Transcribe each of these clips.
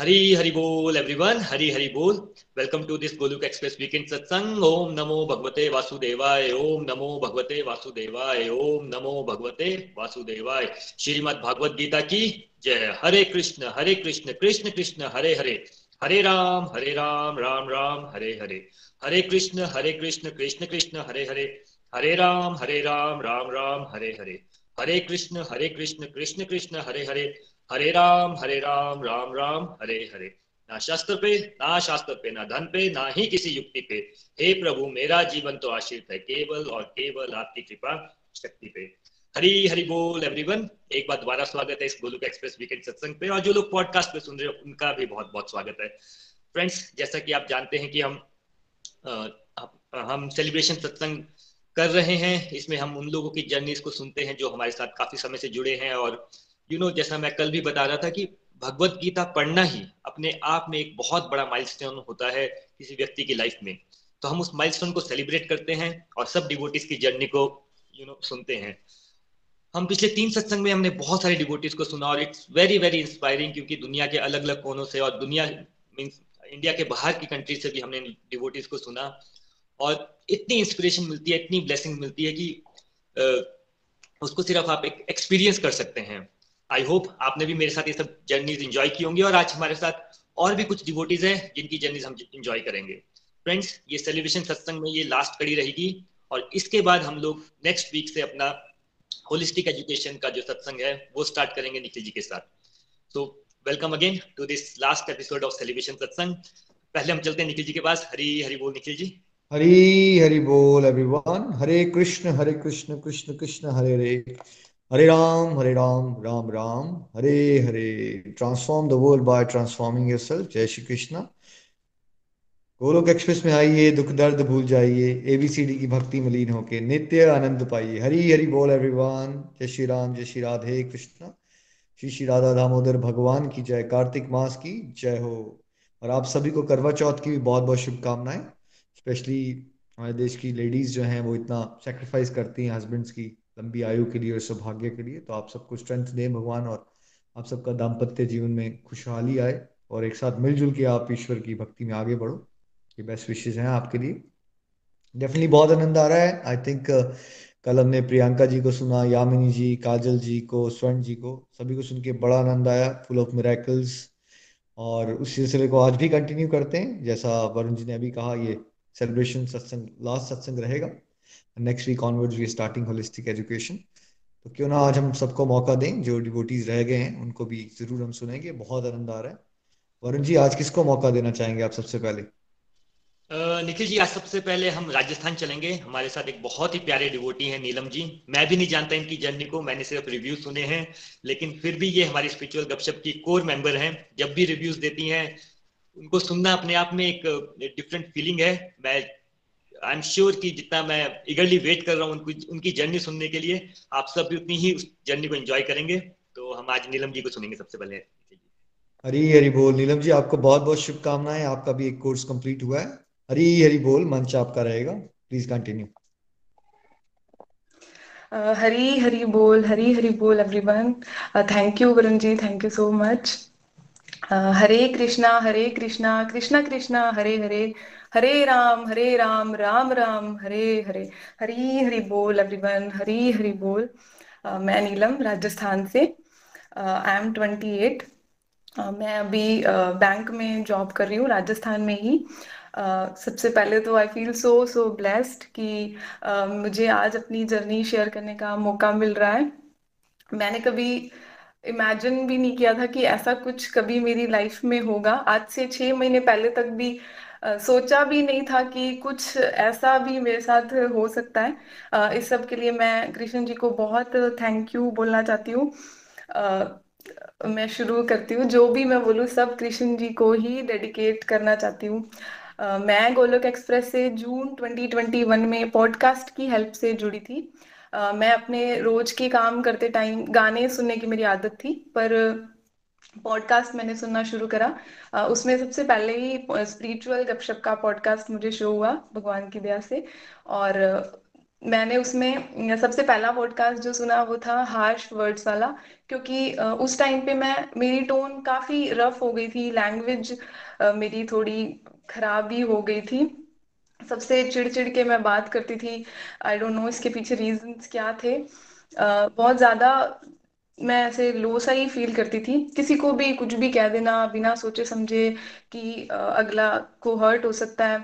हरी हरि बोल एवरीवन, हरी हरि बोल। Welcome to this Golok express weekend satsang. ओम नमो भगवते वासुदेवाय, ओम नमो भगवते वासुदेवाय, ओम नमो भगवते वासुदेवाय। श्रीमद् भागवत गीता की जय। हरे कृष्ण कृष्ण कृष्ण हरे हरे, हरे राम राम राम हरे हरे, हरे कृष्ण कृष्ण कृष्ण हरे हरे, हरे राम राम राम हरे हरे, हरे कृष्ण कृष्ण कृष्ण हरे हरे, हरे राम राम राम हरे हरे। ना शास्त्र पे, ना शास्त्र पे, ना धन पे, ना ही किसी युक्ति पे, हे प्रभु मेरा जीवन तो आश्रित है केवल और केवल आपकी कृपा शक्ति पे। हरी हरि बोल एवरीवन। एक बार दोबारा स्वागत है इस गोलोक एक्सप्रेस वीकेंड सत्संग पे, और जो लोग पॉडकास्ट पे सुन रहे हो उनका भी बहुत बहुत स्वागत है। फ्रेंड्स, जैसा कि आप जानते हैं कि हम सेलिब्रेशन सत्संग कर रहे हैं। इसमें हम उन लोगों की जर्नीज को सुनते हैं जो हमारे साथ काफी समय से जुड़े हैं। और यू नो, जैसा मैं कल भी बता रहा था कि भगवत गीता पढ़ना ही अपने आप में एक बहुत बड़ा माइलस्टोन होता है किसी व्यक्ति की लाइफ में। तो हम उस माइलस्टोन को सेलिब्रेट करते हैं और सब डिवोटीज की जर्नी को यू नो, सुनते हैं। हम पिछले 3 सत्संग में हमने बहुत सारे डिवोटीज को सुना, और इट्स वेरी वेरी इंस्पायरिंग, क्योंकि दुनिया के अलग अलग कोनों से और इंडिया के बाहर की कंट्री से भी हमने डिवोटीज को सुना, और इतनी इंस्पिरेशन मिलती है, इतनी ब्लेसिंग मिलती है कि उसको सिर्फ आप एक एक्सपीरियंस कर सकते हैं। आई होप आपने भी मेरे साथ ये सब जर्नीज एंजॉय की होंगी, और आज हमारे साथ और भी कुछ डिवोटीज हैं जिनकी जर्नीज हम एंजॉय करेंगे। फ्रेंड्स, ये सेलिब्रेशन सत्संग में ये लास्ट कड़ी रहेगी, और इसके बाद हम लोग नेक्स्ट वीक से अपना होलिस्टिक एजुकेशन का जो सत्संग है वो स्टार्ट करेंगे निखिल जी के साथ। So welcome again to this last episode of celebration satsang. पहले हम चलते हैं निखिल जी के पास। हरी हरि बोल निखिल जी। हरी हरि बोल everyone. Hare Krishna Krishna Krishna Hare Hare, Hare Ram Ram Ram Hare Hare. Transform the world by transforming yourself. जय श्री कृष्ण। गोलोक एक्सप्रेस में आइए, दुख दर्द भूल जाइए, एबीसीडी की भक्ति में लीन होके नित्य आनंद पाइए। हरी हरि बोल एवरीवन। जय श्री राम, जय श्री राधे कृष्ण, श्री श्री राधा दामोदर भगवान की जय। कार्तिक मास की जय हो, और आप सभी को करवा चौथ की भी बहुत बहुत शुभकामनाएं। स्पेशली हमारे देश की लेडीज जो हैं वो इतना सेक्रीफाइस करती हैं हस्बैंड्स की लंबी आयु के लिए और सौभाग्य के लिए। तो आप सबको स्ट्रेंथ दे भगवान, और आप सबका दाम्पत्य जीवन में खुशहाली आए, और एक साथ मिलजुल के आप ईश्वर की भक्ति में आगे बढ़ो। ये बेस्ट विशेज हैं आपके लिए। डेफिनेटली बहुत आनंद आ रहा है। आई थिंक कल हमने प्रियंका जी को सुना, यामिनी जी, काजल जी को, स्वर्ण जी को, सभी को सुन के बड़ा आनंद आया, फुल ऑफ मिरेकल्स। और उस सिलसिले को आज भी कंटिन्यू करते हैं। जैसा वरुण जी ने अभी कहा, ये सेलिब्रेशन सत्संग लास्ट सत्संग रहेगा। Next week onwards we starting holistic education. तो क्यों ना आज हम सबको मौका दें, जो डिवोटीज रह गए हैं उनको भी जरूर हम सुनेंगे। बहुत आनंद आ रहा है। वरुण जी, आज किसको मौका देना चाहेंगे आप सबसे पहले? निखिल जी, आज सबसे पहले हम राजस्थान चलेंगे। हमारे साथ एक बहुत ही प्यारे डिवोटी हैं नीलम जी। मैं भी नहीं जानता इनकी जर्नी को, मैंने सिर्फ रिव्यू सुने हैं, लेकिन फिर भी ये हमारी स्पिरिचुअल गपशप की कोर मेंबर हैं। जब भी रिव्यूज देती हैं, उनको सुनना अपने आप में एक डिफरेंट फीलिंग है। आई एम श्योर कि जितना मैं इगरली वेट कर रहा हूँ उनकी जर्नी सुनने के लिए, आप सब भी उतनी ही उस जर्नी को एंजॉय करेंगे। तो हम आज नीलम जी को सुनेंगे सबसे पहले। हरी हरी बोल। नीलम जी, आपको बहुत बहुत शुभकामनाएं। आपका भी एक कोर्स कंप्लीट हुआ है। हरी हरी बोल, मंच आपका रहेगा, प्लीज कंटिन्यू। हरी हरी बोल, everyone. Thank you Varun ji, thank you so much. Hare Krishna Krishna Krishna Hare हरे, हरे राम राम राम हरे हरे। हरी हरि बोल एवरीवन। हरी हरि बोल। मैं नीलम, राजस्थान से। I am 28। मैं अभी बैंक में जॉब कर रही हूँ, राजस्थान में ही। सबसे पहले तो आई फील सो ब्लेस्ड कि मुझे आज अपनी जर्नी शेयर करने का मौका मिल रहा है। मैंने कभी इमेजिन भी नहीं किया था कि ऐसा कुछ कभी मेरी लाइफ में होगा। आज से 6 महीने पहले तक भी सोचा भी नहीं था कि कुछ ऐसा भी मेरे साथ हो सकता है। इस सब के लिए मैं कृष्ण जी को बहुत थैंक यू बोलना चाहती हूँ। मैं शुरू करती हूँ। जो भी मैं बोलूँ सब कृष्ण जी को ही डेडिकेट करना चाहती हूँ। मैं गोलोक एक्सप्रेस से जून 2021 में पॉडकास्ट की हेल्प से जुड़ी थी। मैं अपने रोज के काम करते टाइम गाने सुनने की मेरी आदत थी, पर पॉडकास्ट मैंने सुनना शुरू करा। उसमें सबसे पहले ही स्पिरिचुअल गपशप का पॉडकास्ट मुझे शो हुआ भगवान की दया से, और मैंने उसमें सबसे पहला पॉडकास्ट जो सुना वो था हार्श वर्ड्स वाला, क्योंकि उस टाइम पे मेरी टोन काफी रफ हो गई थी, लैंग्वेज मेरी थोड़ी खराब भी हो गई थी, सबसे चिड़चिड़ के मैं बात करती थी। आई डोंट नो इसके पीछे रीजंस क्या थे। बहुत ज्यादा मैं ऐसे लो सा ही फील करती थी, किसी को भी कुछ भी कह देना बिना सोचे समझे कि अगला को हर्ट हो सकता है,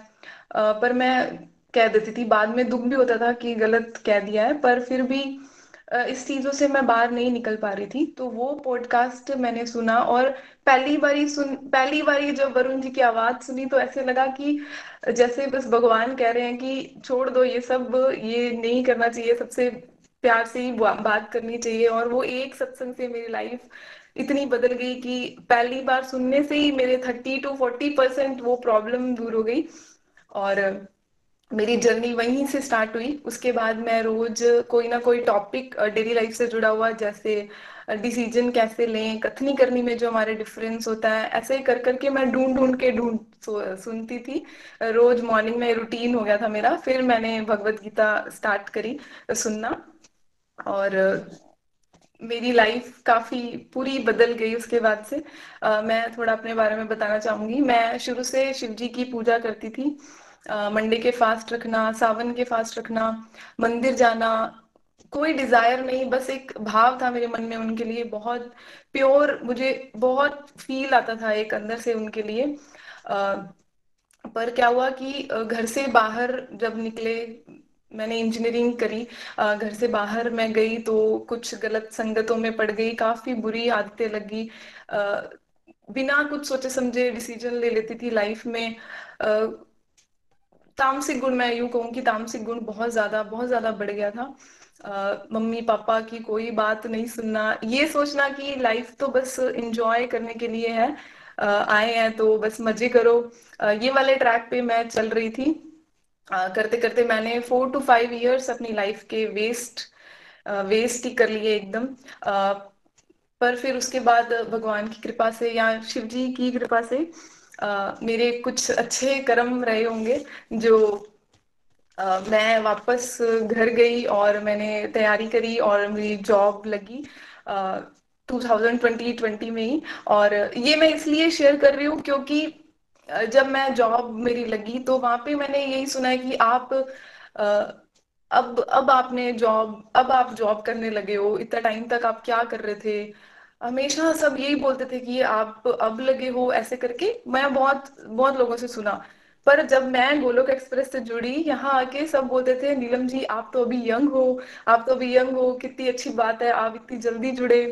पर मैं कह देती थी। बाद में दुख भी होता था कि गलत कह दिया है, पर फिर भी इस चीजों से मैं बाहर नहीं निकल पा रही थी। तो वो पॉडकास्ट मैंने सुना, और पहली बारी जब वरुण जी की आवाज सुनी तो ऐसे लगा कि जैसे बस भगवान कह रहे हैं कि छोड़ दो ये सब, ये नहीं करना चाहिए, सबसे प्यार से ही बात करनी चाहिए। और वो एक सत्संग से मेरी लाइफ इतनी बदल गई कि पहली बार सुनने से ही मेरे 30 to 40% वो प्रॉब्लम दूर हो गई, और मेरी जर्नी वहीं से स्टार्ट हुई। उसके बाद मैं रोज कोई ना कोई टॉपिक डेली लाइफ से जुड़ा हुआ, जैसे डिसीजन कैसे लें, कथनी करनी में जो हमारे डिफरेंस होता है, ऐसे ही कर करके मैं ढूंढ के सुनती थी। रोज मॉर्निंग में रूटीन हो गया था मेरा। फिर मैंने भगवत गीता स्टार्ट करी सुनना, और मेरी लाइफ काफी पूरी बदल गई उसके बाद से। मैं थोड़ा अपने बारे में बताना चाहूंगी। मैं शुरू से शिव जी की पूजा करती थी, मंडे के फास्ट रखना, सावन के फास्ट रखना, मंदिर जाना, कोई डिजायर नहीं, बस एक भाव था मेरे मन में उनके लिए, बहुत प्योर मुझे बहुत फील आता था एक अंदर से उनके लिए। पर क्या हुआ कि घर से बाहर जब निकले, मैंने इंजीनियरिंग करी, घर से बाहर मैं गई तो कुछ गलत संगतों में पड़ गई, काफी बुरी आदतें लगी, बिना कुछ सोचे समझे डिसीजन ले लेती थी लाइफ में। तामसिक गुण, मैं यूं कहूँ कि तामसिक गुण बहुत ज्यादा बढ़ गया था। मम्मी पापा की कोई बात नहीं सुनना, ये सोचना कि लाइफ तो बस एंजॉय करने के लिए है, आए हैं तो बस मजे करो, ये वाले ट्रैक पे मैं चल रही थी। करते करते मैंने 4 to 5 years अपनी लाइफ के वेस्ट ही कर लिए एकदम। पर फिर उसके बाद भगवान की कृपा से या शिव जी की कृपा से मेरे कुछ अच्छे कर्म रहे होंगे जो मैं वापस घर गई और मैंने तैयारी करी और मेरी जॉब लगी 2020 में ही। और ये मैं इसलिए शेयर कर रही हूँ क्योंकि जब मैं जॉब मेरी लगी तो वहां पे मैंने यही सुना है कि आप अब आप जॉब करने लगे हो, इतना टाइम तक आप क्या कर रहे थे, हमेशा सब यही बोलते थे कि आप अब लगे हो, ऐसे करके मैं बहुत लोगों से सुना। पर जब मैं गोलोक एक्सप्रेस से जुड़ी, यहाँ आके सब बोलते थे नीलम जी आप तो अभी यंग हो, कितनी अच्छी बात है आप इतनी जल्दी जुड़े।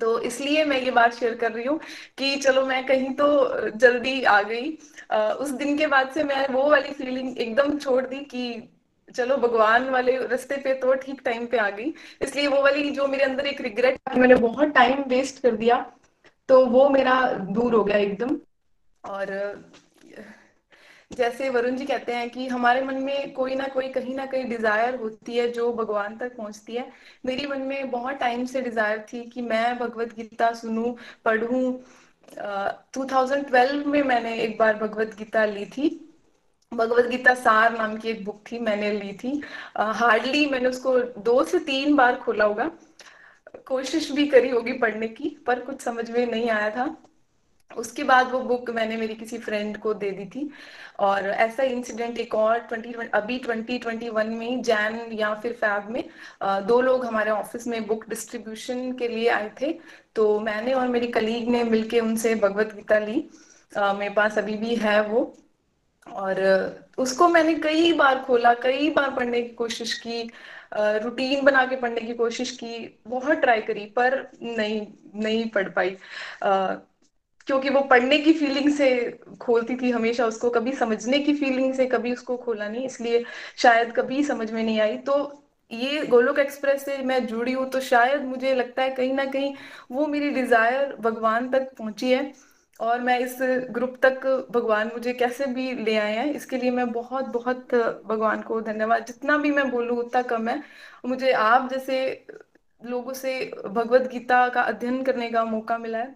तो इसलिए मैं ये बात शेयर कर रही हूँ कि चलो मैं कहीं तो जल्दी आ गई। उस दिन के बाद से मैं वो वाली फीलिंग एकदम छोड़ दी कि चलो भगवान वाले रास्ते पे तो ठीक टाइम पे आ गई। इसलिए वो वाली जो मेरे अंदर एक रिग्रेट था कि मैंने बहुत टाइम वेस्ट कर दिया, तो वो मेरा दूर हो गया एकदम। और जैसे वरुण जी कहते हैं कि हमारे मन में कोई ना कोई कहीं ना कहीं डिजायर होती है जो भगवान तक पहुंचती है। मेरी मन में बहुत टाइम से डिजायर थी कि मैं भगवत गीता सुनूं, पढ़ूं। 2012 में मैंने एक बार भगवत गीता ली थी, भगवत गीता सार नाम की एक बुक थी, मैंने ली थी। हार्डली मैंने उसको 2 से 3 बार खोला होगा, कोशिश भी करी होगी पढ़ने की, पर कुछ समझ में नहीं आया था। उसके बाद वो बुक मैंने मेरी किसी फ्रेंड को दे दी थी। और ऐसा इंसिडेंट एक और 2021 में जैन या फिर फैब में 2 लोग हमारे ऑफिस में बुक डिस्ट्रीब्यूशन के लिए आए थे, तो मैंने और मेरी कलीग ने मिलके उनसे भगवत गीता ली। मेरे पास अभी भी है वो, और उसको मैंने कई बार खोला, कई बार पढ़ने की कोशिश की, रूटीन बना के पढ़ने की कोशिश की, बहुत ट्राई करी, पर नहीं पढ़ पाई, क्योंकि वो पढ़ने की फीलिंग से खोलती थी हमेशा उसको, कभी समझने की फीलिंग से कभी उसको खोला नहीं, इसलिए शायद कभी समझ में नहीं आई। तो ये गोलोक एक्सप्रेस से मैं जुड़ी हूँ तो शायद मुझे लगता है कहीं ना कहीं वो मेरी डिजायर भगवान तक पहुंची है, और मैं इस ग्रुप तक भगवान मुझे कैसे भी ले आए हैं, इसके लिए मैं बहुत बहुत भगवान को धन्यवाद, जितना भी मैं बोलूँ उतना कम है। मुझे आप जैसे लोगों से भगवत गीता का अध्ययन करने का मौका मिला है,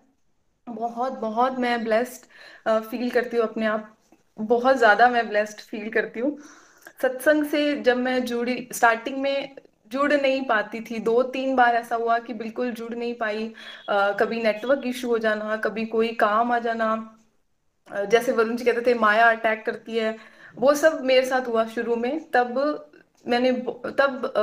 बहुत बहुत मैं ब्लेस्ड फील करती हूँ अपने आप, बहुत ज़्यादा मैं ब्लेस्ड फील करती हूँ। सत्संग से जब मैं जुड़ी, स्टार्टिंग में जुड़ नहीं पाती थी, 2-3 बार ऐसा हुआ कि बिल्कुल जुड़ नहीं पाई, कभी नेटवर्क इशू हो जाना, कभी कोई काम आ जाना, जैसे वरुण जी कहते थे माया अटैक करती है, वो सब मेरे साथ हुआ शुरू में। तब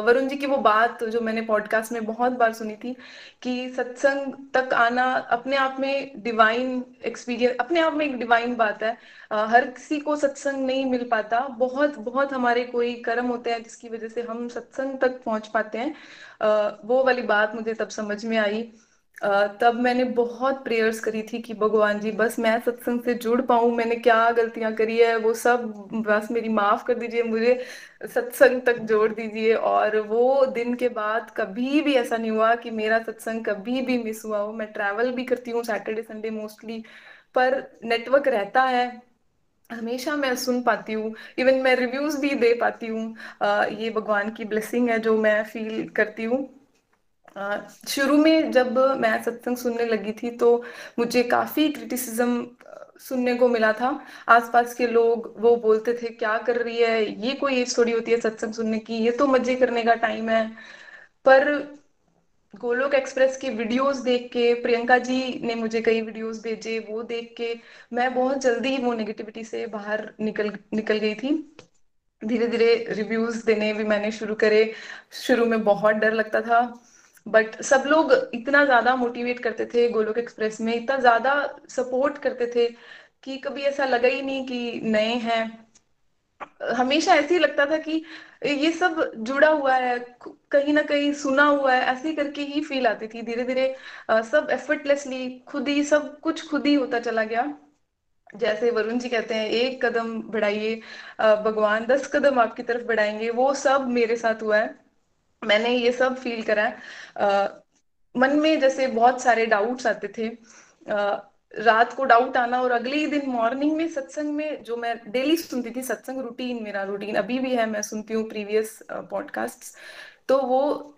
वरुण जी की वो बात जो मैंने पॉडकास्ट में बहुत बार सुनी थी कि सत्संग तक आना अपने आप में डिवाइन एक्सपीरियंस, अपने आप में एक डिवाइन बात है। हर किसी को सत्संग नहीं मिल पाता, बहुत बहुत हमारे कोई कर्म होते हैं जिसकी वजह से हम सत्संग तक पहुंच पाते हैं, वो वाली बात मुझे तब समझ में आई। तब मैंने बहुत प्रेयर्स करी थी कि भगवान जी बस मैं सत्संग से जुड़ पाऊँ, मैंने क्या गलतियां करी है वो सब बस मेरी माफ कर दीजिए, मुझे सत्संग तक जोड़ दीजिए। और वो दिन के बाद कभी भी ऐसा नहीं हुआ कि मेरा सत्संग कभी भी मिस हुआ हो। मैं ट्रैवल भी करती हूँ सैटरडे संडे मोस्टली, पर नेटवर्क रहता है, हमेशा मैं सुन पाती हूँ, इवन मैं रिव्यूज भी दे पाती हूँ। ये भगवान की ब्लेसिंग है जो मैं फील करती हूँ। शुरू में जब मैं सत्संग सुनने लगी थी तो मुझे काफी क्रिटिसिज्म सुनने को मिला था, आसपास के लोग वो बोलते थे क्या कर रही है, ये कोई स्टोरी होती है सत्संग सुनने की, ये तो मजे करने का टाइम है। पर गोलोक एक्सप्रेस की वीडियोस देख के, प्रियंका जी ने मुझे कई वीडियोस भेजे, वो देख के मैं बहुत जल्दी वो नेगेटिविटी से बाहर निकल गई थी। धीरे धीरे रिव्यूज देने भी मैंने शुरू करे। शुरू में बहुत डर लगता था, बट सब लोग इतना ज्यादा मोटिवेट करते थे, गोलोक एक्सप्रेस में इतना ज्यादा सपोर्ट करते थे कि कभी ऐसा लगा ही नहीं कि नए हैं। हमेशा ऐसे ही लगता था कि ये सब जुड़ा हुआ है, कहीं ना कहीं सुना हुआ है, ऐसे करके ही फील आती थी। धीरे धीरे सब एफर्टलेसली खुद ही सब कुछ खुद ही होता चला गया। जैसे वरुण जी कहते हैं 1 कदम बढ़ाइए, भगवान 10 कदम आपकी तरफ बढ़ाएंगे, वो सब मेरे साथ हुआ है। मैंने ये सब फील करा है। मन में जैसे बहुत सारे डाउट्स आते थे, रात को डाउट आना और अगले ही दिन मॉर्निंग में सत्संग में जो मैं डेली सुनती थी, सत्संग रूटीन, मेरा रूटीन अभी भी है, मैं सुनती हूँ प्रीवियस पॉडकास्ट्स, तो वो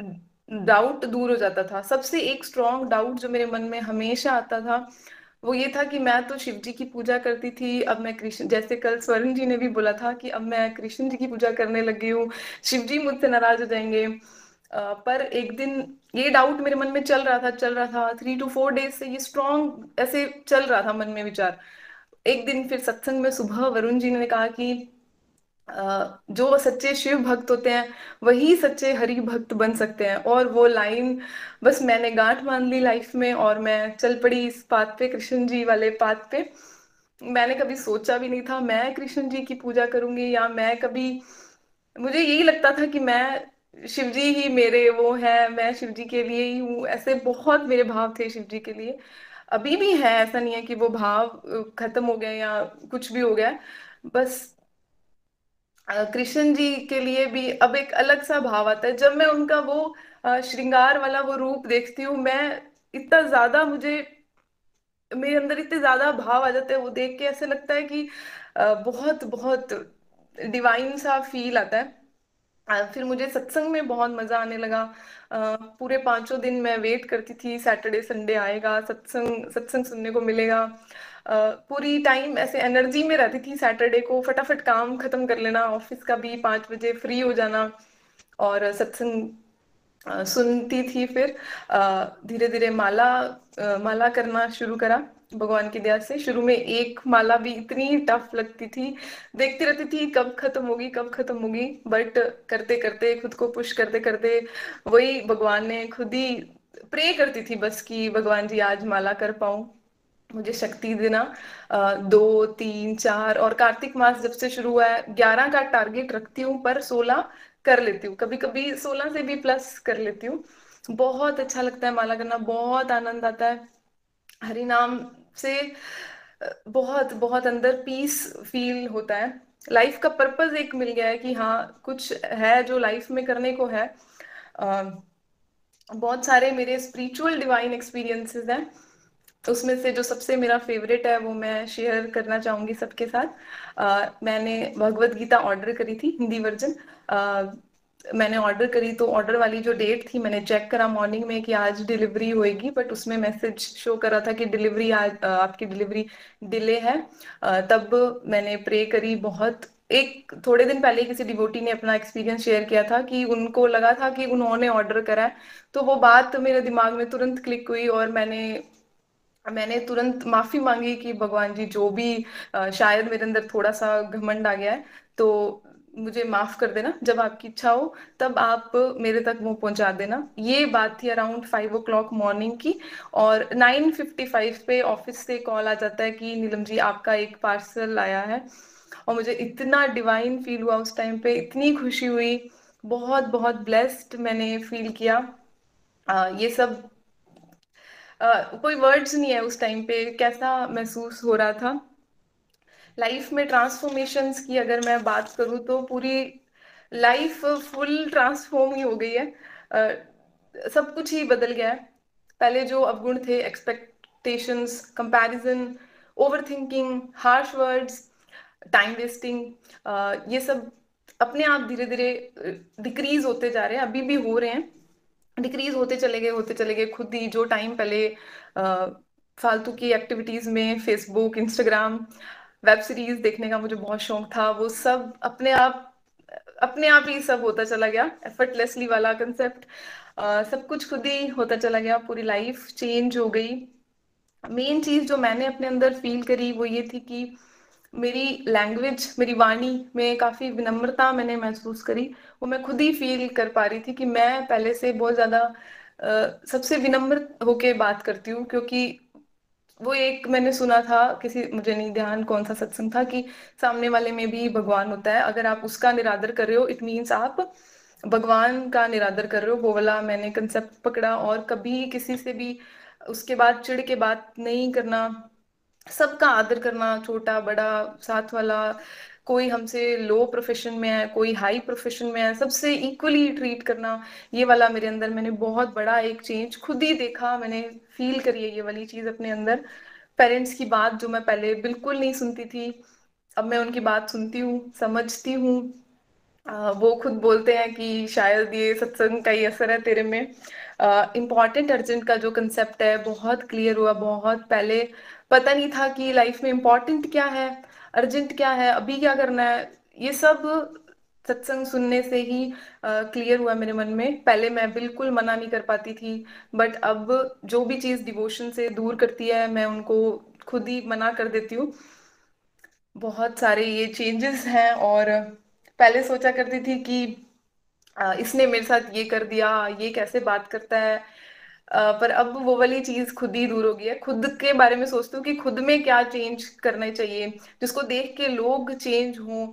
डाउट दूर हो जाता था। सबसे एक स्ट्रॉन्ग डाउट जो मेरे मन में हमेशा आता था वो ये था कि मैं तो शिव जी की पूजा करती थी, अब मैं कृष्ण, जैसे कल स्वर्ण जी ने भी बोला था कि अब मैं कृष्ण जी की पूजा करने लगी हूँ, शिव जी मुझसे नाराज हो जाएंगे। पर एक दिन ये डाउट मेरे मन में चल रहा था 3 to 4 days से, ये स्ट्रॉन्ग ऐसे चल रहा था मन में विचार। एक दिन फिर सत्संग में सुबह वरुण जी ने कहा कि जो सच्चे शिव भक्त होते हैं वही सच्चे हरि भक्त बन सकते हैं, और वो लाइन बस मैंने गांठ बांध ली लाइफ में और मैं चल पड़ी इस पाथ पे, कृष्ण जी वाले पाथ पे। मैंने कभी सोचा भी नहीं था मैं कृष्ण जी की पूजा करूंगी, या मैं कभी, मुझे यही लगता था कि मैं शिव जी ही मेरे वो है, मैं शिव जी के लिए ही हूँ, ऐसे बहुत मेरे भाव थे शिव जी के लिए, अभी भी है, ऐसा नहीं है कि वो भाव खत्म हो गए या कुछ भी हो गया। बस कृष्ण जी के लिए भी अब एक अलग सा भाव आता है, जब मैं उनका वो श्रृंगार वाला वो रूप देखती हूँ, मैं इतना ज्यादा, मुझे मेरे अंदर इतने ज्यादा भाव आ जाते हैं, वो देख के ऐसे लगता है कि बहुत बहुत डिवाइन सा फील आता है। फिर मुझे सत्संग में बहुत मजा आने लगा। पूरे 5 दिन मैं वेट करती थी सैटरडे संडे आएगा, सत्संग सुनने को मिलेगा। पूरी टाइम ऐसे एनर्जी में रहती थी, सैटरडे को फटाफट काम खत्म कर लेना, ऑफिस का भी 5 बजे फ्री हो जाना और सत्संग सुनती थी। फिर धीरे धीरे माला करना शुरू करा भगवान की दया से। शुरू में एक माला भी इतनी टफ लगती थी, देखती रहती थी कब खत्म होगी, बट करते करते, खुद को पुश करते करते, वही भगवान ने, खुद ही प्रे करती थी बस कि भगवान जी आज माला कर पाऊं, मुझे शक्ति देना। 2, 3, 4 और कार्तिक मास जब से शुरू हुआ है 11 का टारगेट रखती हूँ, पर 16 कर लेती हूँ, कभी कभी 16 से भी प्लस कर लेती हूँ। बहुत अच्छा लगता है माला करना, बहुत आनंद आता है, हरि नाम से बहुत बहुत अंदर पीस फील होता है। लाइफ का पर्पस एक मिल गया है कि हाँ कुछ है जो लाइफ में करने को है। बहुत सारे मेरे स्पिरिचुअल डिवाइन एक्सपीरियंसेस हैं। उसमें से जो सबसे मेरा फेवरेट है वो मैं शेयर करना चाहूंगी सबके साथ। मैंने भगवत गीता ऑर्डर करी थी, हिंदी वर्जन मैंने ऑर्डर करी, तो ऑर्डर वाली जो डेट थी मैंने चेक करा मॉर्निंग में कि आज डिलीवरी होएगी, बट उसमें मैसेज शो कर रहा था कि डिलीवरी आज आपकी डिलीवरी डिले है। तब मैंने प्रे करी बहुत। एक थोड़े दिन पहले किसी डिवोटी ने अपना एक्सपीरियंस शेयर किया था कि उनको लगा था कि उन्होंने ऑर्डर करा है, तो वो बात मेरे दिमाग में तुरंत क्लिक हुई और मैंने तुरंत माफी मांगी कि भगवान जी जो भी शायद मेरे अंदर थोड़ा सा घमंड आ गया है तो मुझे माफ कर देना, जब आपकी इच्छा हो तब आप मेरे तक वो पहुंचा देना। ये बात थी अराउंड 5 o'clock मॉर्निंग की, और 9:55 पे ऑफिस से कॉल आ जाता है कि नीलम जी आपका एक पार्सल आया है, और मुझे इतना डिवाइन फील हुआ उस टाइम पे, इतनी खुशी हुई, बहुत बहुत ब्लेस्ड मैंने फील किया। ये सब कोई वर्ड्स नहीं है उस टाइम पे कैसा महसूस हो रहा था। लाइफ में ट्रांसफॉर्मेशंस की अगर मैं बात करूं तो पूरी लाइफ फुल ट्रांसफॉर्म ही हो गई है। सब कुछ ही बदल गया है। पहले जो अवगुण थे, expectations, comparison, overthinking, harsh words, time wasting, ये सब अपने आप धीरे धीरे डिक्रीज होते जा रहे हैं, अभी भी हो रहे हैं, डिक्रीज होते चले गए खुद ही। जो टाइम पहले फालतू की एक्टिविटीज में फेसबुक, इंस्टाग्राम, वेब सीरीज देखने का मुझे बहुत शौक था, वो सब अपने आप ही सब होता चला गया। एफर्टलेसली वाला कंसेप्ट, सब कुछ खुद ही होता चला गया, पूरी लाइफ चेंज हो गई। मेन चीज जो मैंने अपने अंदर फील करी वो ये थी कि मेरी लैंग्वेज, मेरी वाणी में काफी विनम्रता मैंने महसूस करी, वो मैं खुद ही फील कर पा रही थी कि मैं पहले से बहुत ज्यादा सबसे विनम्र होके बात करती हूँ। क्योंकि वो एक मैंने सुना था किसी, मुझे नहीं ध्यान कौन सा सत्संग था, कि सामने वाले में भी भगवान होता है, अगर आप उसका निरादर कर रहे हो इट मीन्स आप भगवान का निरादर कर रहे हो। वो वाला मैंने कंसेप्ट पकड़ा, और कभी किसी से भी उसके बाद चिढ़ के बात नहीं करना, सबका आदर करना, छोटा बड़ा साथ वाला, कोई हमसे लो प्रोफेशन में है कोई हाई प्रोफेशन में है, सबसे इक्वली ट्रीट करना, ये वाला मेरे अंदर मैंने बहुत बड़ा एक चेंज खुद ही देखा, मैंने फील करी है ये वाली चीज अपने अंदर। पेरेंट्स की बात जो मैं पहले बिल्कुल नहीं सुनती थी, अब मैं उनकी बात सुनती हूँ, समझती हूँ। वो खुद बोलते हैं कि शायद ये सत्संग का ही असर है तेरे में। इम्पॉर्टेंट अर्जेंट का जो कंसेप्ट है बहुत क्लियर हुआ, बहुत पहले पता नहीं था कि लाइफ में इम्पॉर्टेंट क्या है, अर्जेंट क्या है, अभी क्या करना है, ये सब सत्संग सुनने से ही क्लियर हुआ मेरे मन में। पहले मैं बिल्कुल मना नहीं कर पाती थी, बट अब जो भी चीज डिवोशन से दूर करती है मैं उनको खुद ही मना कर देती हूँ। बहुत सारे ये चेंजेस हैं, और पहले सोचा करती थी कि इसने मेरे साथ ये कर दिया, ये कैसे बात करता है, पर अब वो वाली चीज खुद ही दूर हो गई है। खुद के बारे में सोचती हूँ कि खुद में क्या चेंज करना चाहिए जिसको देख के लोग चेंज हों,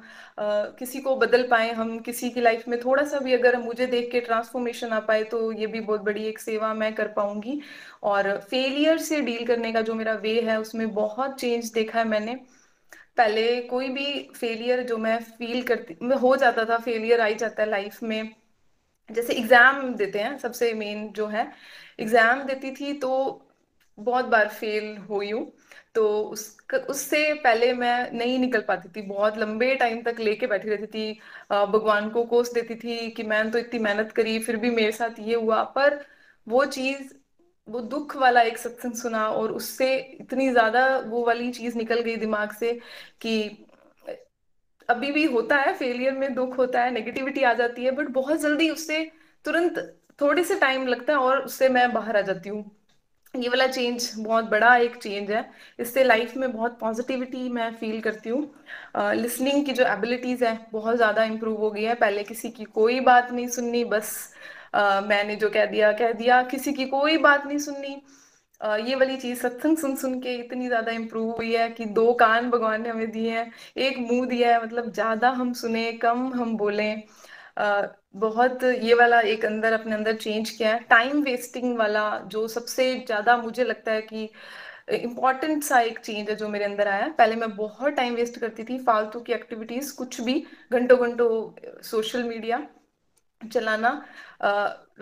किसी को बदल पाए हम, किसी की लाइफ में थोड़ा सा भी अगर मुझे देख के ट्रांसफॉर्मेशन आ पाए तो ये भी बहुत बड़ी एक सेवा मैं कर पाऊंगी। और फेलियर से डील करने का जो मेरा वे है उसमें बहुत चेंज देखा है मैंने। पहले कोई भी फेलियर जो मैं फील करती, मैं हो जाता था, फेलियर आ ही जाता है लाइफ में। जैसे एग्जाम देते हैं, सबसे मेन जो है, एग्जाम देती थी तो बहुत बार फेल हुई हूँ, तो उससे पहले मैं नहीं निकल पाती थी, बहुत लंबे टाइम तक लेके बैठी रहती थी, भगवान को कोस देती थी कि मैंने तो इतनी मेहनत करी फिर भी मेरे साथ ये हुआ। पर वो चीज, वो दुख वाला एक सत्संग सुना और उससे इतनी ज्यादा वो वाली चीज निकल गई दिमाग से कि अभी भी होता है, फेलियर में दुख होता है, नेगेटिविटी आ जाती है, बट बहुत जल्दी उससे, तुरंत थोड़े से टाइम लगता है और उससे मैं बाहर आ जाती हूँ। ये वाला चेंज बहुत बड़ा एक चेंज है, इससे लाइफ में बहुत पॉजिटिविटी मैं फील करती हूँ। लिसनिंग की जो एबिलिटीज है बहुत ज्यादा इम्प्रूव हो गई है। पहले किसी की कोई बात नहीं सुननी, बस मैंने जो कह दिया, किसी की कोई बात नहीं सुननी, ये वाली चीज सत्संग सुन सुन के इतनी ज्यादा इम्प्रूव हुई है कि 2 कान भगवान ने हमें दिए हैं, एक मुंह दिया है, मतलब ज्यादा हम सुने कम हम बोले। बहुत ये वाला एक अंदर, अपने अंदर चेंज किया है। टाइम वेस्टिंग वाला जो सबसे ज्यादा मुझे लगता है कि इम्पॉर्टेंट सा एक चेंज है जो मेरे अंदर आया। पहले मैं बहुत टाइम वेस्ट करती थी, फालतू की एक्टिविटीज, कुछ भी, घंटों घंटों सोशल मीडिया चलाना,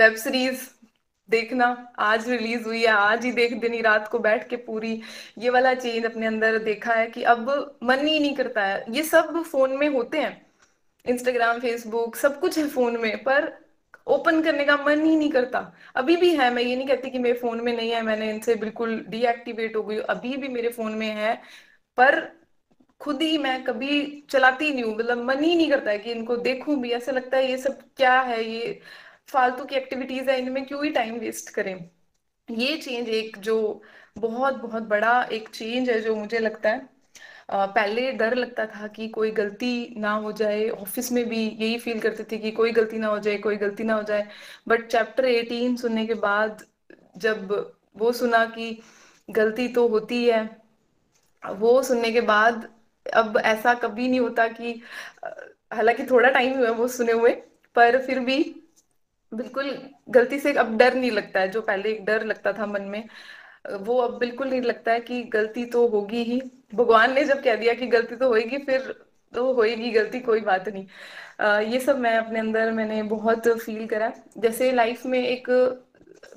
वेब सीरीज देखना, आज रिलीज हुई है, आज ही देख देनी, रात को बैठ के पूरी। ये वाला चेंज अपने अंदर देखा है कि अब मन ही नहीं करता है। ये सब फोन में होते हैं, इंस्टाग्राम, फेसबुक, सब कुछ है फोन में, पर ओपन करने का मन ही नहीं करता। अभी भी है, मैं ये नहीं कहती कि मेरे फोन में नहीं है, मैंने इनसे बिल्कुल डीएक्टिवेट हो गई, अभी भी मेरे फोन में है, पर खुद ही मैं कभी चलाती नहीं हूँ। मतलब मन ही नहीं करता है कि इनको देखूं भी, ऐसा लगता है ये सब क्या है, ये फालतू की एक्टिविटीज है, इनमें क्यों ही टाइम वेस्ट करें। ये चेंज एक जो बहुत बहुत बड़ा एक चेंज है जो मुझे लगता है। पहले डर लगता था कि कोई गलती ना हो जाए, ऑफिस में भी यही फील करती थी कि कोई गलती ना हो जाए, कोई गलती ना हो जाए। बट चैप्टर 18 सुनने के बाद जब वो सुना कि गलती तो होती है, वो सुनने के बाद अब ऐसा कभी नहीं होता कि, हालांकि थोड़ा टाइम हुआ वो सुने हुए, पर फिर भी बिल्कुल गलती से अब डर नहीं लगता है। जो पहले एक डर लगता था मन में, वो अब बिल्कुल नहीं लगता है कि गलती तो होगी ही। भगवान ने जब कह दिया कि गलती तो होगी, फिर तो होगी गलती, कोई बात नहीं। ये सब मैं अपने अंदर मैंने बहुत फील करा। जैसे लाइफ में एक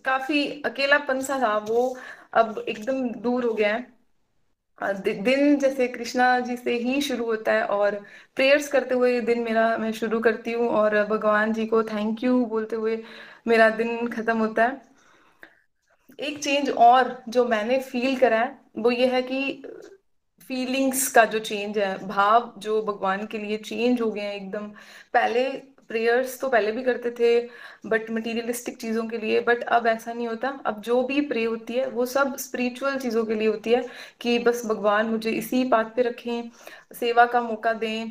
काफी अकेलापन सा था, वो अब एकदम दूर हो गया है। दिन जैसे कृष्णा जी से ही शुरू होता है और प्रेयर्स करते हुए दिन मेरा मैं शुरू करती हूँ और भगवान जी को थैंक यू बोलते हुए मेरा दिन खत्म होता है। एक चेंज और जो मैंने फील करा है वो ये है कि फीलिंग्स का जो चेंज है, भाव जो भगवान के लिए चेंज हो गए हैं एकदम। पहले प्रेयर्स तो पहले भी करते थे बट मटीरियलिस्टिक चीज़ों के लिए, बट अब ऐसा नहीं होता। अब जो भी प्रे होती है वो सब स्पिरिचुअल चीज़ों के लिए होती है कि बस भगवान मुझे इसी बात पे रखें, सेवा का मौका दें।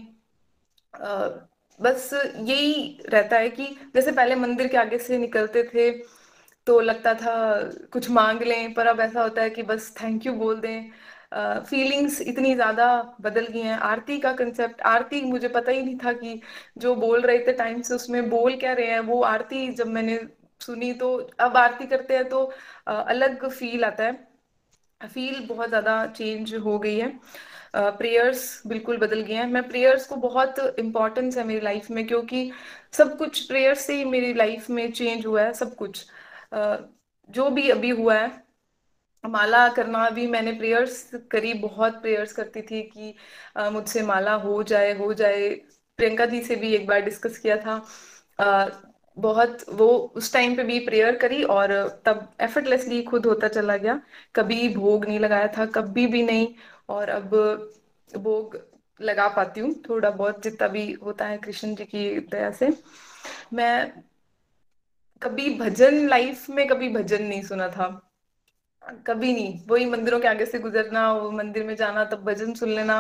बस यही रहता है कि जैसे पहले मंदिर के आगे से निकलते थे तो लगता था कुछ मांग लें, पर अब ऐसा होता है कि बस थैंक यू बोल दें। फीलिंग्स इतनी ज़्यादा बदल गई हैं। आरती का कंसेप्ट, आरती मुझे पता ही नहीं था कि जो बोल रहे थे टाइम से उसमें बोल क्या रहे हैं। वो आरती जब मैंने सुनी तो अब आरती करते हैं तो अलग फील आता है। फील बहुत ज़्यादा चेंज हो गई है। प्रेयर्स बिल्कुल बदल गए हैं। मैं प्रेयर्स को बहुत इम्पॉर्टेंस है मेरी लाइफ में, क्योंकि सब कुछ प्रेयर्स से ही मेरी लाइफ में चेंज हुआ है। सब कुछ जो भी अभी हुआ है, माला करना भी मैंने प्रेयर्स करी, बहुत प्रेयर्स करती थी कि मुझसे माला हो जाए हो जाए। प्रियंका जी से भी एक बार डिस्कस किया था, बहुत वो उस टाइम पे भी प्रेयर करी और तब एफर्टलेसली खुद होता चला गया। कभी भोग नहीं लगाया था, कभी भी नहीं, और अब भोग लगा पाती हूँ थोड़ा बहुत, जितना भी होता है कृष्ण जी की दया से। मैं कभी भजन, लाइफ में कभी भजन नहीं सुना था, कभी नहीं। वही मंदिरों के आगे से गुजरना, वो मंदिर में जाना, तब भजन सुन लेना,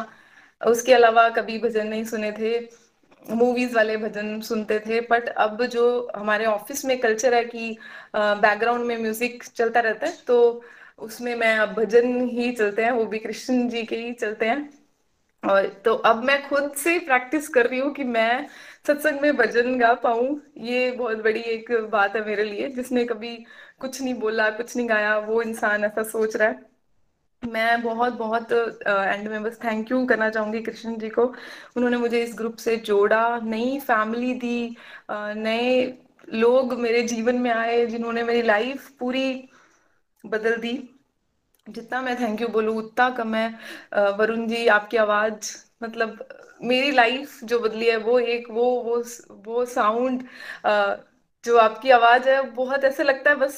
उसके अलावा कभी भजन नहीं सुने थे। मूवीज वाले भजन सुनते थे, बट अब जो हमारे ऑफिस में कल्चर है कि बैकग्राउंड में म्यूजिक चलता रहता है, तो उसमें मैं अब भजन ही चलते हैं, वो भी कृष्ण जी के ही चलते हैं। और तो अब मैं खुद से प्रैक्टिस कर रही हूँ कि मैं सत्संग में भजन गा पाऊँ। ये बहुत बड़ी एक बात है मेरे लिए। जिसने कभी कुछ नहीं बोला, कुछ नहीं गाया, वो इंसान ऐसा सोच रहा है। मैं बहुत बहुत एंड में बस थैंक यू करना चाहूँगी कृष्ण जी को। उन्होंने मुझे इस ग्रुप से जोड़ा, नई फैमिली दी, नए लोग मेरे जीवन में आए जिन्होंने मेरी लाइफ पूरी बदल दी। जितना मैं थैंक यू बोलूँ उतना कम है। वरुण जी, आपकी आवाज़, मतलब मेरी लाइफ जो बदली है, वो एक वो साउंड, जो आपकी आवाज़ है, बहुत ऐसे लगता है बस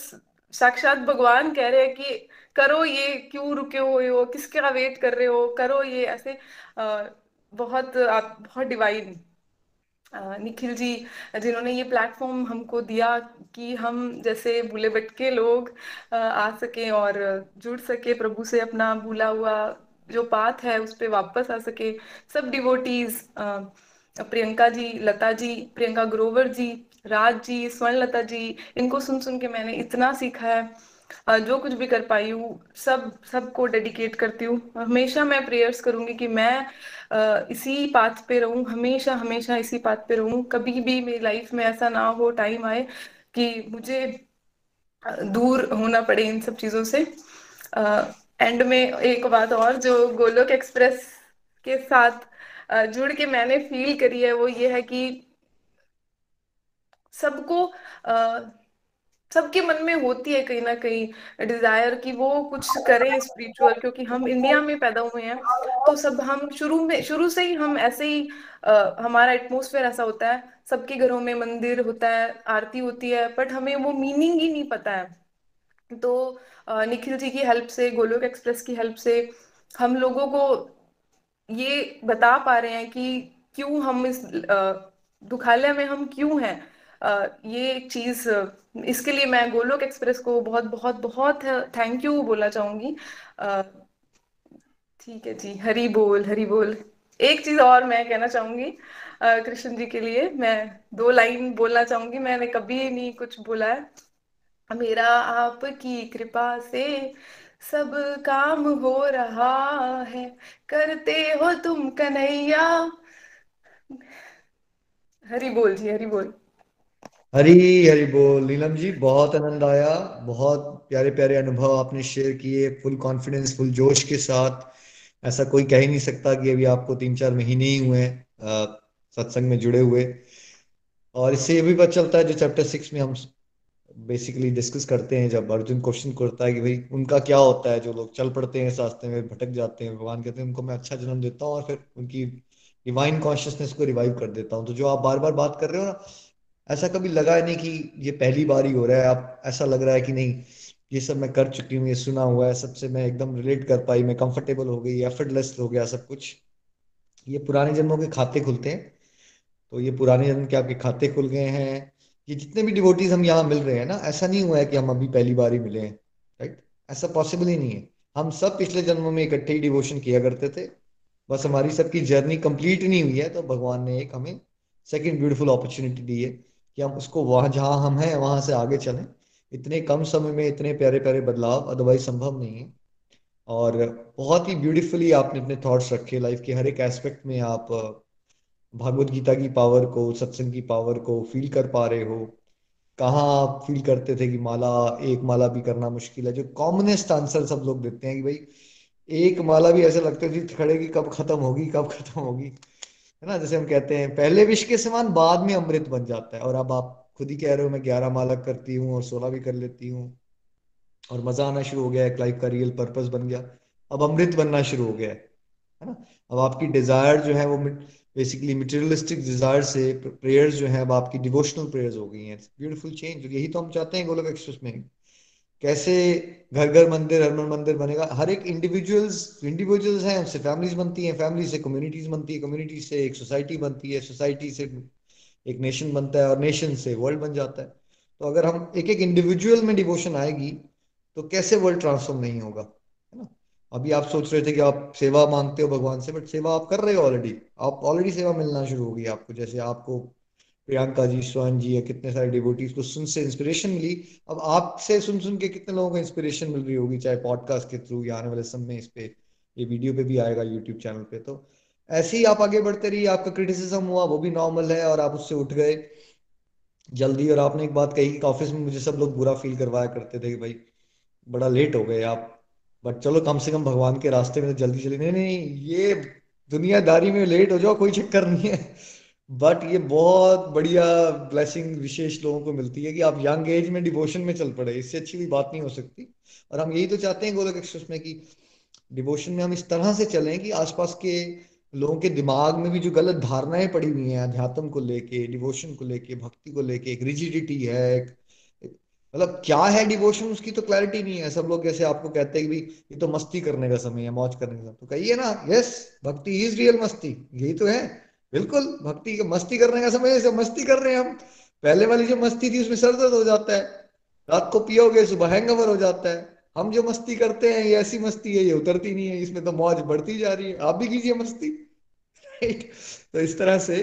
साक्षात भगवान कह रहे हैं कि करो ये, क्यों रुके हुए हो, किसका वेट कर रहे हो, करो ये। ऐसे बहुत आप बहुत डिवाइन। निखिल जी जिन्होंने ये प्लेटफॉर्म हमको दिया कि हम जैसे भूले भटके लोग आ सकें और जुड़ सके प्रभु से, अपना भूला हुआ जो पाथ है उस पर वापस आ सके। सब डिवोटीज, प्रियंका जी, लता जी, प्रियंका ग्रोवर जी, राज जी, स्वर्ण लता जी, इनको सुन सुन के मैंने इतना सीखा है। जो कुछ भी कर पाई हूँ सबको डेडिकेट करती हूँ। हमेशा मैं प्रेयर्स करूँगी कि मैं इसी पाथ पे रहूँ, हमेशा हमेशा इसी पाथ पे रहूँ। कभी भी मेरी लाइफ में ऐसा ना हो, टाइम आए कि मुझे दूर होना पड़े इन सब चीज़ों से। एंड में एक बात और जो गोलोक एक्सप्रेस के साथ जुड़ के मैंने फील करी है, वो ये है कि सबको सबके मन में होती है कहीं ना कहीं डिजायर कि वो कुछ करें स्पिरिचुअल, क्योंकि हम इंडिया में पैदा हुए हैं तो सब हम शुरू से ही हम ऐसे ही हमारा एटमोसफेयर ऐसा होता है। सबके घरों में मंदिर होता है, आरती होती है, बट हमें वो मीनिंग ही नहीं पता है। तो निखिल जी की हेल्प से, गोलोक एक्सप्रेस की हेल्प से हम लोगों को ये बता पा रहे हैं कि क्यों हम इस दुखालय में हम क्यों हैं। ये एक चीज, इसके लिए मैं गोलोक एक्सप्रेस को बहुत बहुत बहुत थैंक यू बोलना चाहूंगी। ठीक है जी, हरी बोल हरी बोल। एक चीज और मैं कहना चाहूंगी कृष्ण जी के लिए, मैं 2 लाइन बोलना चाहूंगी, मैंने कभी नहीं कुछ बोला है। मेरा आपकी कृपा से सब काम हो रहा है, करते हो तुम कन्हैया। हरी बोल जी, हरी बोल, हरी हरी बोल। नीलम जी, बहुत आनंद आया, बहुत प्यारे प्यारे अनुभव आपने शेयर किए, फुल कॉन्फिडेंस, फुल जोश के साथ। ऐसा कोई कह ही नहीं सकता कि अभी आपको 3-4 महीने ही हुए सत्संग में जुड़े हुए। और इससे ये भी पता चलता है जो चैप्टर 6 में हम बेसिकली डिस्कस करते हैं, जब अर्जुन क्वेश्चन करता है कि भाई उनका क्या होता है जो लोग चल पड़ते हैं इस रास्ते में, भटक जाते हैं, भगवान कहते हैं उनको मैं अच्छा जन्म देता हूँ और फिर उनकी डिवाइन कॉन्शियसनेस को रिवाइव कर देता हूँ। तो जो आप बार बार बात कर रहे हो ना, ऐसा कभी लगा नहीं कि ये पहली बार ही हो रहा है, आप ऐसा लग रहा है कि नहीं ये सब मैं कर चुकी हूँ, ये सुना हुआ है, सबसे मैं एकदम रिलेट कर पाई, मैं कंफर्टेबल हो गई, एफर्टलेस हो गया सब कुछ। ये पुराने जन्मों के खाते खुलते हैं, तो ये पुराने जन्म के आपके खाते खुल गए हैं। ये जितने भी डिवोटीज हम यहाँ मिल रहे हैं ना, ऐसा नहीं हुआ है कि हम अभी पहली बार ही मिले हैं, राइट? ऐसा पॉसिबल ही नहीं है। हम सब पिछले जन्मों में इकट्ठे ही डिवोशन किया करते थे, बस हमारी सबकी जर्नी कंप्लीट नहीं हुई है। तो भगवान ने एक हमें सेकेंड ब्यूटीफुल अपॉर्चुनिटी दी है कि हम उसको वहाँ जहाँ हम हैं वहां से आगे चलें। इतने कम समय में इतने प्यारे प्यारे बदलाव अदरवाइज संभव नहीं है। और बहुत ही ब्यूटीफुली आपने अपने थॉट्स रखे, लाइफ के हर एक एस्पेक्ट में आप भागवत गीता की पावर को, सत्संग की पावर को फील कर पा रहे हो। कहाँ आप फील करते थे कि माला, एक माला भी करना मुश्किल है, जो कॉमनेस्ट आंसर सब लोग देते हैं कि भाई एक माला भी ऐसे लगते थे खड़े कि कब खत्म होगी, कब खत्म होगी, है ना? जैसे हम कहते हैं पहले विष के समान बाद में अमृत बन जाता है, और अब आप खुद ही कह रहे हो मैं 11 माला करती हूँ और 16 भी कर लेती हूँ और मजा आना शुरू हो गया है, लाइफ का रियल पर्पस बन गया, अब अमृत बनना शुरू हो गया है ना? अब आपकी डिजायर जो है वो बेसिकली मटेरियलिस्टिक डिजायर से प्रेयर्स जो है अब आपकी डिवोशनल प्रेयर्स हो गई हैं। Beautiful change. यही तो हम चाहते हैं गोलोक एक्सप्रेस में। कैसे घर घर मंदिर, हर मन मंदिर बनेगा, हर एक इंडिविजुअल्स हैं, उससे फैमिलीज बनती हैं, फैमिली से कम्युनिटीज बनती है, कम्युनिटी से एक सोसाइटी बनती है, सोसाइटी से एक नेशन बनता है और नेशन से वर्ल्ड बन जाता है। तो अगर हम एक एक इंडिविजुअल में डिवोशन आएगी तो कैसे वर्ल्ड ट्रांसफॉर्म नहीं होगा, है ना? अभी आप सोच रहे थे कि आप सेवा मांगते हो भगवान से, बट सेवा आप कर रहे हो ऑलरेडी, आप ऑलरेडी सेवा मिलना शुरू होगी आपको। जैसे आपको प्रियंका जी, स्वर्ण जी या कितने सारे डिवोटीज को सुन से इंस्पिरेशन मिली, अब आपसे सुन सुन के कितने लोगों को इंस्पिरेशन मिल रही होगी, चाहे पॉडकास्ट के थ्रू या आने वाले समय में इस पे ये वीडियो पे भी आएगा यूट्यूब चैनल पे। तो ऐसे ही आप आगे बढ़ते रहिए। आपका क्रिटिसिज्म हुआ वो भी नॉर्मल है और आप उससे उठ गए जल्दी। और आपने एक बात कही कि ऑफिस में मुझे सब लोग बुरा फील करवाया करते थे कि भाई बड़ा लेट हो गए आप, बट चलो कम से कम भगवान के रास्ते में तो जल्दी चले। नहीं, ये दुनियादारी में लेट हो जाओ कोई चक्कर नहीं है, बट ये बहुत बढ़िया ब्लेसिंग विशेष लोगों को मिलती है कि आप यंग एज में डिवोशन में चल पड़े। इससे अच्छी भी बात नहीं हो सकती। और हम यही तो चाहते हैं गोलोक एक्सप्रेस में कि डिवोशन में हम इस तरह से चलें कि आसपास के लोगों के दिमाग में भी जो गलत धारणाएं पड़ी हुई हैं अध्यात्म को लेके, डिवोशन को लेके, भक्ति को लेके, एक रिजिडिटी है, मतलब क्या है डिवोशन उसकी तो क्लैरिटी नहीं है। सब लोग जैसे आपको कहते हैं कि भाई ये तो मस्ती करने का समय है, मौज करने का समय। तो कहिए ना, यस भक्ति इज रियल मस्ती, यही तो है। बिल्कुल भक्ति के मस्ती करने का समय, जैसे मस्ती कर रहे हैं हम। पहले वाली जो मस्ती थी उसमें सर दर्द हो जाता है, रात को पियोगे सुबह हैंगओवर हो जाता है। हम जो मस्ती करते हैं ये ऐसी मस्ती है, ये उतरती नहीं है, इसमें तो मौज बढ़ती जा रही है। आप भी कीजिए मस्ती, राइट? तो इस तरह से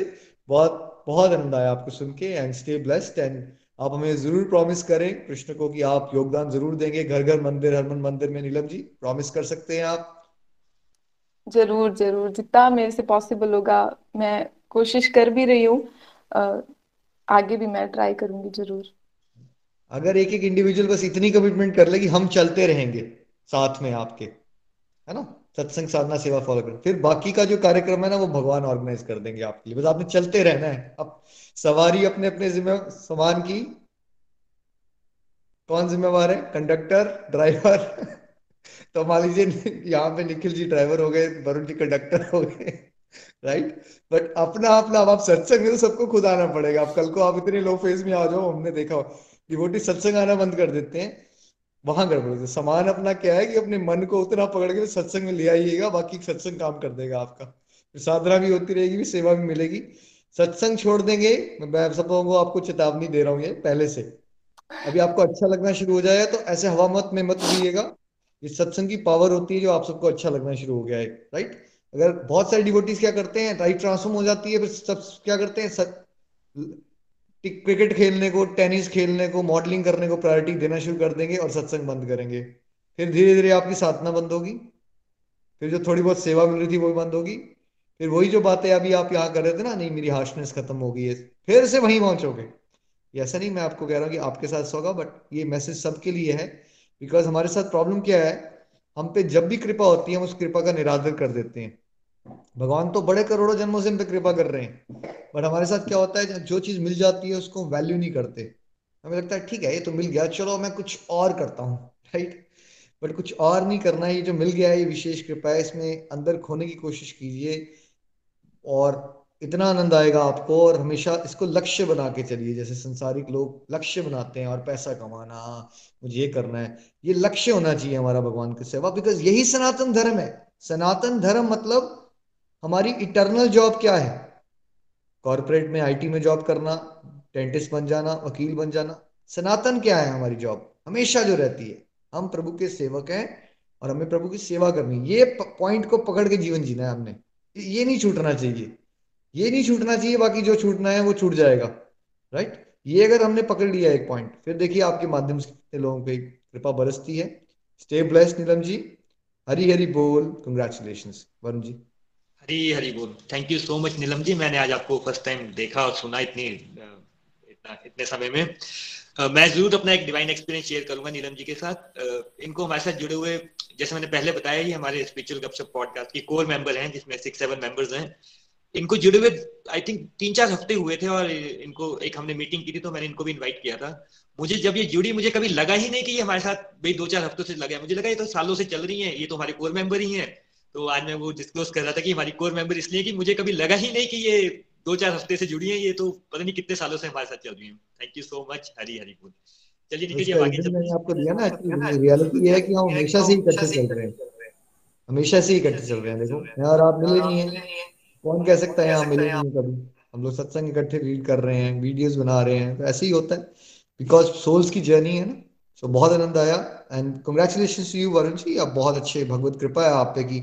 बहुत बहुत आनंद आया आपको सुन के। And stay blessed. एंड आप हमें जरूर प्रॉमिस करें कृष्ण को कि आप योगदान जरूर देंगे घर घर मंदिर, हर मन मंदिर में। नीलम जी, प्रॉमिस कर सकते हैं आप? जरूर जरूर, जितना मेरे से पॉसिबल होगा मैं कोशिश कर भी रही हूँ, आगे भी मैं ट्राई करूंगी जरूर। अगर एक एक इंडिविजुअल बस इतनी कमिटमेंट कर ले कि हम चलते रहेंगे साथ में आपके, है ना, सत्संग साधना सेवा फॉलो कर, फिर बाकी का जो कार्यक्रम है ना वो भगवान ऑर्गेनाइज कर देंगे आपके लिए। बस आपने चलते रहना है। अब सवारी अपने अपने जिम्मे सामान की कौन जिम्मेवार है? Conductor, driver. तो मान लीजिए यहाँ पे निखिल जी ड्राइवर हो गए, वरुण जी कंडक्टर हो गए, राइट। बट अपना अपना अब आप सत्संग में तो सबको खुद आना पड़ेगा। अब कल को आप इतने लो फेज में आ जाओ, हमने देखा हो डिवोटी सत्संग आना बंद कर देते हैं, वहां गड़बड़ होती है। सामान अपना क्या है कि अपने मन को उतना पकड़ के सत्संग में ले आइएगा, बाकी सत्संग काम कर देगा आपका। साधना भी होती रहेगी, भी सेवा भी मिलेगी। सत्संग छोड़ देंगे, मैं सब लोगों को आपको चेतावनी दे रहा हूँ ये पहले से। अभी आपको अच्छा लगना शुरू हो जाए तो ऐसे हवा मत में मत दीजिएगा। ये सत्संग की पावर होती है जो आप सबको अच्छा लगना शुरू हो गया है, राइट। अगर बहुत सारे डिवोटीज क्या करते हैं, राइट, ट्रांसफॉर्म हो जाती है, फिर सब क्या करते हैं, क्रिकेट खेलने को, टेनिस खेलने को, मॉडलिंग करने को प्रायोरिटी देना शुरू कर देंगे और सत्संग बंद करेंगे। फिर धीरे धीरे आपकी साधना बंद होगी, फिर जो थोड़ी बहुत सेवा मिल रही थी वो बंद होगी, फिर वही जो बातें अभी आप यहाँ कर रहे थे ना, नहीं मेरी हार्शनेस खत्म हो गई है, फिर से वहीं पहुंचोगे। ऐसा नहीं, मैं आपको कह रहा हूँ कि आपके साथ होगा, बट ये मैसेज सबके लिए है। बिकॉज हमारे साथ प्रॉब्लम क्या है, हम पे जब भी कृपा होती है हम उस कृपा का निरादर कर देते हैं। भगवान तो बड़े करोड़ों जन्मों से हम पे कृपा कर रहे हैं, बट हमारे साथ क्या होता है, जो चीज मिल जाती है उसको वैल्यू नहीं करते। हमें लगता है ठीक है ये तो मिल गया, चलो मैं कुछ और करता हूँ, राइट। बट कुछ और नहीं करना है, ये जो मिल गया है ये विशेष कृपा है, इसमें अंदर खोने की कोशिश कीजिए और इतना आनंद आएगा आपको। और हमेशा इसको लक्ष्य बना के चलिए, जैसे संसारिक लोग लक्ष्य बनाते हैं और पैसा कमाना, मुझे ये करना है, ये लक्ष्य होना चाहिए हमारा भगवान की सेवा। बिकॉज यही सनातन धर्म है। सनातन धर्म मतलब हमारी इटर्नल जॉब क्या है, कॉर्पोरेट में आईटी में जॉब करना, डेंटिस्ट बन जाना, वकील बन जाना। सनातन क्या है हमारी जॉब, हमेशा जो रहती है, हम प्रभु के सेवक हैं और हमें प्रभु की सेवा करनी। ये पॉइंट को पकड़ के जीवन जीना है हमने, ये नहीं छूटना चाहिए, ये नहीं छूटना चाहिए, बाकी जो छूटना है वो छूट जाएगा, राइट। ये अगर हमने पकड़ लिया एक पॉइंट, फिर देखिए आपके माध्यम से कितने लोगों पे कृपा बरसती है। स्टे ब्लेस्ड नीलम जी, हरी हरी बोल, कंग्रेचुलेशंस। वरुण जी, हरी हरी बोल। Thank you so much Neelam ji, मैंने आज आपको फर्स्ट टाइम देखा और सुना इतने समय में। मैं जरूर अपना एक डिवाइन एक्सपीरियंस शेयर करूंगा नीलम जी के साथ। इनको हमारे साथ जुड़े हुए, जैसे मैंने पहले बताया, ये हमारे स्पिरिचुअल गपशप पॉडकास्ट के कोर मेंबर हैं, जिसमें 6-7 मेंबर्स हैं। इनको जुड़े हुए आई थिंक 3-4 हफ्ते हुए थे और इनको एक हमने मीटिंग की थी, तो मैंने इनको भी इन्वाइट किया था। मुझे जब ये जुड़ी, मुझे कभी लगा ही नहीं कि ये हमारे साथ भाई 2-4 हफ्तों से लगा है, मुझे लगा ये तो सालों से चल रही है, ये तो हमारे कोर मेंबर ही है। तो आज मैं वो डिस्क्लोज कर रहा था कि हमारी कोर मेंबर इसलिए कि मुझे कभी लगा ही नहीं कि ये 2-4 हफ्ते से जुड़ी है, ये तो पता नहीं कितने सालों से हमारे साथ चल रही है। Thank you so much, Hari Hari बोल। चलिए निखिल जी आगे चलते हैं। आपको दिया ना, रियलिटी ये है कि हम हमेशा से इकट्ठे चल रहे हैं, हमेशा से इकट्ठे चल रहे हैं। देखो यार, आप मिले नहीं है, कौन कह सकता है हम मिले नहीं कभी। हम लोग सत्संग इकट्ठे रीड कर रहे हैं, वीडियोस बना रहे हैं, तो ऐसे ही होता है, बिकॉज सोल्स की जर्नी है ना। सो बहुत आनंद आया and congratulations to you Varun ji, आप बहुत अच्छे, भगवत कृपा है आप पे कि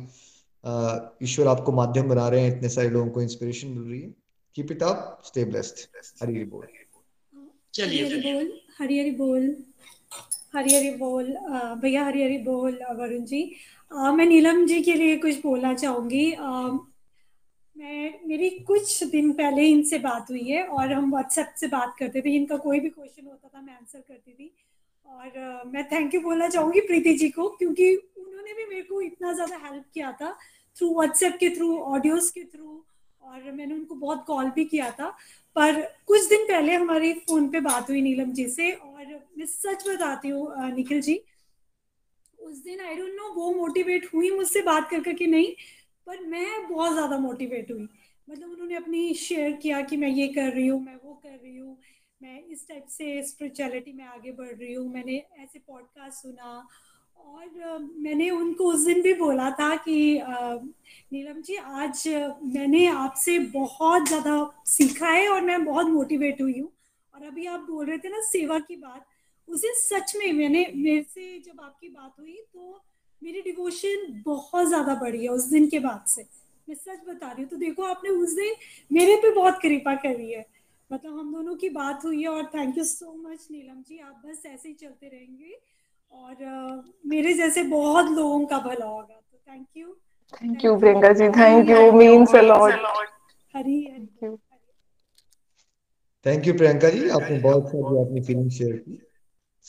ईश्वर आपको माध्यम बना रहे हैं, इतने सारे लोगों को इंस्पिरेशन मिल रही है। Keep it up, stay blessed. Hari Hari बोल। चलिए, हरी हरी बोल, हरी हरी बोल भैया, हरी हरी बोल वरुण जी। मैं नीलम जी के लिए कुछ बोलना चाहूँगी। मेरी कुछ दिन पहले इनसे बात हुई है और हम व्हाट्सएप से बात करते थे। इनका कोई भी क्वेश्चन होता था मैं आंसर करती थी और मैं थैंक यू बोलना चाहूँगी प्रीति जी को, क्योंकि उन्होंने भी मेरे को इतना ज़्यादा हेल्प किया था थ्रू व्हाट्सएप के थ्रू, ऑडियोज़ के थ्रू, और मैंने उनको बहुत कॉल भी किया था। पर कुछ दिन पहले हमारी फ़ोन पे बात हुई नीलम जी से और मैं सच बताती हूँ निखिल जी, उस दिन आई डोंट नो वो मोटिवेट हुई मुझसे बात कर करके नहीं, पर मैं बहुत ज़्यादा मोटिवेट हुई। मतलब उन्होंने अपनी शेयर किया कि मैं ये कर रही हूँ, मैं वो कर रही हूँ, मैं इस टाइप से स्पिरिचुअलिटी में आगे बढ़ रही हूँ, मैंने ऐसे पॉडकास्ट सुना। और मैंने उनको उस दिन भी बोला था कि नीलम जी आज मैंने आपसे बहुत ज़्यादा सीखा है और मैं बहुत मोटिवेट हुई हूँ। और अभी आप बोल रहे थे ना सेवा की बात, उसे सच में मेरे से जब आपकी बात हुई तो मेरी डिवोशन बहुत ज़्यादा बढ़ी है उस दिन के बाद से, मैं सच बता रही हूँ। तो देखो आपने उस दिन मेरे पे बहुत कृपा करी है, मतलब हम दोनों की बात हुई है। और thank you so much Neelam ji, आप बस ऐसे ही चलते रहेंगे और मेरे जैसे बहुत लोगों का भला होगा। तो thank you, thank you Priyanka ji, thank you, means a lot. Hari Hari, thank you Priyanka ji, आपने बहुत सारी अपनी फीलिंग शेयर की।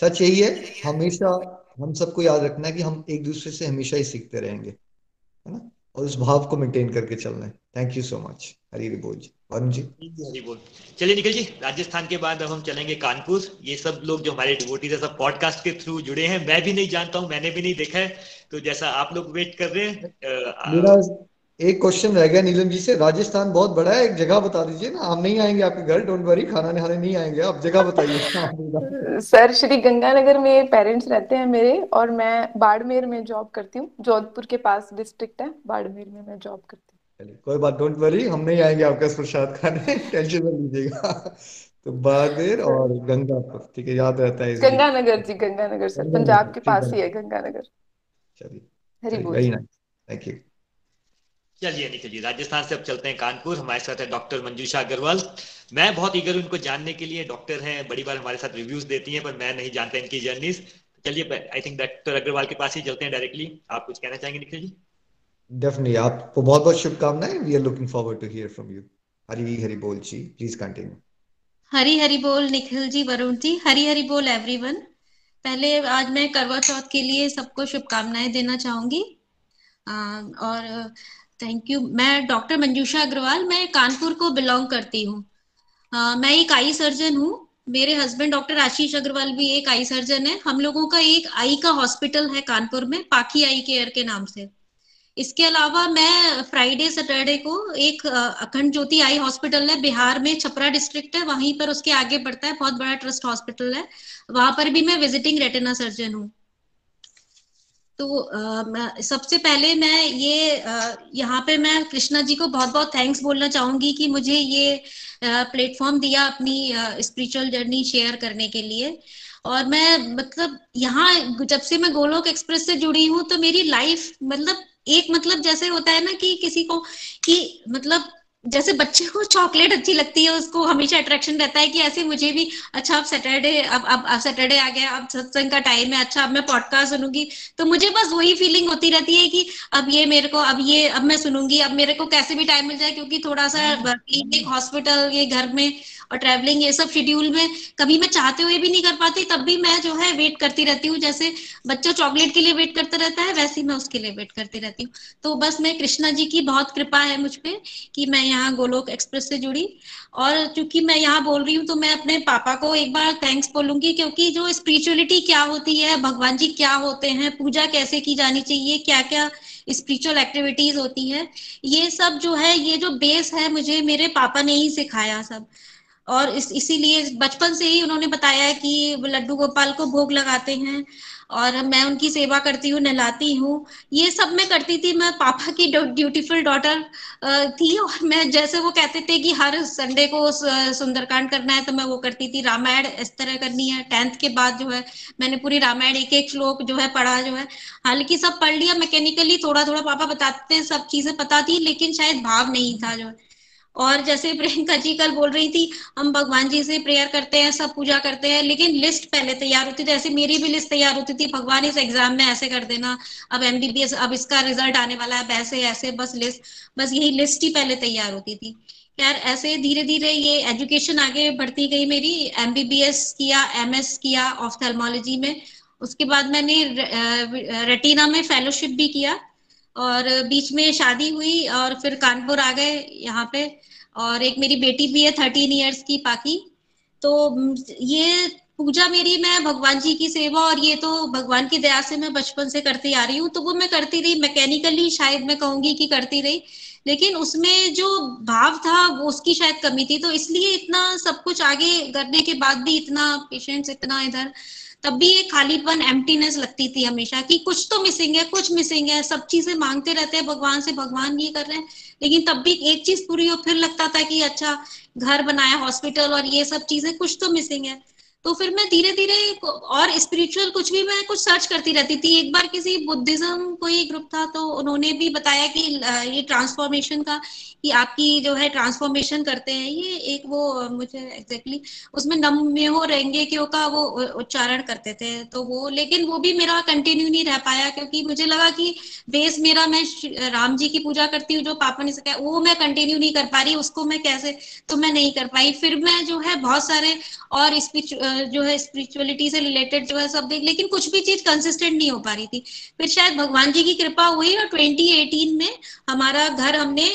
सच यही है, हमेशा हम सबको याद रखना है कि हम एक दूसरे से हमेशा ही सीखते रहेंगे, है ना। और उस भाव को मेंटेन करके चलना है। Thank you so much. Hari बोल जी, वरुण जी हरी बोल। चलिए निखिल जी, राजस्थान के बाद अब हम चलेंगे कानपुर। ये सब लोग जो हमारे डिवोटीज है सब पॉडकास्ट के थ्रू जुड़े हैं, मैं भी नहीं जानता हूँ, मैंने भी नहीं देखा है, तो जैसा आप लोग वेट कर रहे हैं। मेरा एक क्वेश्चन रह गया नीलम जी से, राजस्थान बहुत बड़ा है, एक जगह बता दीजिए ना, हम नहीं आएंगे आपके घर, डोंट वरी, खाना नहाने नहीं आएंगे, आप जगह बताइए। सर श्री गंगानगर में पेरेंट्स रहते हैं मेरे, और मैं बाड़मेर में जॉब करती हूँ, जोधपुर के पास डिस्ट्रिक्ट है, बाड़मेर में मैं जॉब करती हूँ। कोई बात, डोंट वरी, हम नहीं आएंगे आपका प्रसाद खाने, टेंशन मत लीजिएगा। तो बाड़मेर और गंगापुर, ठीक है, याद रहता है। गंगानगर जी, गंगानगर सर, पंजाब के पास ही है गंगानगर। चलिए, थैंक यू। चलिए निखिल जी, राजस्थान से अब चलते हैं कानपुर। हमारे साथ है डॉक्टर मंजूषा अग्रवाल। मैं बहुत ईगर हूँ इनको जानने के लिए, डॉक्टर हैं, बड़ी बार हमारे साथ रिव्यूज देती हैं, पर मैं नहीं जानता इनकी जर्नीज। चलिए, आई थिंक डॉक्टर अग्रवाल के पास ही चलते हैं डायरेक्टली। आप कुछ कहना चाहेंगे निखिल जी? डेफिनेटली, आपको बहुत बहुत शुभकामनाएं, we are looking forward to hear from you. Hari Hari बोल जी, प्लीज कंटिन्यू। हरी हरी बोल निखिल जी, वरुण जी, हरी हरी बोल एवरीवन। पहले आज मैं करवा चौथ के लिए सबको शुभकामनाएं देना चाहूंगी, और थैंक यू। मैं डॉक्टर मंजूषा अग्रवाल, मैं कानपुर को बिलोंग करती हूँ। मैं एक आई सर्जन हूँ, मेरे हस्बैंड डॉक्टर आशीष अग्रवाल भी एक आई सर्जन है। हम लोगों का एक आई का हॉस्पिटल है कानपुर में, पाखी आई केयर के नाम से। इसके अलावा मैं फ्राइडे सैटरडे को एक अखंड ज्योति आई हॉस्पिटल है, बिहार में छपरा डिस्ट्रिक्ट है, वहीं पर उसके आगे पड़ता है, बहुत बड़ा ट्रस्ट हॉस्पिटल है, वहां पर भी मैं विजिटिंग रेटिना सर्जन हूँ। तो सबसे पहले मैं ये यहाँ पे मैं कृष्णा जी को बहुत बहुत थैंक्स बोलना चाहूंगी कि मुझे ये प्लेटफॉर्म दिया अपनी स्पिरिचुअल जर्नी शेयर करने के लिए। और मैं मतलब यहाँ जब से मैं गोलोक एक्सप्रेस से जुड़ी हूँ तो मेरी लाइफ मतलब एक मतलब जैसे होता है ना कि किसी को कि मतलब जैसे बच्चे को चॉकलेट अच्छी लगती है, उसको हमेशा अट्रैक्शन रहता है कि ऐसे मुझे भी, अच्छा अब सैटरडे, अब सैटरडे आ गया, अब सत्संग का टाइम है, अच्छा अब मैं पॉडकास्ट सुनूंगी, तो मुझे बस वही फीलिंग होती रहती है कि अब ये मेरे को, अब ये, अब मैं सुनूंगी, अब मेरे को कैसे भी टाइम मिल जाए, क्योंकि थोड़ा सा क्लिनिक, हॉस्पिटल, ये घर में और ट्रैवलिंग, ये सब शेड्यूल में कभी मैं चाहते हुए भी नहीं कर पाती, तब भी मैं जो है वेट करती रहती हूँ। जैसे बच्चा चॉकलेट के लिए वेट करता रहता है, वैसे ही मैं उसके लिए वेट करती रहती हूँ। तो बस मैं, कृष्णा जी की बहुत कृपा है मुझ पे कि मैं यहाँ गोलोक एक्सप्रेस से जुड़ी, और चूंकि मैं यहाँ बोल रही हूँ तो मैं अपने पापा को एक बार थैंक्स बोलूंगी, क्योंकि जो स्पिरिचुअलिटी क्या होती है, भगवान जी क्या होते हैं, पूजा कैसे की जानी चाहिए, क्या क्या स्पिरिचुअल एक्टिविटीज होती है, ये सब जो है, ये जो बेस है मुझे मेरे पापा ने ही सिखाया सब। और इसीलिए बचपन से ही उन्होंने बताया कि लड्डू गोपाल को भोग लगाते हैं, और मैं उनकी सेवा करती हूँ, नहलाती हूँ, ये सब मैं करती थी। मैं पापा की ड्यूटीफुल डॉटर थी, और मैं जैसे वो कहते थे कि हर संडे को सुंदरकांड करना है तो मैं वो करती थी, रामायण इस तरह करनी है। 10th के बाद जो है मैंने पूरी रामायण एक एक श्लोक जो है पढ़ा, जो है हालांकि सब पढ़ लिया मैकेनिकली, थोड़ा थोड़ा पापा बताते हैं, सब चीजें पता थी, लेकिन शायद भाव नहीं था जो है। और जैसे प्रियंका जी कल बोल रही थी, हम भगवान जी से प्रेयर करते हैं, सब पूजा करते हैं, लेकिन लिस्ट पहले तैयार होती थी, ऐसे मेरी भी लिस्ट तैयार होती थी, भगवान इस एग्जाम में ऐसे कर देना, अब MBBS, अब इसका रिजल्ट आने वाला है, ऐसे ऐसे, बस लिस्ट, बस यही लिस्ट ही पहले तैयार होती थी। यार ऐसे धीरे धीरे ये एजुकेशन आगे बढ़ती गई मेरी, MBBS किया, MS किया ऑफ्थेल्मोलॉजी में, उसके बाद मैंने रेटिना में फेलोशिप भी किया, और बीच में शादी हुई और फिर कानपुर आ गए यहाँ पे, और एक मेरी बेटी भी है 13 years की पाकी। तो ये पूजा मेरी, मैं भगवान जी की सेवा, और ये तो भगवान की दया से मैं बचपन से करती आ रही हूँ, तो वो मैं करती रही, मैकेनिकली शायद मैं कहूंगी कि करती रही, लेकिन उसमें जो भाव था वो उसकी शायद कमी थी, तो इसलिए इतना सब कुछ आगे करने के बाद भी इतना पेशेंट्स, इतना इधर, तब भी ये खालीपन, एम्प्टीनेस लगती थी हमेशा कि कुछ तो मिसिंग है, कुछ मिसिंग है, सब चीजें मांगते रहते हैं भगवान से, भगवान ये कर रहे हैं, लेकिन तब भी एक चीज पूरी हो, फिर लगता था कि अच्छा घर बनाया, हॉस्पिटल और ये सब चीजें, कुछ तो मिसिंग है। तो फिर मैं धीरे धीरे और स्पिरिचुअल कुछ भी मैं कुछ सर्च करती रहती थी। एक बार किसी बुद्धिज्म कोई ग्रुप था तो उन्होंने भी बताया कि ये ट्रांसफॉर्मेशन का, कि आपकी जो है ट्रांसफॉर्मेशन करते हैं, ये एक वो मुझे एग्जैक्टली उसमें नमो रेंगेक्यो का वो उच्चारण करते थे, तो वो, लेकिन वो भी मेरा कंटिन्यू नहीं रह पाया, क्योंकि मुझे लगा कि बेस मेरा, मैं राम जी की पूजा करती हूँ जो पापा ने सिखाया, वो मैं कंटिन्यू नहीं कर पा रही, उसको मैं कैसे, तो मैं नहीं कर पाई। फिर मैं जो है बहुत सारे और जो है स्पिरिचुअलिटी से रिलेटेड जो है सब देख, लेकिन कुछ भी चीज कंसिस्टेंट नहीं हो पा रही थी। फिर शायद भगवान जी की कृपा हुई और 2018 में हमारा घर हमने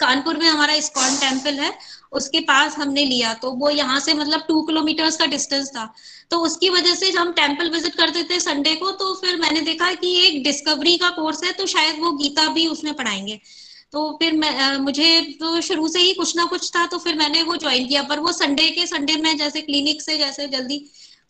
कानपुर में हमारा इस्कॉन टेम्पल है उसके पास हमने लिया, तो वो यहाँ से मतलब 2 किलोमीटर्स का डिस्टेंस था, तो उसकी वजह से हम टेम्पल विजिट करते थे संडे को। तो फिर मैंने देखा कि एक डिस्कवरी का कोर्स है तो शायद वो गीता भी उसमें पढ़ाएंगे, तो फिर मैं मुझे तो शुरू से ही कुछ ना कुछ था तो फिर मैंने वो ज्वाइन किया। पर वो संडे में जैसे क्लिनिक से जैसे जल्दी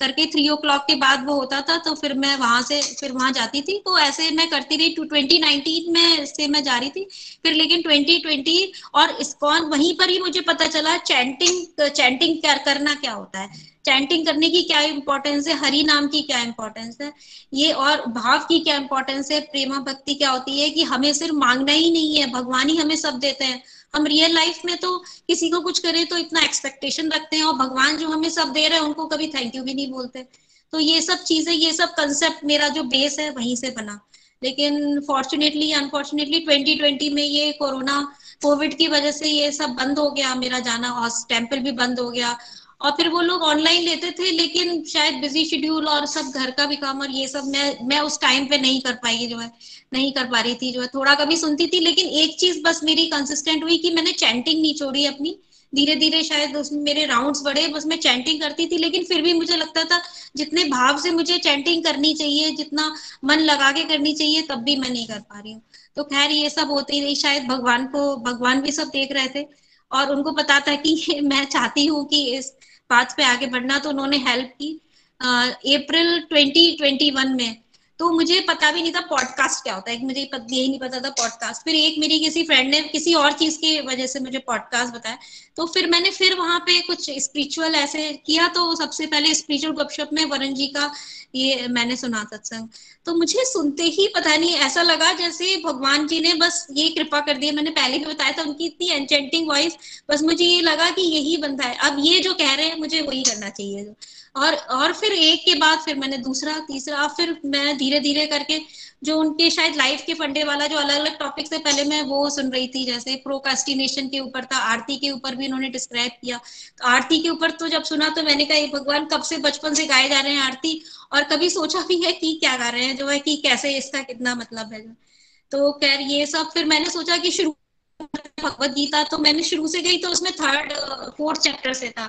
करके 3 o'clock के बाद वो होता था, तो फिर मैं वहां जाती थी। तो ऐसे मैं करती रही, 2019 में से मैं जा रही थी फिर, लेकिन 2020 और इस्कॉन वहीं पर ही मुझे पता चला चैंटिंग करना क्या होता है, चैंटिंग करने की क्या इम्पोर्टेंस है, हरि नाम की क्या इम्पोर्टेंस है ये, और भाव की क्या इम्पोर्टेंस है, प्रेमा भक्ति क्या होती है कि हमें सिर्फ मांगना ही नहीं है, भगवान ही हमें सब देते हैं। हम रियल लाइफ में तो किसी को कुछ करें तो इतना एक्सपेक्टेशन रखते हैं और भगवान जो हमें सब दे रहे हैं उनको कभी थैंक यू भी नहीं बोलते। तो ये सब चीजें, ये सब कंसेप्ट मेरा जो बेस है वहीं से बना, लेकिन फॉर्चुनेटली अनफॉर्चुनेटली 2020 में ये कोरोना कोविड की वजह से ये सब बंद हो गया मेरा जाना, और टेम्पल भी बंद हो गया और फिर वो लोग ऑनलाइन लेते थे, लेकिन शायद बिजी शेड्यूल और सब घर का भी काम और ये सब मैं उस टाइम पे नहीं कर पा रही थी जो है। थोड़ा कभी सुनती थी, लेकिन एक चीज बस मेरी कंसिस्टेंट हुई कि मैंने चैंटिंग नहीं छोड़ी अपनी, धीरे धीरे शायद उसमें मेरे राउंड्स बढ़े, बस मैं चैंटिंग करती थी। लेकिन फिर भी मुझे लगता था जितने भाव से मुझे चैंटिंग करनी चाहिए, जितना मन लगा के करनी चाहिए, तब भी मैं नहीं कर पा रही हूँ। तो खैर ये सब होती रही, शायद भगवान भी सब देख रहे थे और उनको पता था कि मैं चाहती हूँ कि इस बात पे आगे बढ़ना, तो उन्होंने हेल्प की। अप्रैल 2021 में तो मुझे पता भी नहीं था पॉडकास्ट क्या होता है, मुझे यही नहीं पता था पॉडकास्ट। फिर एक मेरी किसी फ्रेंड ने किसी और चीज की वजह से मुझे पॉडकास्ट बताया, तो फिर मैंने फिर वहां पे कुछ स्पिरिचुअल ऐसे किया, तो सबसे पहले स्पिरिचुअल गपशप में वरुण जी का ये मैंने सुना सत्संग, तो मुझे सुनते ही पता नहीं ऐसा लगा जैसे भगवान जी ने बस ये कृपा कर दी है। मैंने पहले भी बताया था उनकी इतनी एन्चेंटिंग वॉइस, बस मुझे ये लगा कि यही बंदा है, अब ये जो कह रहे हैं मुझे वही करना चाहिए। और फिर एक के बाद फिर मैंने दूसरा, तीसरा, फिर मैं धीरे धीरे करके जो उनके शायद लाइफ के फंडे वाला जो अलग अलग टॉपिक से पहले मैं वो सुन रही थी, जैसे प्रोकास्टिनेशन के ऊपर था, आरती के ऊपर भी उन्होंने डिस्क्राइब किया। तो आरती के ऊपर तो जब सुना तो मैंने कहा ये भगवान कब से बचपन से गाए जा रहे हैं आरती, और कभी सोचा भी है कि क्या गा रहे हैं जो है कि कैसे इसका कितना मतलब है। तो खैर ये सब फिर मैंने सोचा कि शुरू भगवत गीता तो मैंने शुरू से गई, तो उसमें 3rd, 4th चैप्टर से था,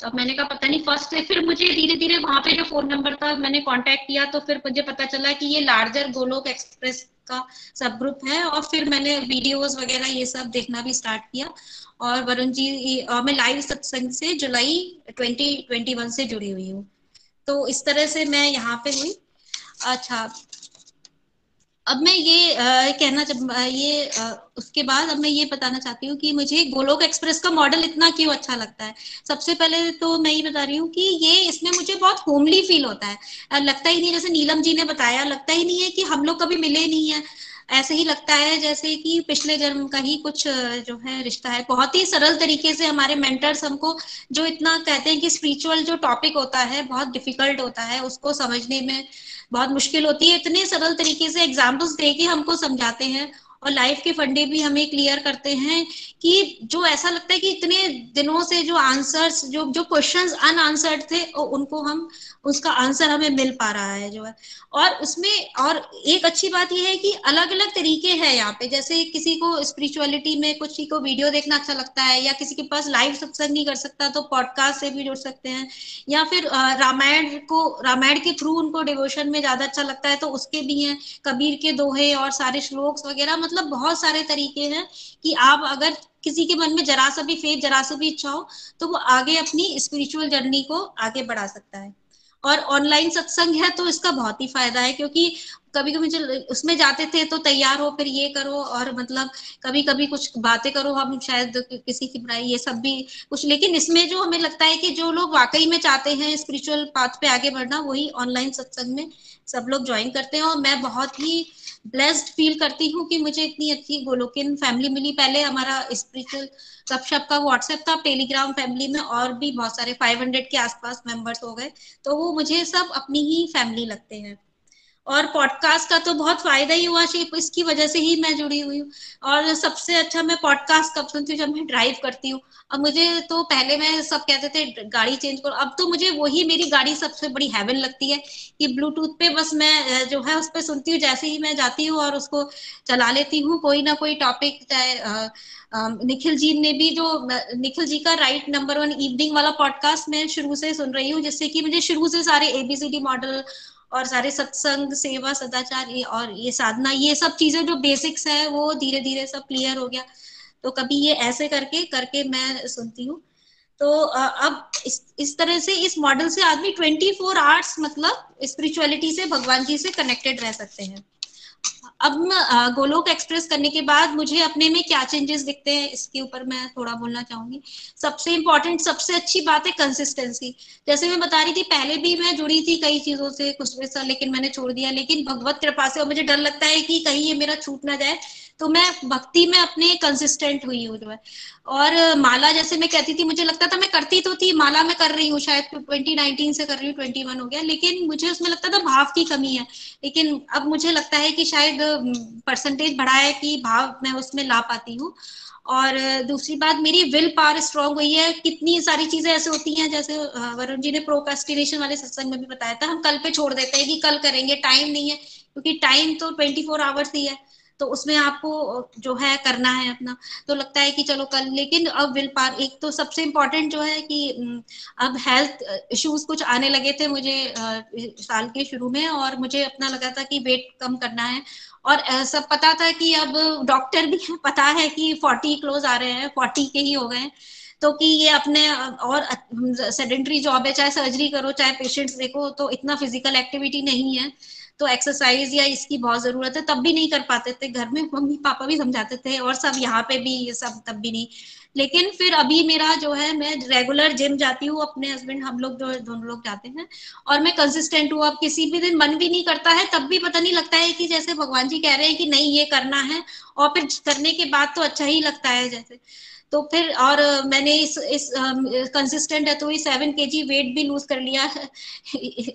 तो मैंने कहा पता नहीं 1st से। फिर मुझे धीरे धीरे वहां पे जो 4 नंबर था मैंने कांटेक्ट किया, तो फिर मुझे पता चला कि ये लार्जर गोलोक एक्सप्रेस का सब ग्रुप है, और फिर मैंने वीडियोस वगैरह ये सब देखना भी स्टार्ट किया। और वरुण जी और मैं लाइव सत्संग से जुलाई 2021 से जुड़ी हुई हूँ, तो इस तरह से मैं यहाँ पे हुई। अच्छा, अब मैं ये उसके बाद अब मैं ये बताना चाहती हूँ कि मुझे गोलोक एक्सप्रेस का मॉडल इतना क्यों अच्छा लगता है। सबसे पहले तो मैं ये बता रही हूँ कि ये इसमें मुझे बहुत होमली फील होता है, लगता ही नहीं, जैसे नीलम जी ने बताया, लगता ही नहीं है कि हम लोग कभी मिले नहीं है, ऐसे ही लगता है जैसे कि पिछले जन्म का ही कुछ जो है रिश्ता है। बहुत ही सरल तरीके से हमारे मेंटर्स हमको जो इतना कहते हैं कि स्पिरिचुअल जो टॉपिक होता है बहुत डिफिकल्ट होता है, उसको समझने में बहुत मुश्किल होती है, इतने सरल तरीके से एग्जाम्पल्स देके हमको समझाते हैं और लाइफ के फंडे भी हमें क्लियर करते हैं कि जो ऐसा लगता है कि इतने दिनों से जो आंसर्स जो क्वेश्चंस अनआंसर्ड थे उनको हम उसका आंसर हमें मिल पा रहा है जो है। और उसमें और एक अच्छी बात यह है कि अलग अलग तरीके हैं यहाँ पे, जैसे किसी को स्पिरिचुअलिटी में किसी को वीडियो देखना अच्छा लगता है, या किसी के पास लाइव सत्संग नहीं कर सकता तो पॉडकास्ट से भी जुड़ सकते हैं, या फिर रामायण के थ्रू उनको डिवोशन में ज्यादा अच्छा लगता है तो उसके भी हैं, कबीर के दोहे और सारे श्लोक वगैरह, मतलब बहुत सारे तरीके हैं कि आप अगर किसी के मन में जरा सा भी फेथ, जरा सा भी इच्छा हो तो वो आगे अपनी स्पिरिचुअल जर्नी को आगे बढ़ा सकता है। और ऑनलाइन सत्संग है तो इसका बहुत ही फायदा है, क्योंकि कभी कभी उसमें जाते थे तो तैयार हो फिर ये करो, और मतलब कभी कभी कुछ बातें करो, हम शायद किसी की बुराई ये सब भी कुछ, लेकिन इसमें जो हमें लगता है कि जो लोग वाकई में चाहते हैं स्पिरिचुअल पाथ पे आगे बढ़ना, वही ऑनलाइन सत्संग में सब लोग ज्वाइन करते हैं। और मैं बहुत ही ब्लेस्ड फील करती हूँ कि मुझे इतनी अच्छी गोलोकिन फैमिली मिली। पहले हमारा स्पिरिचुअल गपशप का व्हाट्सएप था, टेलीग्राम फैमिली में और भी बहुत सारे 500 के आसपास मेंबर्स हो गए, तो वो मुझे सब अपनी ही फैमिली लगते हैं। और पॉडकास्ट का तो बहुत फायदा ही हुआ, इसकी वजह से ही मैं जुड़ी हुई हूँ। और सबसे अच्छा मैं पॉडकास्ट कब सुनती हूँ, जब मैं ड्राइव करती हूँ। अब मुझे तो पहले मैं सब कहते थे गाड़ी चेंज करो, अब तो मुझे वही मेरी गाड़ी सबसे बड़ी हेवन लगती है कि ब्लूटूथ पे बस मैं जो है उस पर सुनती हूँ जैसे ही मैं जाती हूँ और उसको चला लेती हूँ। कोई ना कोई टॉपिक, चाहे निखिल जी ने भी, जो निखिल जी का राइट नंबर वन इवनिंग वाला पॉडकास्ट मैं शुरू से सुन रही हूँ, जिससे कि मुझे शुरू से सारे ABCD मॉडल और सारे सत्संग, सेवा, सदाचार और ये साधना, ये सब चीजें जो बेसिक्स है वो धीरे धीरे सब क्लियर हो गया। तो कभी ये ऐसे करके करके मैं सुनती हूँ। तो अब इस तरह से, इस मॉडल से आदमी 24 आवर्स मतलब स्पिरिचुअलिटी से, भगवान जी से कनेक्टेड रह सकते हैं। अब गोलोक एक्सप्रेस करने के बाद मुझे अपने में क्या चेंजेस दिखते हैं, इसके ऊपर मैं थोड़ा बोलना चाहूंगी। सबसे इम्पोर्टेंट, सबसे अच्छी बात है कंसिस्टेंसी। जैसे मैं बता रही थी, पहले भी मैं जुड़ी थी कई चीजों से, कुछ भी सा, लेकिन मैंने छोड़ दिया। लेकिन भगवत कृपा से, और मुझे डर लगता है कि कहीं ये मेरा छूट ना जाए, तो मैं भक्ति में अपने कंसिस्टेंट हुई हूँ जो है। और माला, जैसे मैं कहती थी, मुझे लगता था मैं करती तो थी, माला मैं कर रही हूँ, शायद 2019 से कर रही हूँ, 21 हो गया, लेकिन मुझे उसमें लगता था भाव की कमी है। लेकिन अब मुझे लगता है कि शायद परसेंटेज बढ़ा है कि भाव मैं उसमें ला पाती हूँ। और दूसरी बात, मेरी विल पावर स्ट्रांग हुई है। कितनी सारी चीजें ऐसे होती हैं, जैसे वरुण जी ने प्रोक्रेस्टिनेशन वाले सत्संग में भी बताया था, हम कल पे छोड़ देते हैं कि कल करेंगे, टाइम नहीं है, क्योंकि टाइम तो 24 आवर्स ही है, तो उसमें आपको जो है करना है अपना, तो लगता है कि चलो कल। लेकिन अब विल पावर, एक तो सबसे इम्पोर्टेंट जो है कि अब हेल्थ इश्यूज कुछ आने लगे थे मुझे साल के शुरू में, और मुझे अपना लगा था कि वेट कम करना है, और सब पता था कि अब डॉक्टर भी पता है कि 40 क्लोज आ रहे हैं, 40 के ही हो गए हैं, तो कि ये अपने और सेडेंटरी जॉब है, चाहे सर्जरी करो, चाहे पेशेंट्स देखो, तो इतना फिजिकल एक्टिविटी नहीं है, तो एक्सरसाइज या इसकी बहुत जरूरत है। तब भी नहीं कर पाते थे, घर में मम्मी पापा भी समझाते थे, और सब यहाँ पे भी ये सब, तब भी नहीं। लेकिन फिर अभी मेरा जो है, मैं रेगुलर जिम जाती हूँ, अपने हस्बैंड, हम लोग जो दोनों लोग जाते हैं, और मैं कंसिस्टेंट हूँ। अब किसी भी दिन मन भी नहीं करता है, तब भी पता नहीं लगता है कि जैसे भगवान जी कह रहे हैं कि नहीं ये करना है, और फिर करने के बाद तो अच्छा ही लगता है जैसे। तो फिर, और मैंने इस कंसिस्टेंट है तो 7 kg वेट भी लूज कर लिया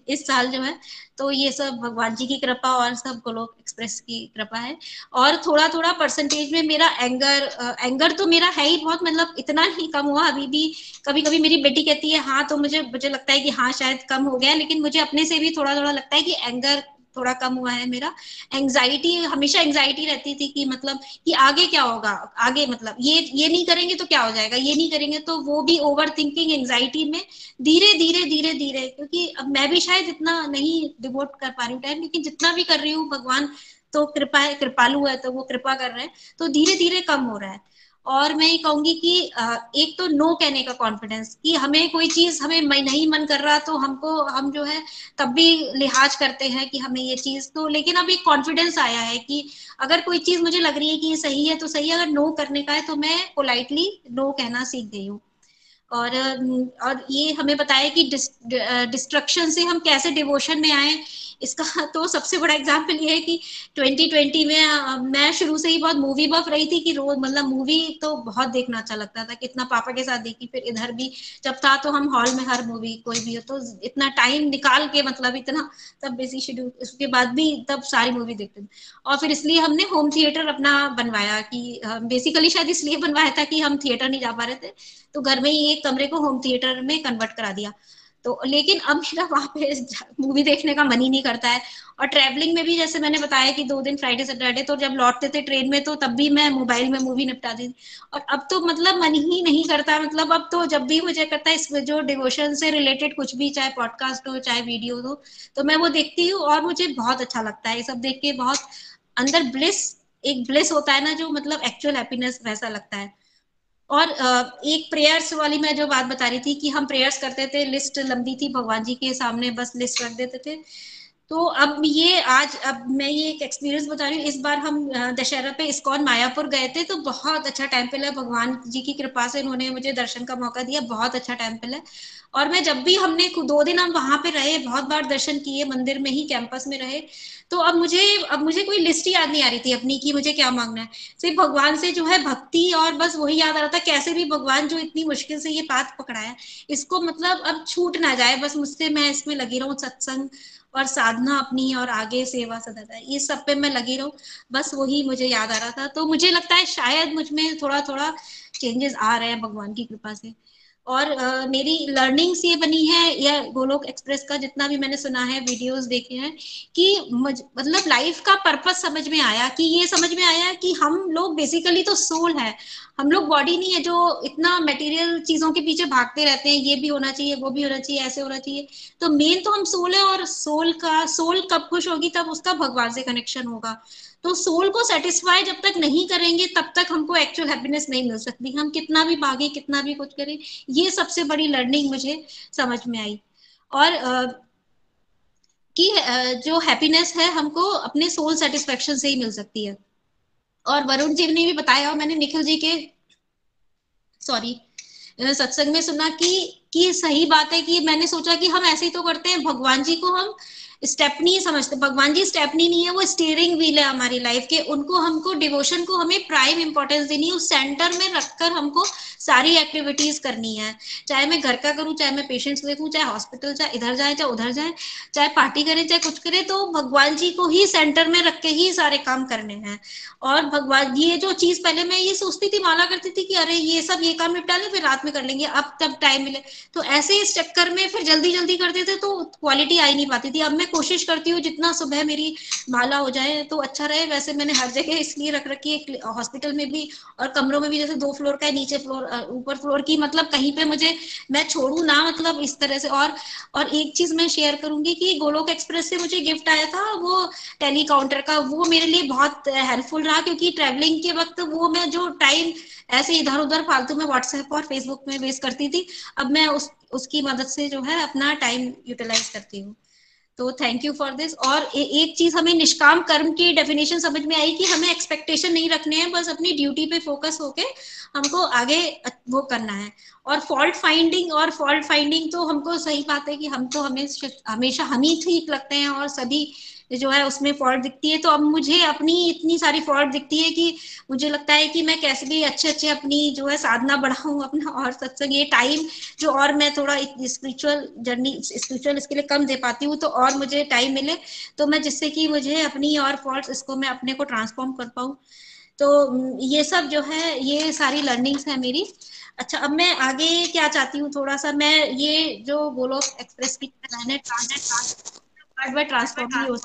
इस साल जो है। तो ये सब भगवान जी की कृपा और सब गोलोक एक्सप्रेस की कृपा है। और थोड़ा थोड़ा परसेंटेज में मेरा एंगर तो मेरा है ही बहुत, मतलब इतना ही कम हुआ। अभी भी कभी कभी मेरी बेटी कहती है हाँ, तो मुझे लगता है कि हाँ शायद कम हो गया, लेकिन मुझे अपने से भी थोड़ा थोड़ा लगता है कि एंगर थोड़ा कम हुआ है मेरा। एंग्जाइटी, हमेशा एंग्जाइटी रहती थी कि मतलब कि आगे क्या होगा, आगे मतलब ये नहीं करेंगे तो क्या हो जाएगा, ये नहीं करेंगे तो, वो भी ओवर थिंकिंग, एंग्जाइटी में धीरे धीरे, क्योंकि अब मैं भी शायद इतना नहीं डिवोट कर पा रही हूँ टाइम, लेकिन जितना भी कर रही हूँ भगवान तो कृपा है, कृपालु है, तो वो कृपा कर रहे हैं, तो धीरे धीरे कम हो रहा है। और मैं ये कहूंगी कि एक तो नो कहने का कॉन्फिडेंस, कि हमें कोई चीज, हमें नहीं मन कर रहा तो हम जो है तब भी लिहाज करते हैं कि हमें ये चीज तो, लेकिन अब एक कॉन्फिडेंस आया है कि अगर कोई चीज मुझे लग रही है कि ये सही है तो सही है, अगर नो करने का है तो मैं पोलाइटली नो कहना सीख गई हूँ। और ये हमें बताया कि डिस्ट्रक्शन से हम कैसे डिवोशन में आए, इसका तो सबसे बड़ा एग्जाम्पल ये है कि 2020 में मैं शुरू से ही बहुत मूवी बफ रही थी, कि रोज मतलब मूवी तो बहुत देखना अच्छा लगता था, कितना पापा के साथ देखी, फिर इधर भी जब था तो हम हॉल में हर मूवी कोई भी हो तो इतना टाइम निकाल के, मतलब इतना तब बिजी शेड्यूल, उसके बाद भी तब सारी मूवी देखते थे। और फिर इसलिए हमने होम थिएटर अपना बनवाया, कि बेसिकली शायद इसलिए बनवाया था कि हम थिएटर नहीं जा पा रहे थे, तो घर में ही एक कमरे को होम थिएटर में कन्वर्ट करा दिया। तो लेकिन अब मेरा वहां पे मूवी देखने का मन ही नहीं करता है। और ट्रैवलिंग में भी, जैसे मैंने बताया कि 2 दिन फ्राइडे सैटरडे, तो जब लौटते थे ट्रेन में तो तब भी मैं मोबाइल में मूवी निपटाती थी। और अब तो मतलब मन ही नहीं करता, मतलब अब तो जब भी मुझे करता है, इस जो डिवोशन से रिलेटेड कुछ भी, चाहे पॉडकास्ट हो चाहे वीडियो हो, तो मैं वो देखती हूँ और मुझे बहुत अच्छा लगता है। ये सब देख के बहुत अंदर ब्लिस, एक ब्लिस होता है ना, जो मतलब एक्चुअल हैप्पीनेस, वैसा लगता है। और एक प्रेयर्स वाली मैं जो बात बता रही थी कि हम प्रेयर्स करते थे, लिस्ट लंबी थी, भगवान जी के सामने बस लिस्ट रख देते थे। तो अब ये आज, अब मैं ये एक एक्सपीरियंस बता रही हूँ, इस बार हम दशहरा पे इस्कॉन मायापुर गए थे, तो बहुत अच्छा टेम्पल है, भगवान जी की कृपा से उन्होंने मुझे दर्शन का मौका दिया, बहुत अच्छा टेम्पल है। और मैं जब भी, हमने 2 दिन हम वहां पे रहे, बहुत बार दर्शन किए, मंदिर में ही कैंपस में रहे। तो अब मुझे कोई लिस्ट ही याद नहीं आ रही थी अपनी कि मुझे क्या मांगना है, सिर्फ भगवान से जो है भक्ति, और बस वही याद आ रहा था, कैसे भी भगवान जो इतनी मुश्किल से ये पाथ पकड़ा है, इसको मतलब अब छूट ना जाए बस मुझसे, मैं इसमें लगी रहूं, सत्संग और साधना अपनी और आगे सेवा सदा, ये सब पे मैं लगी रहूं, बस वही मुझे याद आ रहा था। तो मुझे लगता है शायद मुझ में थोड़ा थोड़ा चेंजेस आ रहे हैं भगवान की कृपा से। और मेरी लर्निंग्स ये बनी है, या गोलोक एक्सप्रेस का जितना भी मैंने सुना है, वीडियोस देखे हैं, कि मतलब लाइफ का पर्पस समझ में आया, कि ये समझ में आया कि हम लोग बेसिकली तो सोल है, हम लोग बॉडी नहीं है जो इतना मटेरियल चीजों के पीछे भागते रहते हैं, ये भी होना चाहिए, वो भी होना चाहिए, ऐसे होना चाहिए। तो मेन तो हम सोल है, और सोल कब खुश होगी, तब उसका भगवान से कनेक्शन होगा। तो सोल को सेटिस्फाई जब तक नहीं करेंगे, तब तक हमको एक्चुअल हैप्पीनेस नहीं मिल सकती, हम कितना भी भागे, कितना भी कुछ करें। ये सबसे बड़ी लर्निंग मुझे समझ में आई। और कि जो हैप्पीनेस है हमको अपने सोल सेटिस्फेक्शन से ही मिल सकती है। और वरुण जी ने भी बताया, और मैंने निखिल जी के सत्संग में सुना कि सही बात है, कि मैंने सोचा कि हम ऐसे ही तो करते हैं, भगवान जी को हम स्टेपनी समझते, भगवान जी स्टेपनी नहीं है, वो स्टीयरिंग व्हील है हमारी लाइफ के। उनको हमको डिवोशन को हमें प्राइम इंपॉर्टेंस देनी है, उस सेंटर में रखकर हमको सारी एक्टिविटीज करनी है, चाहे मैं घर का करूं, चाहे मैं पेशेंट्स देखूं, चाहे हॉस्पिटल, चाहे इधर जाए, चाहे उधर जाए, चाहे पार्टी करें, चाहे कुछ करें, तो भगवान जी को ही सेंटर में रख के ही सारे काम करने हैं। और भगवान ये जो चीज पहले मैं ये सोचती थी, माला करती थी कि अरे ये सब ये काम निपटा लें, फिर रात में कर लेंगे, अब तब टाइम मिले, तो ऐसे इस चक्कर में फिर जल्दी जल्दी करते थे, तो क्वालिटी आई नहीं पाती थी। अब मैं कोशिश करती हूँ जितना सुबह मेरी माला हो जाए तो अच्छा रहे। वैसे मैंने हर जगह इसलिए रख रखी है, हॉस्पिटल में भी और कमरों में भी, जैसे 2 फ्लोर का है, नीचे फ्लोर ऊपर फ्लोर की, मतलब कहीं पे मुझे मैं छोड़ू ना, मतलब इस तरह से। और एक चीज मैं शेयर करूंगी कि गोलोक एक्सप्रेस से मुझे गिफ्ट आया था, वो टेली काउंटर का, वो मेरे लिए बहुत हेल्पफुल रहा, क्योंकि ट्रेवलिंग के वक्त वो मैं जो टाइम ऐसे इधर उधर फालतू में व्हाट्सएप और फेसबुक में वेस्ट करती थी, अब मैं उसकी मदद से जो है अपना टाइम यूटिलाइज करती हूँ। तो थैंक यू फॉर दिस। और एक चीज हमें निष्काम कर्म की डेफिनेशन समझ में आई, कि हमें एक्सपेक्टेशन नहीं रखने हैं, बस अपनी ड्यूटी पे फोकस होके हमको आगे वो करना है। और फॉल्ट फाइंडिंग तो हमको, सही बात है कि हम तो हमें हमेशा हम ही ठीक लगते हैं और सभी जो है उसमें फॉल्ट दिखती है। तो अब मुझे अपनी इतनी सारी फॉल्ट दिखती है कि मुझे लगता है कि मैं कैसे भी अच्छे अपनी जो है साधना बढ़ाऊं अपना, और सत्संग ये टाइम जो, और मैं थोड़ा स्पिरिचुअल इसके लिए कम दे पाती हूँ, तो और मुझे टाइम मिले तो मैं, जिससे कि मुझे अपनी और फॉल्ट इसको मैं अपने को ट्रांसफॉर्म कर पाऊँ। तो ये सब जो है, ये सारी लर्निंग्स है मेरी। अच्छा, अब मैं आगे क्या चाहती हूँ, थोड़ा सा मैं ये जो गोलोक एक्सप्रेस की ट्रांसफॉर्म हो,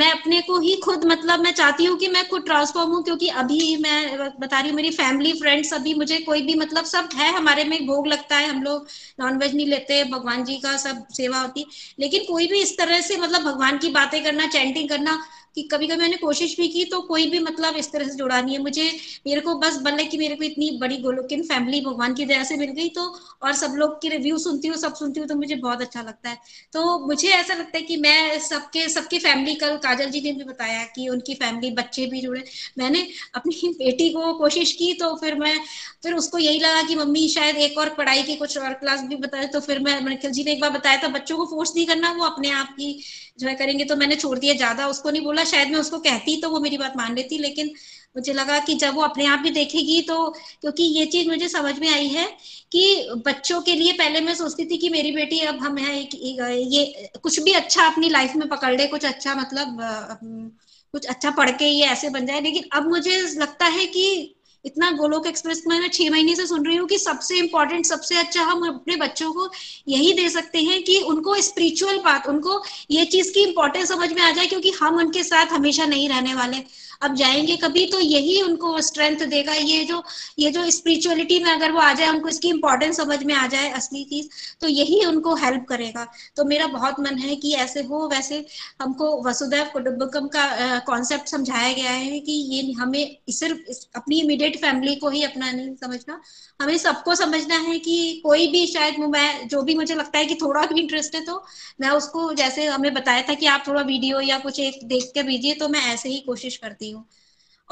मैं अपने को ही खुद, मतलब मैं चाहती हूँ कि मैं खुद ट्रांसफॉर्म हूँ, क्योंकि अभी मैं बता रही हूँ मेरी फैमिली फ्रेंड्स, अभी मुझे कोई भी मतलब सब है हमारे में, भोग लगता है, हम लोग नॉनवेज नहीं लेते, भगवान जी का सब सेवा होती है, लेकिन कोई भी इस तरह से मतलब भगवान की बातें करना, चैंटिंग करना, कि कभी कभी मैंने कोशिश भी की तो कोई भी मतलब इस तरह से जुड़ा नहीं है मुझे। मेरे को बस बल है कि मेरे को इतनी बड़ी गोलोकिन फैमिली भगवान की दया से मिल गई, तो और सब लोग की रिव्यू सुनती हूँ, सब सुनती हूँ, तो मुझे बहुत अच्छा लगता है। तो मुझे ऐसा लगता है कि मैं सबकी फैमिली, कल काजल जी ने भी बताया कि उनकी फैमिली, बच्चे भी जुड़े, मैंने अपनी बेटी को कोशिश की, तो फिर उसको यही लगा कि मम्मी शायद एक और पढ़ाई की कुछ और क्लास भी बताए, तो फिर मैं, निखिल जी ने एक बार बताया था बच्चों को फोर्स नहीं करना, वो अपने आप ही जो है करेंगे, तो मैंने छोड़ दिया, ज्यादा उसको नहीं बोला, शायद मैं उसको कहती तो वो मेरी बात मान लेती, लेकिन मुझे लगा कि जब वो अपने आप भी देखेगी तो, क्योंकि ये चीज मुझे समझ में आई है कि बच्चों के लिए पहले मैं सोचती थी कि मेरी बेटी, अब हम है ये कुछ भी अच्छा अपनी लाइफ में पकड़ ले, कुछ अच्छा मतलब कुछ अच्छा पढ़ के ये ऐसे बन जाए, लेकिन अब मुझे लगता है कि इतना गोलोक एक्सप्रेस में मैं 6 महीने से सुन रही हूँ कि सबसे इम्पोर्टेंट, सबसे अच्छा हम अपने बच्चों को यही दे सकते हैं कि उनको स्पिरिचुअल बात, उनको ये चीज की इम्पोर्टेंस समझ में आ जाए, क्योंकि हम उनके साथ हमेशा नहीं रहने वाले, अब जाएंगे कभी, तो यही उनको स्ट्रेंथ देगा, ये जो स्पिरिचुअलिटी में अगर वो आ जाए, उनको इसकी इम्पोर्टेंस समझ में आ जाए असली चीज, तो यही उनको हेल्प करेगा। तो मेरा बहुत मन है कि ऐसे हो, वैसे हमको वसुधैव कुटुंबकम का कॉन्सेप्ट समझाया गया है कि ये हमें सिर्फ अपनी इमीडिएट फैमिली को ही अपना नहीं समझना, हमें सबको समझना है, कि कोई भी शायद मैं जो भी मुझे लगता है कि थोड़ा भी इंटरेस्ट है, तो मैं उसको, जैसे हमें बताया था कि आप थोड़ा वीडियो या कुछ एक देख के भेजिए, तो मैं ऐसे ही कोशिश करती हूँ।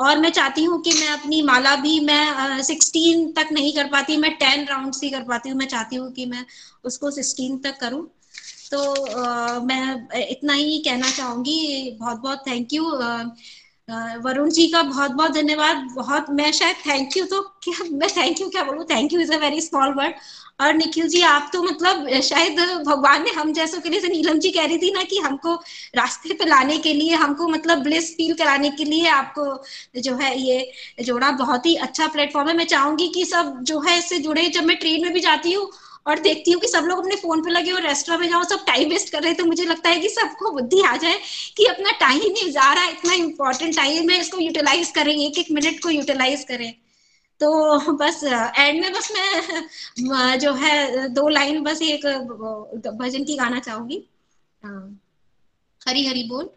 और मैं चाहती हूँ कि मैं अपनी माला भी, मैं 16 तक नहीं कर पाती, मैं 10 राउंड्स ही कर पाती हूँ, मैं चाहती हूँ कि मैं उसको 16 तक करूँ। तो मैं इतना ही कहना चाहूंगी। बहुत बहुत थैंक यू वरुण जी का बहुत बहुत धन्यवाद। बहुत मैं शायद थैंक यू तो क्या मैं थैंक यू क्या बोलूँ, thank you is a very small word. और निखिल जी आप तो मतलब शायद भगवान ने हम जैसों के लिए, नीलम जी कह रही थी ना कि हमको रास्ते पे लाने के लिए, हमको मतलब ब्लिस फील कराने के लिए आपको जो है ये जोड़ा बहुत ही अच्छा प्लेटफॉर्म है। मैं चाहूंगी कि सब जो है इससे जुड़े। जब मैं ट्रेन में भी जाती हूँ और देखती हूँ कि सब लोग अपने फोन पे लगे और रेस्टोरेंट में जाओ, सब टाइम वेस्ट कर रहे हैं, तो मुझे लगता है कि सबको बुद्धि आ जाए कि अपना टाइम ही जा रहा है, इतना इम्पोर्टेंट टाइम है, इसको यूटिलाइज करें, एक एक मिनट को यूटिलाइज करें। तो बस एंड में बस मैं जो है 2 लाइन बस एक भजन की गाना चाहूंगी। हरी हरी बोल।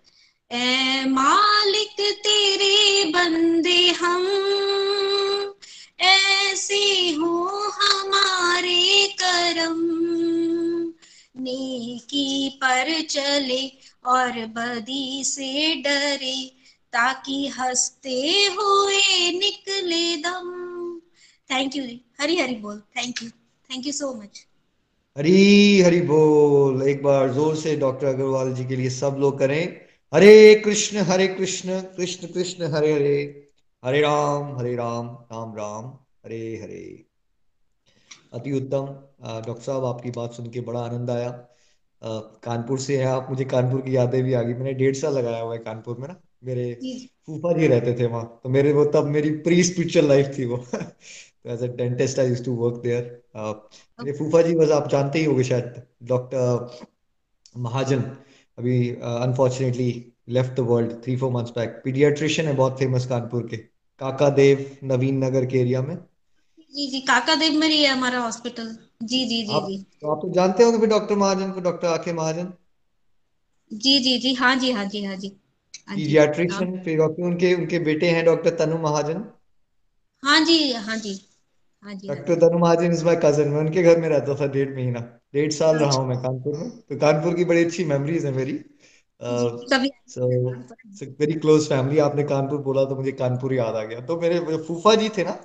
ए मालिक तेरे बंदे हम, ऐसे हो हमारे करम, नेकी पर चले और बदी से डरे, ताकि हंसते हुए निकले दम। Thank you. हरी हरी बोल। Thank you, thank you so much. Hari Hari बोल। एक बार जोर से डॉक्टर अग्रवाल जी के लिए सब लोग करें। हरे कृष्ण कृष्ण कृष्ण हरे हरे, हरे राम राम राम हरे हरे। अति उत्तम। डॉक्टर साहब आपकी बात सुन के बड़ा आनंद आया। कानपुर से हैं आप, मुझे कानपुर की यादें भी आ गई। मैंने 1.5 साल लगाया हुआ है कानपुर में ना, मेरे फूफा जी रहते थे वहाँ, तो मेरे वो तब मेरी प्री स्पिरिचुअल लाइफ थी वो। As a dentist I used to work there. मेरे फूफा जी बस आप जानते ही होंगे शायद, डॉक्टर महाजन, अभी unfortunately left the world 3-4 months back. Paediatrician है बहुत फेमस कानपुर के, काका देव नवीन नगर के एरिया में। जी जी, काका देव में ही है हमारा हॉस्पिटल। जी जी जी जी। तो आप तो जानते होंगे डॉक्टर महाजन को, डॉक्टर आके महाजन। जी जी जी, हाँ जी हाँ जी हाँ जी। पीडियाट्रिशियन, फिर उनके उनके बेटे हैं डॉक्टर तनु महाजन। हाँ जी हाँ जी हाँ जी। Doctor Tanu Mahajan is my cousin. मैं उनके घर में रहता था 1.5 महीना, 1.5 साल रहा हूँ मैं कानपुर में। तो कानपुर की बड़ी अच्छी मेमोरीज है मेरी। Very close family. आपने कानपुर बोला तो मुझे कानपुर याद आ गया। तो मेरे फूफा जी थे ना,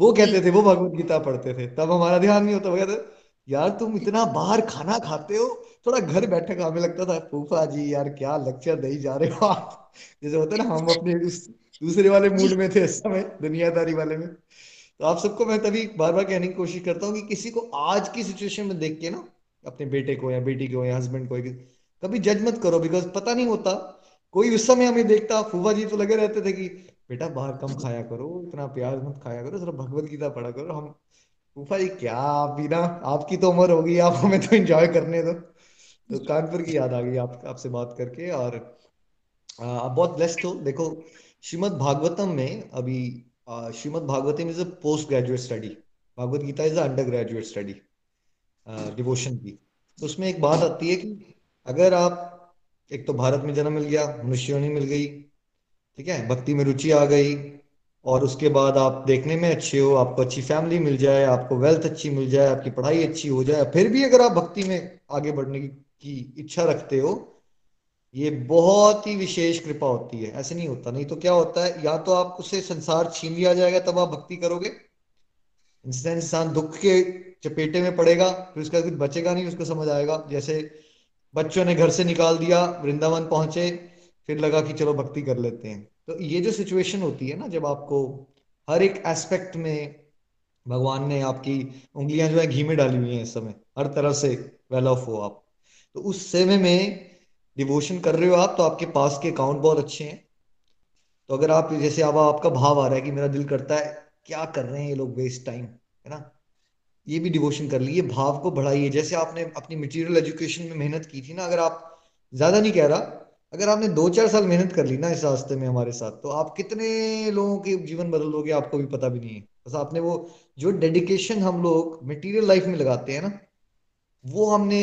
वो कहते थे, वो भगवत गीता पढ़ते थे, तब हमारा ध्यान नहीं होता। वो कहते यार तुम इतना बाहर खाना खाते हो, थोड़ा घर बैठे खाने। लगता था फूफा जी यार क्या लेक्चर नहीं जा रहे हो आप। जैसे होता है ना, हम अपने दूसरे वाले मूड में थे इस समय, दुनियादारी वाले में। तो आप सबको मैं तभी बार बार कहने की कोशिश करता हूँ कि किसी को आज की सिचुएशन में देख के ना, अपने बेटे को या बेटी को या हस्बैंड को, कभी जज मत करो, बिकॉज पता नहीं होता कोई उस समय हमें देखता। फूफा जी तो लगे रहते थे कि बेटा बाहर कम खाया करो, इतना प्याज मत खाया करो, जरा भगवत गीता पढ़ा करो। हम फूफा जी क्या आप भी ना, आपकी तो उम्र होगी, आप हमें तो एंजॉय करने दो। तो कानपुर की याद आ गई आपसे बात करके। और आप बहुत ब्लेस्ड हो। देखो श्रीमद् भागवतम में, अभी Shrimad Bhagavatam is a post graduate study, Bhagavad Gita is a under graduate study devotion की। तो उसमें एक बात आती है कि अगर आप, एक तो भारत में जन्म मिल गया, मनुष्य योनि मिल गई, ठीक है, भक्ति में रुचि आ गई, और उसके बाद आप देखने में अच्छे हो, आपको अच्छी फैमिली मिल जाए, आपको वेल्थ अच्छी मिल जाए, आपकी पढ़ाई अच्छी हो जाए, फिर भी अगर आप भक्ति में आगे बढ़ने की इच्छा रखते हो, ये बहुत ही विशेष कृपा होती है। ऐसे नहीं होता, नहीं तो क्या होता है, या तो आपसे संसार छीन लिया जाएगा तब आप भक्ति करोगे, इंसान दुख के चपेटे में पड़ेगा, फिर उसका कुछ बचेगा नहीं, उसको समझ आएगा। जैसे बच्चों ने घर से निकाल दिया, वृंदावन पहुंचे, फिर लगा कि चलो भक्ति कर लेते हैं। तो ये जो सिचुएशन होती है ना, जब आपको हर एक एस्पेक्ट में भगवान ने आपकी उंगलियां जो है घी में डाली हुई हैं, इस समय हर तरफ से वेल ऑफ हो आप, तो उस समय में डिवोशन कर रहे हो आप, तो आपके पास के अकाउंट बहुत अच्छे हैं। तो अगर आप जैसे अब आपका भाव आ रहा है कि मेरा दिल करता है, क्या कर रहे हैं ये लोग वेस्ट टाइम, है ना, ये भी डिवोशन कर लीजिए, भाव को बढ़ाइए। जैसे आपने अपनी मटेरियल एजुकेशन में मेहनत की थी ना, अगर आप, ज्यादा नहीं कह रहा, अगर आपने 2-4 साल मेहनत कर ली ना इस रास्ते में हमारे साथ, तो आप कितने लोगों के जीवन बदल दोगे आपको भी पता भी नहीं है। बस आपने वो जो डेडिकेशन हम लोग मटेरियल लाइफ में लगाते हैं ना, वो हमने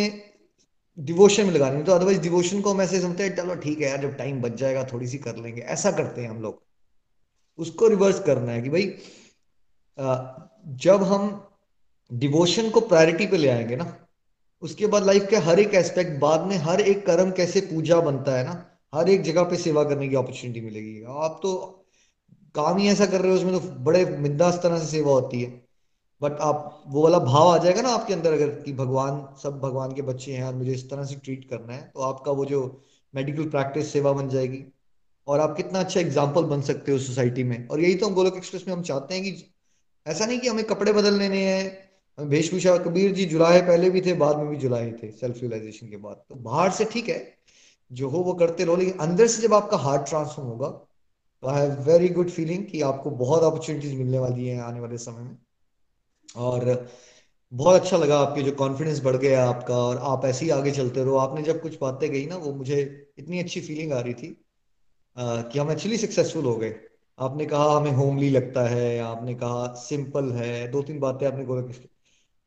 डिवोशन में लगानी। तो अदरवाइज डिवोशन को हम ऐसे समझते हैं, चलो ठीक है यार जब टाइम बच जाएगा थोड़ी सी कर लेंगे, ऐसा करते हैं हम लोग। उसको रिवर्स करना है कि भाई जब हम डिवोशन को प्रायोरिटी पे ले आएंगे ना, उसके बाद लाइफ के हर एक एस्पेक्ट, बाद में हर एक कर्म कैसे पूजा बनता है ना, हर एक जगह पे सेवा करने की अपॉर्चुनिटी मिलेगी। आप तो काम ही ऐसा कर रहे हो, उसमें तो बड़े बिंदास तरह से सेवा होती है, बट आप वो वाला भाव आ जाएगा ना आपके अंदर अगर, कि भगवान, सब भगवान के बच्चे हैं और मुझे इस तरह से ट्रीट करना है, तो आपका वो जो मेडिकल प्रैक्टिस सेवा बन जाएगी। और आप कितना अच्छा एग्जाम्पल बन सकते हो सोसाइटी में। और यही तो हम गोलोक एक्सप्रेस में हम चाहते हैं कि ऐसा नहीं कि हमें कपड़े बदल लेने हैं, वेशभूषा। कबीर जी जुलाहे पहले भी थे, बाद में भी जुलाहे थे सेल्फ रियलाइजेशन के बाद। तो बाहर से ठीक है जो हो वो करते रहो, लेकिन अंदर से जब आपका हार्ट ट्रांसफॉर्म होगा तो I have very good feeling कि आपको बहुत अपॉर्चुनिटीज मिलने वाली है आने वाले समय में। और बहुत अच्छा लगा, आपके जो कॉन्फिडेंस बढ़ गया आपका, और आप ऐसे ही आगे चलते रहो। आपने जब कुछ बातें कही ना, वो मुझे इतनी अच्छी फीलिंग आ रही थी कि हम एक्चुअली सक्सेसफुल हो गए। आपने कहा हमें होमली लगता है, आपने कहा सिंपल है, 2-3 बातें आपने बोला।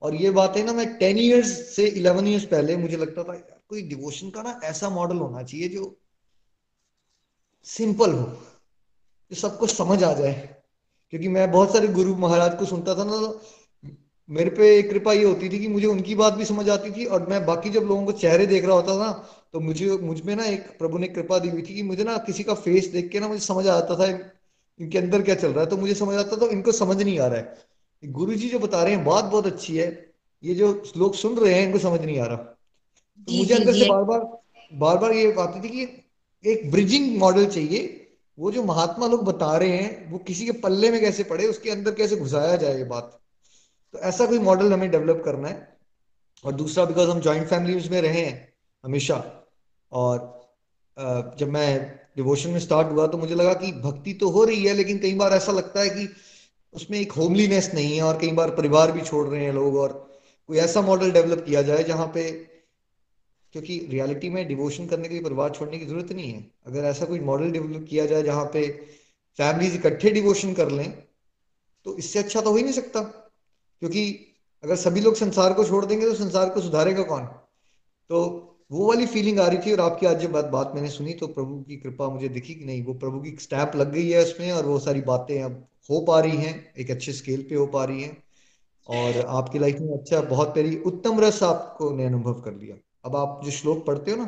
और ये बातें ना मैं 10 ईयर्स से 11 ईयर्स पहले मुझे लगता था यार कोई डिवोशन का ना ऐसा मॉडल होना चाहिए जो सिंपल हो, जो सबको समझ आ जाए। क्योंकि मैं बहुत सारे गुरु महाराज को सुनता था ना, मेरे पे कृपा ये होती थी कि मुझे उनकी बात भी समझ आती थी, और मैं बाकी जब लोगों को चेहरे देख रहा होता था ना, तो मुझ में ना एक प्रभु ने कृपा दी हुई थी कि मुझे ना किसी का फेस देख के ना मुझे समझ आता था इनके अंदर क्या चल रहा है। तो मुझे समझ आता था इनको समझ नहीं आ रहा है, गुरु जी जो बता रहे हैं बात बहुत अच्छी है, ये जो लोग सुन रहे हैं इनको समझ नहीं आ रहा। तो मुझे अंदर से बार बार ये आती थी कि एक ब्रिजिंग मॉडल चाहिए, वो जो महात्मा लोग बता रहे हैं वो किसी के पल्ले में कैसे पड़े, उसके अंदर कैसे घुसाया जाए ये बात। तो ऐसा कोई मॉडल हमें डेवलप करना है। और दूसरा, बिकॉज हम जॉइंट फैमिलीज में रहे हैं हमेशा, और जब मैं डिवोशन में स्टार्ट हुआ तो मुझे लगा कि भक्ति तो हो रही है, लेकिन कई बार ऐसा लगता है कि उसमें एक होमलीनेस नहीं है, और कई बार परिवार भी छोड़ रहे हैं लोग। और कोई ऐसा मॉडल डेवलप किया जाए जहाँ पे, क्योंकि रियलिटी में डिवोशन करने के लिए परिवार छोड़ने की जरूरत नहीं है। अगर ऐसा कोई मॉडल डेवलप किया जाए जहाँ पे फैमिलीज इकट्ठे डिवोशन कर लें, तो इससे अच्छा तो हो ही नहीं सकता। क्योंकि अगर सभी लोग संसार को छोड़ देंगे तो संसार को सुधारेगा कौन। तो वो वाली फीलिंग आ रही थी, और आपकी आज जब बात मैंने सुनी तो प्रभु की कृपा मुझे दिखी कि नहीं, वो प्रभु की स्टैंप लग गई है उसमें, और वो सारी बातें अब हो पा रही हैं, एक अच्छे स्केल पे हो पा रही हैं। और आपकी लाइफ में अच्छा, बहुत प्यारी उत्तम रस आपको ने अनुभव कर लिया। अब आप जो श्लोक पढ़ते हो ना,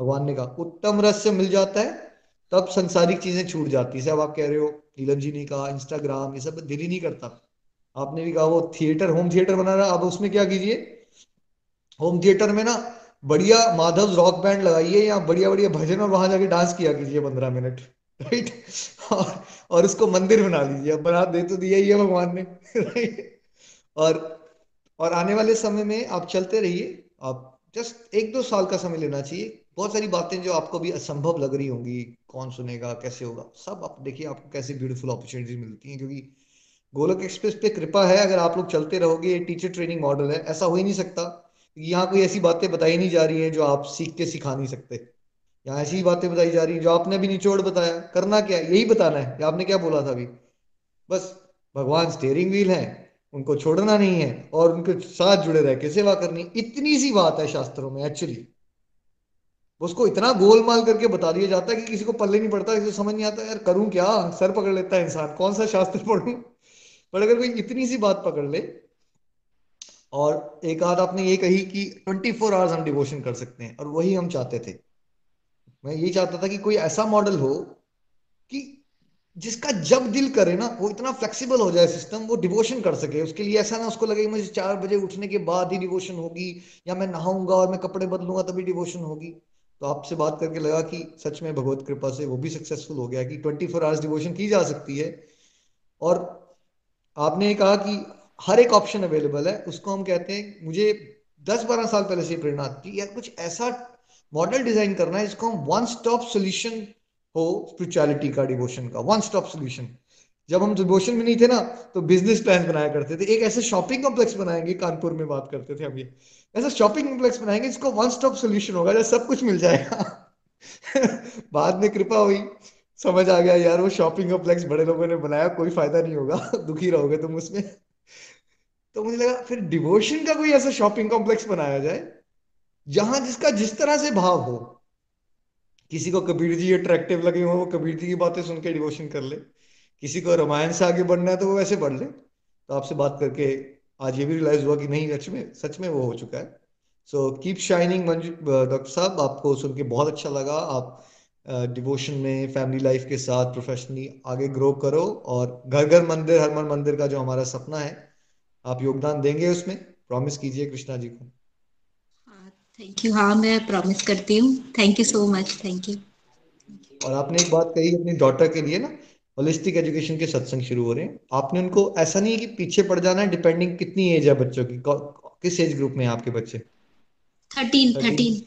भगवान ने कहा उत्तम रस से मिल जाता है तब संसारिक चीजें छूट जाती है। अब आप कह रहे हो, नीलम जी ने कहा इंस्टाग्राम ये सब दिल ही नहीं करता, आपने भी कहा वो थिएटर, होम थिएटर बना रहा। अब उसमें क्या कीजिए, होम थिएटर में ना बढ़िया माधव रॉक बैंड लगाइए या बढ़िया बढ़िया भजन, और वहां जाके डांस किया कीजिए 15 मिनट, राइट। और उसको मंदिर बना लीजिए। अब बना दे तो दिया ही है भगवान ने, राइट। और आने वाले समय में आप चलते रहिए। आप जस्ट 1-2 साल का समय लेना चाहिए। बहुत सारी बातें जो आपको भी असंभव लग रही होंगी, कौन सुनेगा, कैसे होगा, सब आप देखिए आपको कैसे ब्यूटीफुल अपॉर्चुनिटीज मिलती हैं। क्योंकि गोलोक एक्सप्रेस पे कृपा है, अगर आप लोग चलते रहोगे। टीचर ट्रेनिंग मॉडल है, ऐसा हो ही नहीं सकता। यहाँ कोई ऐसी बातें बताई नहीं जा रही हैं जो आप सीख के सिखा नहीं सकते। यहाँ ऐसी बातें बताई जा रही हैं जो आपने अभी निचोड़ बताया। करना क्या है, यही बताना है कि आपने क्या बोला था अभी। बस भगवान स्टीयरिंग व्हील है, उनको छोड़ना नहीं है और उनके साथ जुड़े रह के सेवा करनी। इतनी सी बात है शास्त्रों में एक्चुअली। उसको इतना गोलमाल करके बता दिया जाता है कि किसी को पल्ले नहीं पड़ता, किसी को समझ नहीं आता। यार करूं क्या, सर पकड़ लेता है इंसान, कौन सा शास्त्र पढ़ूं। पर अगर कोई इतनी सी बात पकड़ ले। और एक आध आपने ये कही कि 24 आवर्स हम डिवोशन कर सकते हैं, और वही हम चाहते थे। मैं ये चाहता था कि कोई ऐसा मॉडल हो कि जिसका जब दिल करे ना, वो इतना फ्लेक्सिबल हो जाए सिस्टम, वो डिवोशन कर सके। उसके लिए ऐसा ना उसको लगे मुझे 4 बजे उठने के बाद ही डिवोशन होगी, या मैं नहाऊंगा और मैं कपड़े बदलूंगा तभी डिवोशन होगी। तो आपसे बात करके लगा कि सच में भगवत कृपा से वो भी सक्सेसफुल हो गया कि 24 आवर्स डिवोशन की जा सकती है। और आपने कहा कि हर एक ऑप्शन अवेलेबल है, उसको हम कहते हैं। मुझे 10-12 साल पहले से प्रेरणा थी यार कुछ ऐसा मॉडल डिजाइन करना है जिसको हम वन स्टॉप सॉल्यूशन हो स्पिरिचुअलिटी का, डिवोशन का वन स्टॉप सॉल्यूशन। जब हम डिवोशन में नहीं थे ना तो बिजनेस प्लान बनाया करते थे। एक ऐसे शॉपिंग कॉम्प्लेक्स बनाएंगे, कानपुर में बात करते थे हम, ये ऐसा शॉपिंग कॉम्प्लेक्स बनाएंगे जिसको वन स्टॉप सॉल्यूशन होगा, जहाँ सब कुछ मिल जाएगा। बाद में कृपा हुई, समझ आ गया यार वो शॉपिंग कॉम्प्लेक्स बड़े लोगों ने बनाया, कोई फायदा नहीं होगा, दुखी रहोगे तुम उसमें। तो मुझे लगा फिर डिवोशन का कोई ऐसा शॉपिंग कॉम्प्लेक्स बनाया जाए जहां जिसका जिस तरह से भाव हो, किसी को कबीर जी अट्रैक्टिव लगे हो, वो कबीर जी की बातें सुन के डिवोशन कर ले, किसी को रामायण से आगे बढ़ना है तो वो वैसे बढ़ ले। तो आपसे बात करके आज ये भी रियलाइज हुआ कि नहीं, सच में वो हो चुका है। सो कीप शाइनिंग डॉक्टर साहब, आपको सुन के बहुत अच्छा लगा। आप डिवोशन में फैमिली लाइफ के साथ प्रोफेशनली आगे ग्रो करो, और घर घर मंदिर, हर मन मंदिर का जो हमारा सपना है, आप योगदान देंगे उसमें, प्रॉमिस कीजिए कृष्णा जी को। Thank you. हाँ, मैं प्रॉमिस करती हूँ। Thank you so much. Thank you. और आपने एक बात कही अपनी डॉटर के लिए ना, होलिस्टिक एजुकेशन के सत्संग शुरू हो रहे हैं। आपने उनको ऐसा नहीं है कि पीछे पड़ जाना है, डिपेंडिंग कितनी एज है बच्चों की, किस एज ग्रुप में है आपके बच्चे? 13।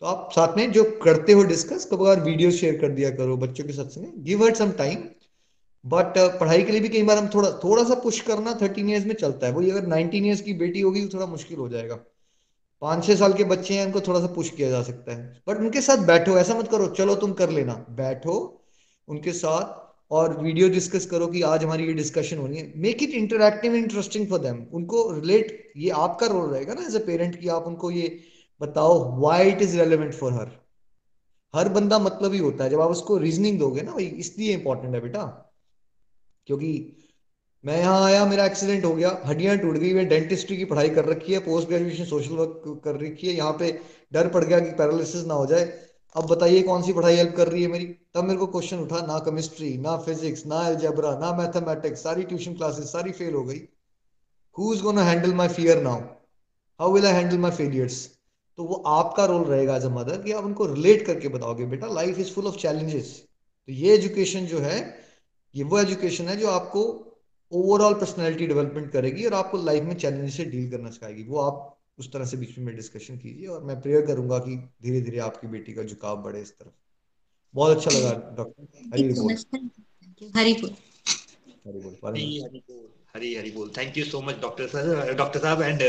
तो आप साथ में जो करते हो डिस्कस, कभी कभार वीडियो शेयर कर दिया करो बच्चों के साथ में, give her some time. But पढ़ाई के लिए भी कई बार हम थोड़ा सा पुश करना 13 ईयर्स में चलता है। वही अगर 19 ईयर्स की बेटी होगी तो थोड़ा मुश्किल हो जाएगा। 5-6 साल के बच्चे हैं, उनको थोड़ा सा पुश किया जा सकता है। बट उनके साथ बैठो, ऐसा मत करो चलो तुम कर लेना, बैठो उनके साथ और वीडियो डिस्कस करो कि आज हमारी ये डिस्कशन होनी है। Make it interactive and interesting for them. उनको रिलेट, ये आपका रोल रहेगा ना एज अ पेरेंट कि आप उनको ये बताओ why it is relevant for her. हर बंदा मतलब ही होता है, जब आप उसको रीजनिंग दोगे ना, भाई इसलिए इंपॉर्टेंट है बेटा क्योंकि मैं यहाँ आया, मेरा एक्सीडेंट हो गया, हड्डियां टूट गई, मैं डेंटिस्ट्री की पढ़ाई कर रखी है, पोस्ट ग्रेजुएशन सोशल वर्क कर रखी है, यहाँ पे डर पड़ गया कि पैरालिसिस ना हो जाए, अब बताइए कौन सी पढ़ाई हेल्प कर रही है मेरी? तब मेरे को क्वेश्चन उठा, ना केमिस्ट्री, ना फिजिक्स, ना अलजेब्रा, ना मैथमेटिक्स, सारी ट्यूशन क्लासेस सारी फेल हो गई। Who is gonna handle my fear now, how will I handle my failures? तो वो आपका रोल रहेगा एज अ मदर कि आप उनको रिलेट करके बताओगे बेटा life is full of challenges. तो ये एजुकेशन जो है, ये वो एजुकेशन है जो आपको ओवरऑल पर्सनैलिटी डेवलपमेंट करेगी और आपको लाइफ में चैलेंज से डील करना सिखाएगी। वो आप उस तरह से बीच में डिस्कशन कीजिए और मैं प्रेयर करूंगा कि धीरे धीरे आपकी बेटी का झुकाव बढ़े इस तरफ। बहुत अच्छा लगा डॉक्टर, हरि बोल हरि बोल हरि बोल हरी हरी बोल। Thank you so much doctor साहब एंड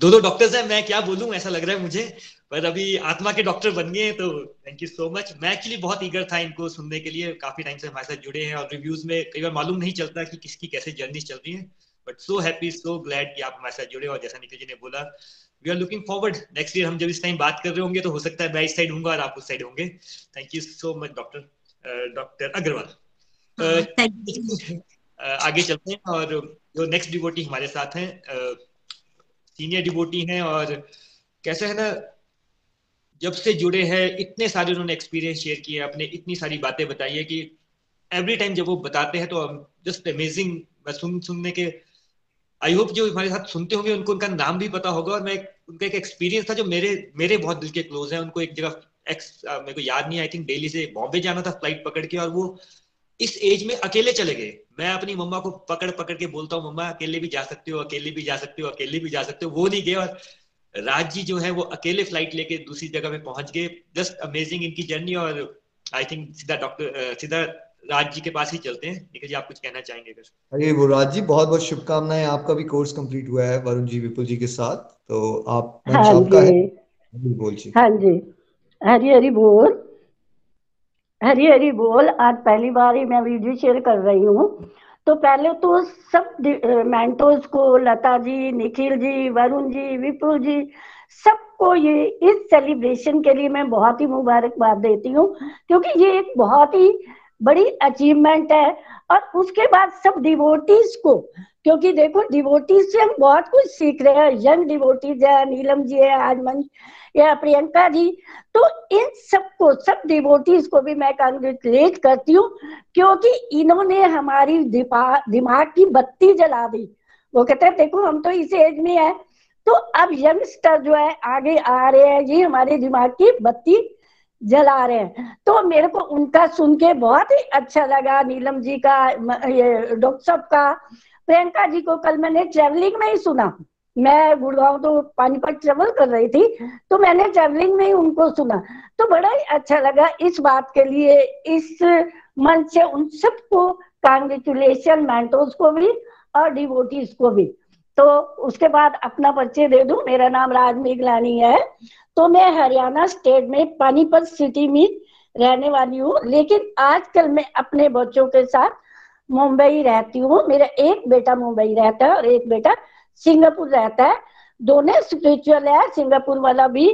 दो डॉक्टर्स हैं, मैं क्या बोलूं, ऐसा लग रहा है मुझे, पर अभी आत्मा के डॉक्टर बन गए हैं, तो थैंक यू सो मच। मैं एक्चुअली बहुत ईगर था इनको सुनने के लिए, काफी टाइम से हमारे साथ जुड़े हैं और रिव्यूज में कई बार मालूम नहीं चलता कि किसकी कैसे जर्नी चल रही है, but so happy so glad कि आप हमारे साथ जुड़े। और जैसा निखिल जी ने बोला, we are looking forward next year, हम जब इस टाइम बात कर रहे होंगे तो हो सकता है मैं इस साइड होऊंगा और आप उस साइड होंगे। Thank you so much doctor Agarwal. आगे चलते हैं और जो नेक्स्ट डिवोटी हमारे साथ हैं, सीनियर डिवोटी हैं और कैसे है ना, जब से जुड़े हैं इतने सारे उन्होंने एक्सपीरियंस शेयर किए अपने, इतनी सारी बातें बताई है कि एवरी टाइम जब वो बताते हैं तो जस्ट अमेजिंग। मैं सुनने के, आई होप जो हमारे साथ सुनते होंगे उनको उनका नाम भी पता होगा और मैं उनका एक एक्सपीरियंस था जो मेरे बहुत दिल के क्लोज है। उनको एक जगह मेरे को याद नहीं, आई थिंक दिल्ली से बॉम्बे जाना था फ्लाइट पकड़ के और वो इस एज में अकेले चले गए। मैं अपनी मम्मा को पकड़ के बोलता हूँ, मम्मा अकेले भी जा सकते हो, अकेले भी जा सकते हो, अकेले भी जा सकते हो, वो नहीं गए और राज जी जो है वो अकेले फ्लाइट लेके दूसरी जगह पे पहुंच गए। जस्ट अमेजिंग इनकी जर्नी। और आई थिंक सीधा राज जी के पास ही चलते हैं। निखिल जी आप कुछ कहना चाहेंगे? अरे वो राज जी बहुत बहुत शुभकामनाएं, आपका भी कोर्स कंप्लीट हुआ है वरुण जी विपुल जी के साथ, तो आप हरी हरी बोल हरी हरी बोल। आज पहली बार ही मैं वीडियो शेयर कर रही हूँ, तो पहले तो सब मेंटोर्स को, लता जी, निखिल जी, वरुण जी, विपुल जी, सबको ये इस सेलिब्रेशन के लिए मैं बहुत ही मुबारकबाद देती हूँ क्योंकि ये एक बहुत ही बड़ी अचीवमेंट है। और उसके बाद सब डिवोटीज को, क्योंकि देखो डिवोटीज से हम बहुत कुछ सीख रहे हैं, यंग डिवोटीज है, नीलम जी है, आज या प्रियंका जी, तो इन सबको, सब डिवोटीज को भी मैं कांग्रेचुलेट करती हूँ क्योंकि इन्होंने हमारी दिमाग की बत्ती जला दी। वो कहते हैं देखो हम तो इस एज में है, तो अब यंगस्टर जो है आगे आ रहे हैं, ये हमारे दिमाग की बत्ती जला रहे हैं। तो मेरे को उनका सुन के बहुत ही अच्छा लगा, नीलम जी का, डॉक्टर साहब का, प्रियंका जी को। कल मैंने ट्रेवलिंग में ही सुना, मैं गुड़गांव तो पानीपत ट्रेवल कर रही थी, तो मैंने ट्रेवलिंग में ही उनको सुना, तो बड़ा ही अच्छा लगा। इस बात के लिए इस मंच से उन सबको कांग्रेचुलेशन, मेंटोर्स को भी और डिवोटीज को भी। तो उसके बाद अपना परिचय दे दूं, मेरा नाम राज मेघलानी है, तो मैं हरियाणा स्टेट में पानीपत सिटी में रहने वाली हूँ, लेकिन आजकल मैं अपने बच्चों के साथ मुंबई रहती हूँ। मेरा एक बेटा मुंबई रहता है और एक बेटा सिंगापुर रहता है। दोनों स्पिरिचुअल है, सिंगापुर वाला भी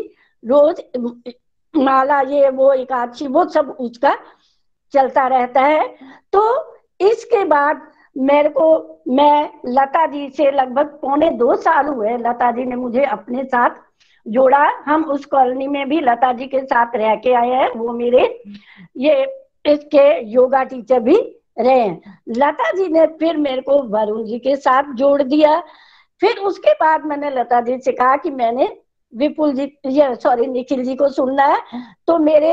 रोज माला ये वो एकादशी वो सब उसका चलता रहता है। तो इसके बाद मेरे को, मैं लता जी से लगभग 2.25 साल हुए, लता जी ने मुझे अपने साथ जोड़ा। हम उस कॉलोनी में भी लता जी के साथ रह के आए हैं, वो मेरे ये इसके योगा टीचर भी रहे हैं। लता जी ने फिर मेरे को वरुण जी के साथ जोड़ दिया। फिर उसके बाद मैंने लता जी से कहा कि मैंने निखिल जी को सुनना है, तो मेरे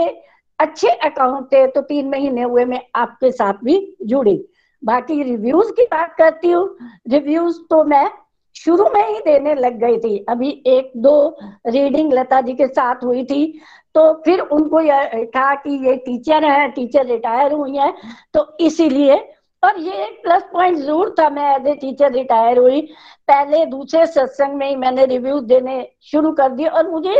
अच्छे अकाउंट थे तो 3 महीने हुए मैं आपके साथ भी जुड़ी। बाकी रिव्यूज की बात करती हूँ, रिव्यूज तो मैं शुरू में ही देने लग गई थी। अभी 1-2 रीडिंग लता जी के साथ हुई थी तो फिर उनको यह था कि ये टीचर है, टीचर रिटायर हुई है तो इसीलिए, और ये एक प्लस पॉइंट जरूर था, मैं एज ए टीचर रिटायर हुई। पहले दूसरे सत्संग में ही मैंने रिव्यूज देने शुरू कर दिए और मुझे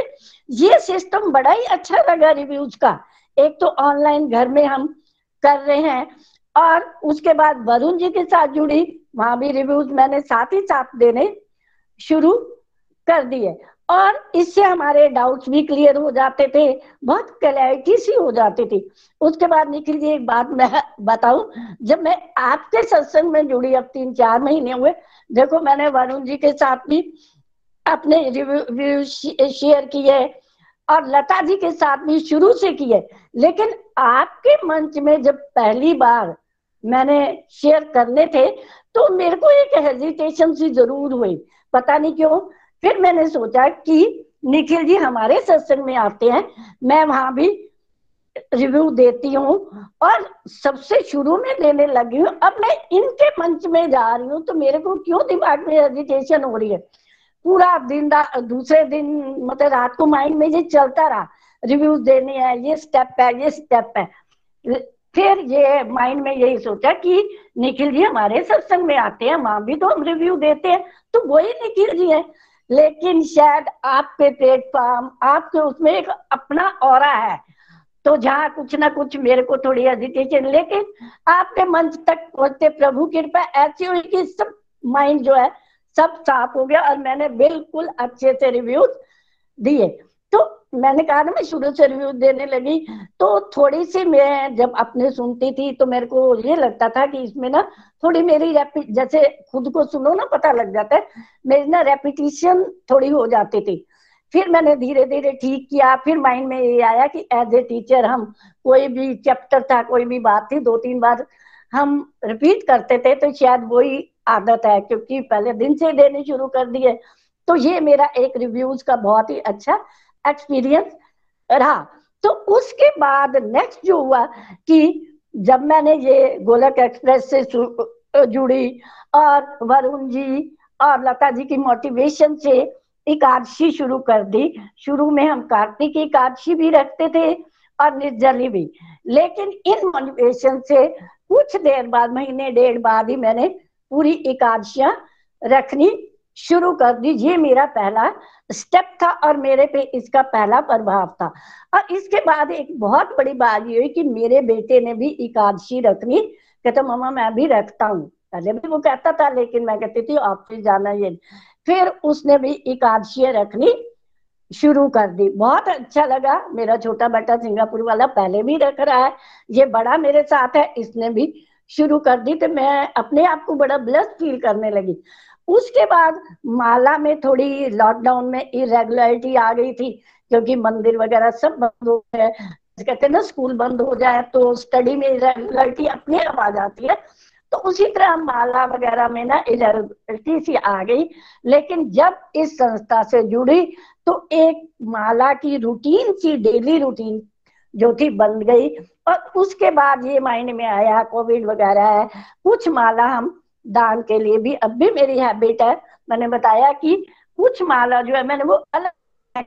ये सिस्टम बड़ा ही अच्छा लगा रिव्यूज का। एक तो ऑनलाइन घर में हम कर रहे हैं और उसके बाद वरुण जी के साथ जुड़ी, वहां भी रिव्यूज मैंने साथ ही साथ देने शुरू कर दिए और इससे हमारे डाउट्स भी क्लियर हो जाते थे, बहुत क्लैरिटी सी हो जाती थी। उसके बाद निखिल जी एक बात मैं बताऊं, जब मैं आपके सत्संग में जुड़ी, अब 3-4 महीने हुए, देखो मैंने वरुण जी के साथ भी अपने रिव्यू शेयर किए और लता जी के साथ भी शुरू से किए, लेकिन आपके मंच में जब पहली बार मैंने शेयर करने थे तो मेरे को एक हेजिटेशन सी जरूर हुई, पता नहीं क्यों। फिर मैंने सोचा कि निखिल जी हमारे सत्संग में आते हैं, मैं वहां भी रिव्यू देती हूँ और सबसे शुरू में देने लगी हूँ। अब मैं इनके मंच में जा रही हूँ तो मेरे को क्यों दिमाग में हेजिटेशन हो रही है। पूरा दिन दूसरे दिन मतलब रात को माइंड में ये चलता रहा, रिव्यूज देने हैं, ये स्टेप है, ये स्टेप है। फिर ये माइंड में यही सोचा कि निखिल जी हमारे सत्संग में आते हैं, वहां भी तो हम रिव्यू देते हैं तो वही निखिल जी है। लेकिन शायद आपके प्लेटफॉर्म, आपके उसमें एक अपना ऑरा है तो जहाँ कुछ ना कुछ मेरे को थोड़ी हेजिटेशन, लेकिन आपके मंच तक पहुंचते प्रभु कृपा ऐसी हुई कि सब माइंड जो है सब साफ हो गया और मैंने बिल्कुल अच्छे से रिव्यूज दिए। तो मैंने कहा ना मैं शुरू से रिव्यूज देने लगी तो थोड़ी सी मैं जब अपने सुनती थी तो मेरे को ये लगता था कि इसमें ना थोड़ी मेरी जैसे खुद को सुनो ना पता लग जाता है, मेरी ना रेपिटेशन थोड़ी हो जाती थी। फिर मैंने धीरे धीरे ठीक किया। फिर माइंड में ये आया कि एज ए टीचर हम कोई भी चैप्टर था, कोई भी बात थी, 2-3 बार हम रिपीट करते थे तो शायद वही आदत है क्योंकि पहले दिन से देने शुरू कर दिए। तो ये मेरा एक रिव्यूज का बहुत ही अच्छा एक्सपीरियंस रहा। तो उसके बाद नेक्स्ट जो हुआ कि जब मैंने ये गोलोक एक्सप्रेस से जुड़ी और वरुण जी और लता जी की मोटिवेशन से एकादशी शुरू कर दी। शुरू में हम कार्तिक की एकादशी भी रखते थे और निर्जली भी, लेकिन इन मोटिवेशन से कुछ देर बाद, 1-1.5 महीने बाद ही मैंने पूरी एकादशियां रखनी शुरू कर दी। ये मेरा पहला स्टेप था और मेरे पे इसका पहला प्रभाव था। और इसके बाद एक बहुत बड़ी बात ये हुई कि मेरे बेटे ने भी एकादशी रखनी, कहता मम्मा मैं भी रखता हूँ। पहले भी वो कहता था लेकिन मैं कहती थी ऑफिस जाना ये, फिर उसने भी एकादशी रखनी शुरू कर दी। बहुत अच्छा लगा। मेरा छोटा बेटा सिंगापुर वाला पहले भी रख रहा है, ये बड़ा मेरे साथ है, इसने भी शुरू कर दी तो मैं अपने आप को बड़ा ब्लेस्ड फील करने लगी। उसके बाद माला में थोड़ी लॉकडाउन में इरेगुलरिटी आ गई थी क्योंकि मंदिर वगैरह सब बंद हो गए, कहते हैं ना स्कूल बंद हो जाए तो स्टडी में इरेगुलरिटी अपने आप आ जाती है, तो उसी तरह माला वगैरह में ना इरेगुलरिटी सी आ गई। लेकिन जब इस संस्था से जुड़ी तो एक माला की रूटीन सी, डेली रूटीन जो थी, बन गई। और उसके बाद ये माइंड में आया कोविड वगैरह है, कुछ माला हम दान के लिए भी, अब भी मेरी हैबिट है, मैंने बताया कि कुछ माला जो है मैंने वो अलग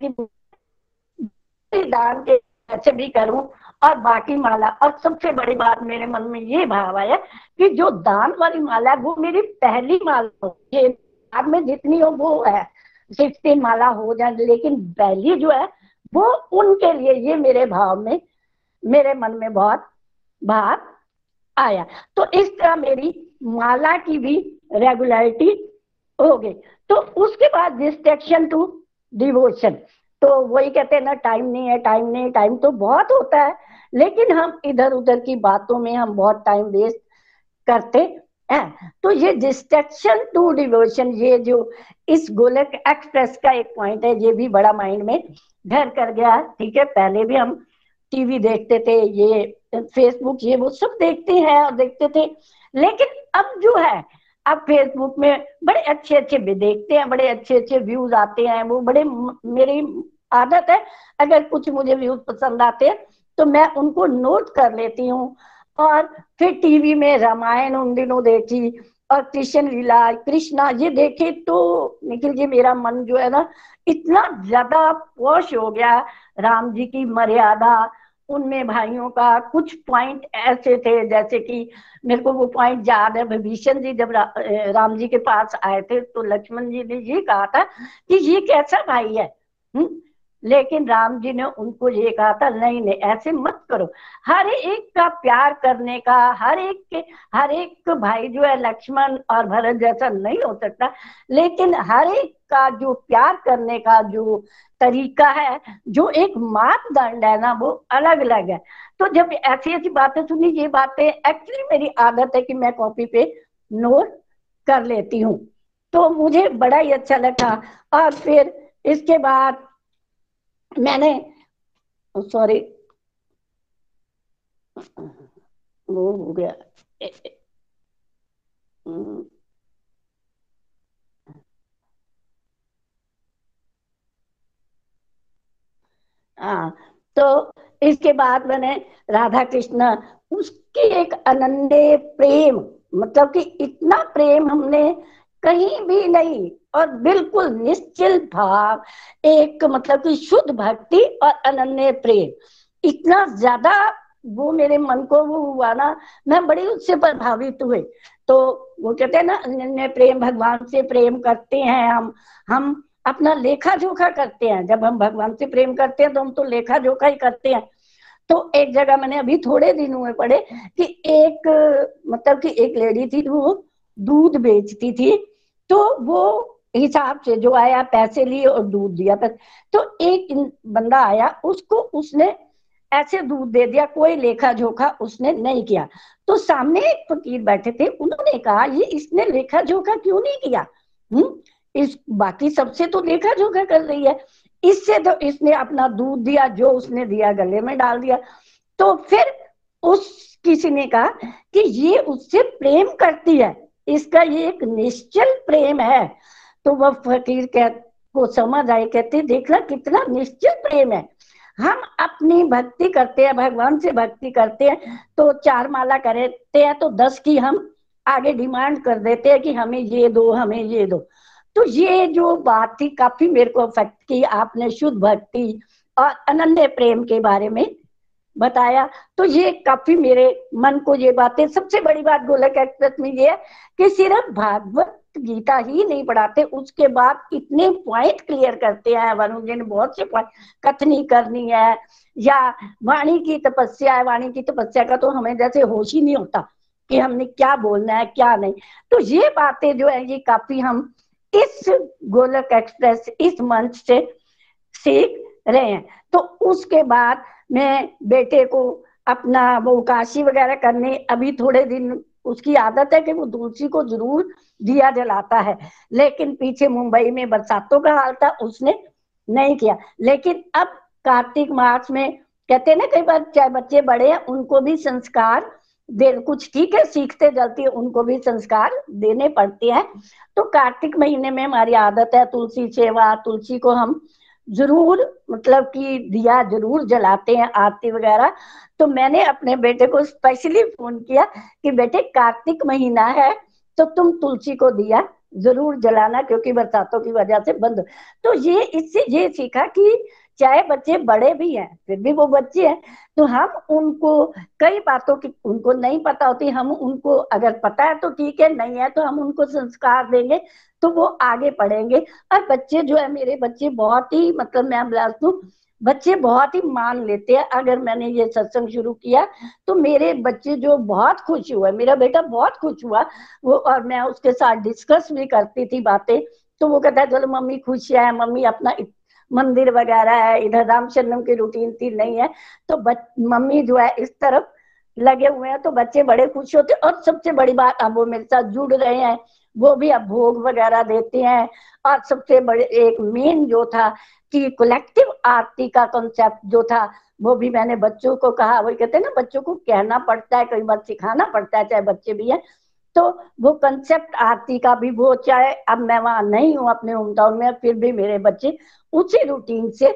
दान के ऐसे भी करूं और बाकी माला। और सबसे बड़ी बात मेरे मन में ये भाव आया कि जो दान वाली माला है वो मेरी पहली माला हो, ये बाद में जितनी हो वो है 16 माला हो जाए, लेकिन पहली जो है वो उनके लिए, ये मेरे भाव में, मेरे मन में बहुत भाव आया। तो इस तरह मेरी माला की भी रेगुलरिटी हो गई। तो उसके बाद डिस्ट्रैक्शन टू डिवोशन, तो वही कहते हैं ना टाइम नहीं है, टाइम नहीं, टाइम तो बहुत होता है लेकिन हम इधर उधर की बातों में हम बहुत टाइम वेस्ट करते हैं। तो ये डिस्ट्रैक्शन टू डिवोशन, ये जो इस गोलोक एक्सप्रेस का एक पॉइंट है, ये भी बड़ा माइंड में घर कर गया। ठीक है, पहले भी हम टीवी देखते थे, ये फेसबुक ये वो सब देखते हैं और देखते थे, लेकिन अब जो है, अब फेसबुक में बड़े अच्छे अच्छे भी देखते हैं, बड़े अच्छे अच्छे व्यूज आते हैं, वो बड़े, मेरी आदत है अगर कुछ मुझे व्यूज पसंद आते हैं तो मैं उनको नोट कर लेती हूँ। और फिर टीवी में रामायण उन दिनों देखी और कृष्ण लीला कृष्णा ये देखे तो निखिल जी मेरा मन जो है ना इतना ज्यादा वश हो गया। राम जी की मर्यादा, उनमें भाइयों का कुछ पॉइंट ऐसे थे, जैसे कि मेरे को वो पॉइंट याद है, विभीषण जी जब राम जी के पास आए थे तो लक्ष्मण जी ने ये कहा था कि ये कैसा भाई है, लेकिन राम जी ने उनको ये कहा था नहीं नहीं ऐसे मत करो, हर एक का प्यार करने का, हर एक भाई जो है लक्ष्मण और भरत जैसा नहीं हो सकता, लेकिन हर एक का जो प्यार करने का जो तरीका है, जो एक मापदंड है ना, वो अलग अलग है। तो जब ऐसी ऐसी बातें सुनी, ये बातें एक्चुअली मेरी आदत है कि मैं कॉपी पे नोट कर लेती हूँ, तो मुझे बड़ा ही अच्छा लगा। और फिर इसके बाद मैंने सॉरी वो हो गया हाँ, तो इसके बाद मैंने राधा कृष्ण उसकी एक अनन्य प्रेम, मतलब कि इतना प्रेम हमने कहीं भी नहीं, और बिल्कुल निश्चल भाव, एक मतलब कि शुद्ध भक्ति और अनन्य प्रेम, इतना ज्यादा वो मेरे मन को वो हुआ ना, मैं बड़ी उससे प्रभावित हुई। तो वो कहते हैं ना अनन्य प्रेम, भगवान से प्रेम करते हैं हम अपना लेखा जोखा करते हैं, जब हम भगवान से प्रेम करते हैं तो हम तो लेखा जोखा ही करते हैं। तो एक जगह मैंने अभी थोड़े दिन हुए पढ़े कि एक मतलब कि एक लेडी थी, वो दूध बेचती थी, तो वो हिसाब से जो आया पैसे लिए और दूध दिया। तो एक बंदा आया, उसको उसने ऐसे दूध दे दिया, कोई लेखा जोखा उसने नहीं किया। तो सामने एक फकीर बैठे थे, उन्होंने कहा ये इसने लेखा जोखा क्यों नहीं किया, इस बाकी सबसे तो लेखा जोखा कर रही है, इससे तो इसने अपना दूध दिया, जो उसने दिया गले में डाल दिया। तो फिर उस किसी ने कहा कि ये उससे प्रेम करती है, इसका ये एक निश्चल प्रेम है। तो वह फकीर को समझ आई, कहते देखना कितना निश्चल प्रेम है, हम अपनी भक्ति करते हैं, भगवान से भक्ति करते हैं, तो चार माला करते हैं तो 10 की हम आगे डिमांड कर देते हैं कि हमें ये दो, हमें ये दो। तो ये जो बात थी काफी मेरे को अफेक्ट की, आपने शुद्ध भक्ति और अनन्य प्रेम के बारे में बताया, तो ये काफी मेरे मन को ये बातें। सबसे बड़ी बात गोलोक एक्सप्रेस में ये है कि सिर्फ भागवत गीता ही नहीं पढ़ाते, उसके बाद इतने पॉइंट क्लियर करते हैं, वरुण जी ने बहुत से पॉइंट, कथनी करनी है या वाणी की तपस्या है, वाणी की तपस्या का तो हमें जैसे होश ही नहीं होता कि हमने क्या बोलना है क्या नहीं। तो ये बातें जो है ये काफी हम इस गोलोक एक्सप्रेस इस मंच से सीख रहे हैं। तो उसके बाद मैं बेटे को अपना वो काशी वगैरह करने, अभी थोड़े दिन उसकी आदत है कि वो तुलसी को जरूर दिया जलाता है, लेकिन पीछे मुंबई में बरसातों का हाल था, उसने नहीं किया। लेकिन अब कार्तिक मास में कहते हैं ना कई बार चाहे बच्चे बड़े हैं उनको भी संस्कार दे, कुछ ठीक है सीखते जलती है उनको भी संस्कार देने पड़ते हैं। तो कार्तिक महीने में हमारी आदत है तुलसी सेवा, तुलसी को हम जरूर मतलब कि दिया जरूर जलाते हैं, आरती वगैरह। तो मैंने अपने बेटे को स्पेशली फोन किया कि बेटे कार्तिक महीना है तो तुम तुलसी को दिया जरूर जलाना, क्योंकि बरसातों की वजह से बंद। तो ये इससे ये सीखा कि चाहे बच्चे बड़े भी हैं फिर भी वो बच्चे हैं, तो हम उनको कई बातों की उनको नहीं पता होती, हम उनको अगर पता है तो ठीक है, नहीं है तो हम उनको संस्कार देंगे तो वो आगे पढ़ेंगे। और बच्चे जो है मेरे बच्चे बहुत ही मतलब मैं ब्लेस्ड हूँ, बच्चे बहुत ही मान लेते हैं। अगर मैंने ये सत्संग शुरू किया तो मेरे बच्चे जो बहुत खुश हुए, मेरा बेटा बहुत खुश हुआ वो, और मैं उसके साथ डिस्कस भी करती थी बातें, तो वो कहता है चलो मम्मी खुश है, मम्मी अपना मंदिर वगैरह है, इधर राम शरणम की रूटीन थी नहीं है तो मम्मी जो है इस तरफ लगे हुए हैं, तो बच्चे बड़े खुश होते। और सबसे बड़ी बात अब वो मेरे साथ जुड़ रहे हैं, वो भी अब भोग वगैरह देते हैं। और सबसे बड़े एक मेन जो था कि कलेक्टिव आरती का कॉन्सेप्ट जो था वो भी मैंने बच्चों को कहा, वो कहते हैं ना बच्चों को कहना पड़ता है कई बार, सिखाना पड़ता है चाहे बच्चे भी हैं, तो वो कंसेप्ट आरती का भी वो, चाहे अब मैं वहां नहीं हूँ अपने होम टाउन में, फिर भी मेरे बच्चे उसी रूटीन से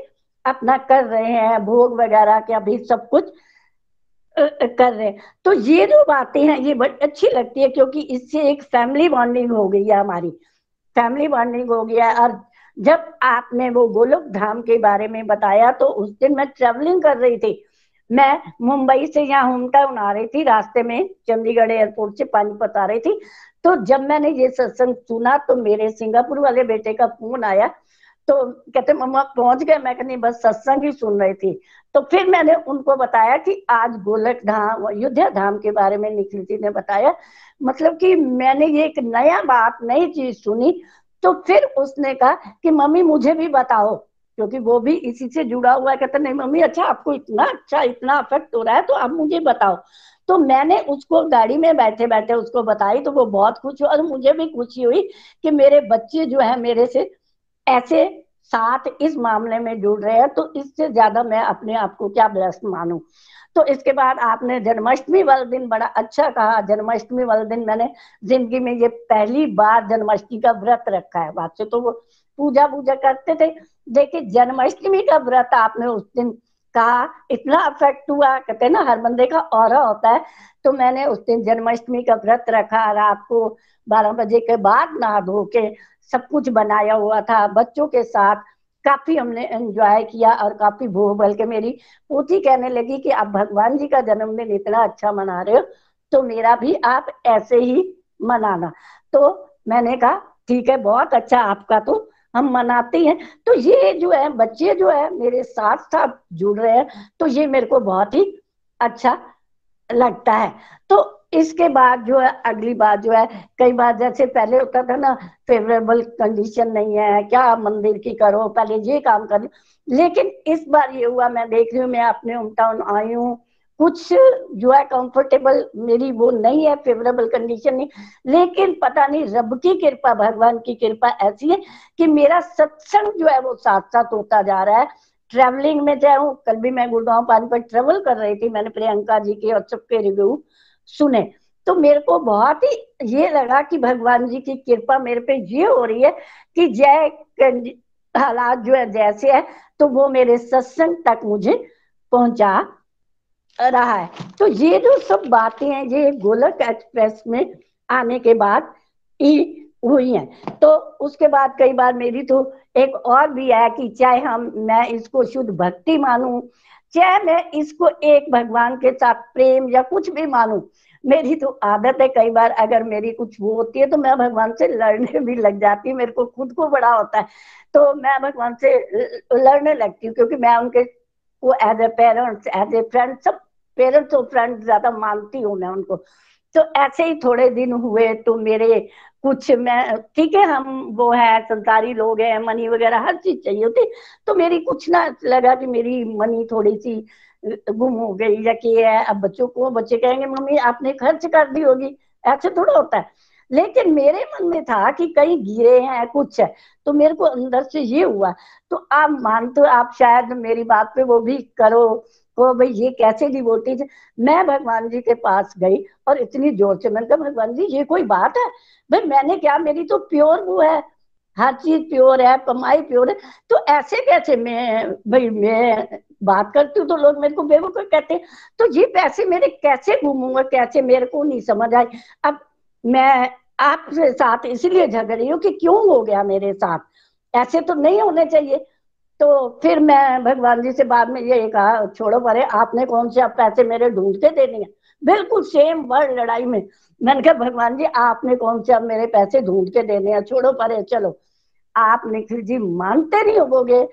अपना कर रहे हैं, भोग वगैरह के अभी सब कुछ कर रहे हैं। तो ये जो बातें हैं ये बड़ी अच्छी लगती है, क्योंकि इससे एक फैमिली बॉन्डिंग हो गई है, हमारी फैमिली बॉन्डिंग हो गया। और जब आपने वो गोलोक धाम के बारे में बताया तो उस दिन मैं ट्रेवलिंग कर रही थी, मैं मुंबई से यहाँ होम टाउन आ रही थी, रास्ते में चंडीगढ़ एयरपोर्ट से पानीपत आ रही थी। तो जब मैंने ये सत्संग सुना तो मेरे सिंगापुर वाले बेटे का फोन आया, तो कहते मम्मा पहुंच गए। मैं कहती बस सत्संग ही सुन रही थी। तो फिर मैंने उनको बताया कि आज गोलक धाम अयोध्या धाम के बारे में निखिल जी ने बताया, मतलब कि मैंने ये एक नया बात नई चीज सुनी। तो फिर उसने कहा कि मम्मी मुझे भी बताओ, क्योंकि वो भी इसी से जुड़ा हुआ है। कहता नहीं मम्मी अच्छा आपको इतना अच्छा इतना अफेक्ट हो रहा है तो आप मुझे बताओ। तो मैंने उसको गाड़ी में बैठे बैठे उसको बताई तो वो बहुत खुश हुआ और मुझे भी खुशी हुई कि मेरे बच्चे जो है मेरे से ऐसे साथ इस मामले में जुड़ रहे हैं। तो इससे ज्यादा मैं अपने आप को क्या ब्लेस्ड मानूं। तो इसके बाद आपने जन्माष्टमी वाले दिन बड़ा अच्छा कहा। जन्माष्टमी वाले दिन मैंने जिंदगी में ये पहली बार जन्माष्टमी का व्रत रखा है। बाद से तो वो पूजा पूजा करते थे, देखिए जन्माष्टमी का व्रत आपने उस दिन कहा, इतना अफेक्ट हुआ। कहते हैं ना हर बंदे का औरा होता है, तो मैंने उस दिन जन्माष्टमी का व्रत रखा। रात को 12 बजे के बाद नहा धो के सब कुछ बनाया हुआ था, बच्चों के साथ काफी हमने एंजॉय किया और काफी भोग। बल्कि मेरी पोती कहने लगी कि आप भगवान जी का जन्मदिन इतना अच्छा मना रहे हो तो मेरा भी आप ऐसे ही मनाना। तो मैंने कहा ठीक है बहुत अच्छा, आपका तो हम मनाते हैं। तो ये जो है बच्चे जो है मेरे साथ साथ जुड़ रहे हैं, तो ये मेरे को बहुत ही अच्छा लगता है। तो इसके बाद जो है अगली बात जो है, कई बार जैसे पहले होता था ना फेवरेबल कंडीशन नहीं है, क्या मंदिर की करो, पहले ये काम करो, लेकिन इस बार ये हुआ मैं देख रही हूँ, मैं अपने होम टाउन आई हूँ, कुछ जो है कंफर्टेबल मेरी वो नहीं है, फेवरेबल कंडीशन नहीं, लेकिन पता नहीं रब की कृपा भगवान की कृपा ऐसी है कि मेरा सत्संग जो है वो साथ साथ होता जा रहा है। ट्रेवलिंग में जाऊँ, कल भी मैं गुड़गांव पानीपत ट्रेवल कर रही थी, मैंने प्रियंका जी के और सबके रिव्यू सुने, तो मेरे को बहुत ही ये लगा कि भगवान जी की कृपा मेरे पे ये हो रही है कि जय हालात जो है जैसे है तो वो मेरे सत्संग तक मुझे पहुंचा रहा है। तो ये जो सब बातें हैं ये गोलोक एक्सप्रेस में आने के बाद ही हुई हैं। तो उसके बाद कई बार मेरी तो एक और भी है कि चाहे हम मैं इसको शुद्ध भक्ति मानूं, चाहे मैं इसको एक भगवान के साथ प्रेम या कुछ भी मानूं, मेरी तो आदत है कई बार अगर मेरी कुछ वो होती है तो मैं भगवान से लड़ने भी लग जाती हूँ। मेरे को खुद को बड़ा होता है तो मैं भगवान से लड़ने लगती हूँ, क्योंकि मैं उनके वो as a parents as a friend, सब पेरेंट्स और फ्रेंड ज्यादा मानती हूँ मैं उनको। तो ऐसे ही थोड़े दिन हुए तो मेरे कुछ मैं ठीक है हम वो है संसारी लोग हैं, मनी वगैरह हर चीज चाहिए होती, तो मेरी कुछ ना लगा कि मेरी मनी थोड़ी सी गुम हो गई या कि है। अब बच्चों को बच्चे कहेंगे मम्मी आपने खर्च कर दी होगी, ऐसे थोड़ा होता है, लेकिन मेरे मन में था कि कहीं गिरे हैं कुछ है, तो मेरे को अंदर से ये हुआ। तो आप मानते हो आप शायद मेरी बात पे वो भी करो वो भाई ये कैसे डिवोटीज। मैं भगवान जी के पास गई और इतनी जोर से मैंने कहा भगवान जी ये कोई बात है भाई, मैंने क्या मेरी तो प्योर वो है, हर चीज प्योर है, कमाई प्योर है, तो ऐसे कैसे मैं भाई मैं बात करती हूँ तो लोग मेरे को बेवकूफ कहते हैं, तो ये पैसे मेरे कैसे घूमूंगा कैसे, मेरे को नहीं समझ आई। अब मैं आपके साथ इसलिए झगड़ रही हूँ कि क्यों हो गया मेरे साथ, ऐसे तो नहीं होने चाहिए। तो फिर मैं भगवान जी से बाद में ये कहा छोड़ो परे, आपने कौन से आप पैसे मेरे ढूंढ के देने हैं, बिल्कुल सेम वर्ड लड़ाई में। मैंने कहा भगवान जी आपने कौन से आप मेरे पैसे ढूंढ के देने हैं, छोड़ो परे चलो। आप निखिल जी मानते नहीं होगे,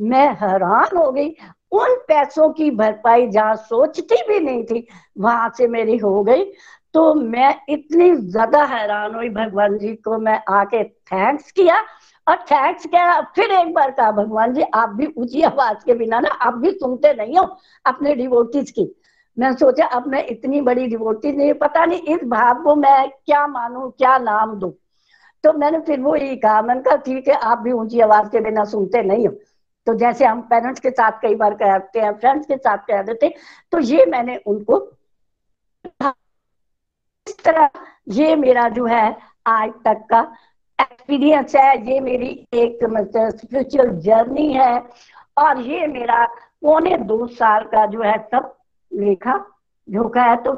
मैं हैरान हो गई, उन पैसों की भरपाई जहाँ सोचती भी नहीं थी वहां से मेरी हो गई। तो मैं इतनी ज्यादा हैरान हुई, भगवान जी को मैं आके थैंक्स किया और थैंक्स क्या फिर एक बार कहा भगवान जी आप भी ऊंची आवाज के बिना ना आप भी सुनते नहीं हो अपने डिवोटीज की। मैं सोचा अब मैं इतनी बड़ी डिवोटी नहीं, पता नहीं इस भाव को मैं क्या मानू क्या नाम दूं। तो मैंने फिर वो यही कहा, मैंने कहा ठीक है आप भी ऊंची आवाज के बिना सुनते नहीं हो। तो जैसे हम पेरेंट्स के साथ कई बार कहते हैं, फ्रेंड्स के साथ कह देते, तो ये मैंने उनको इस तरह ये मेरा जो है आज तक का एक्सपीरियंस है, ये मेरी एक मतलब स्पिरिचुअल जर्नी है। और ये मेरा 2.25 साल का जो है सब लेखा झोंका है। तो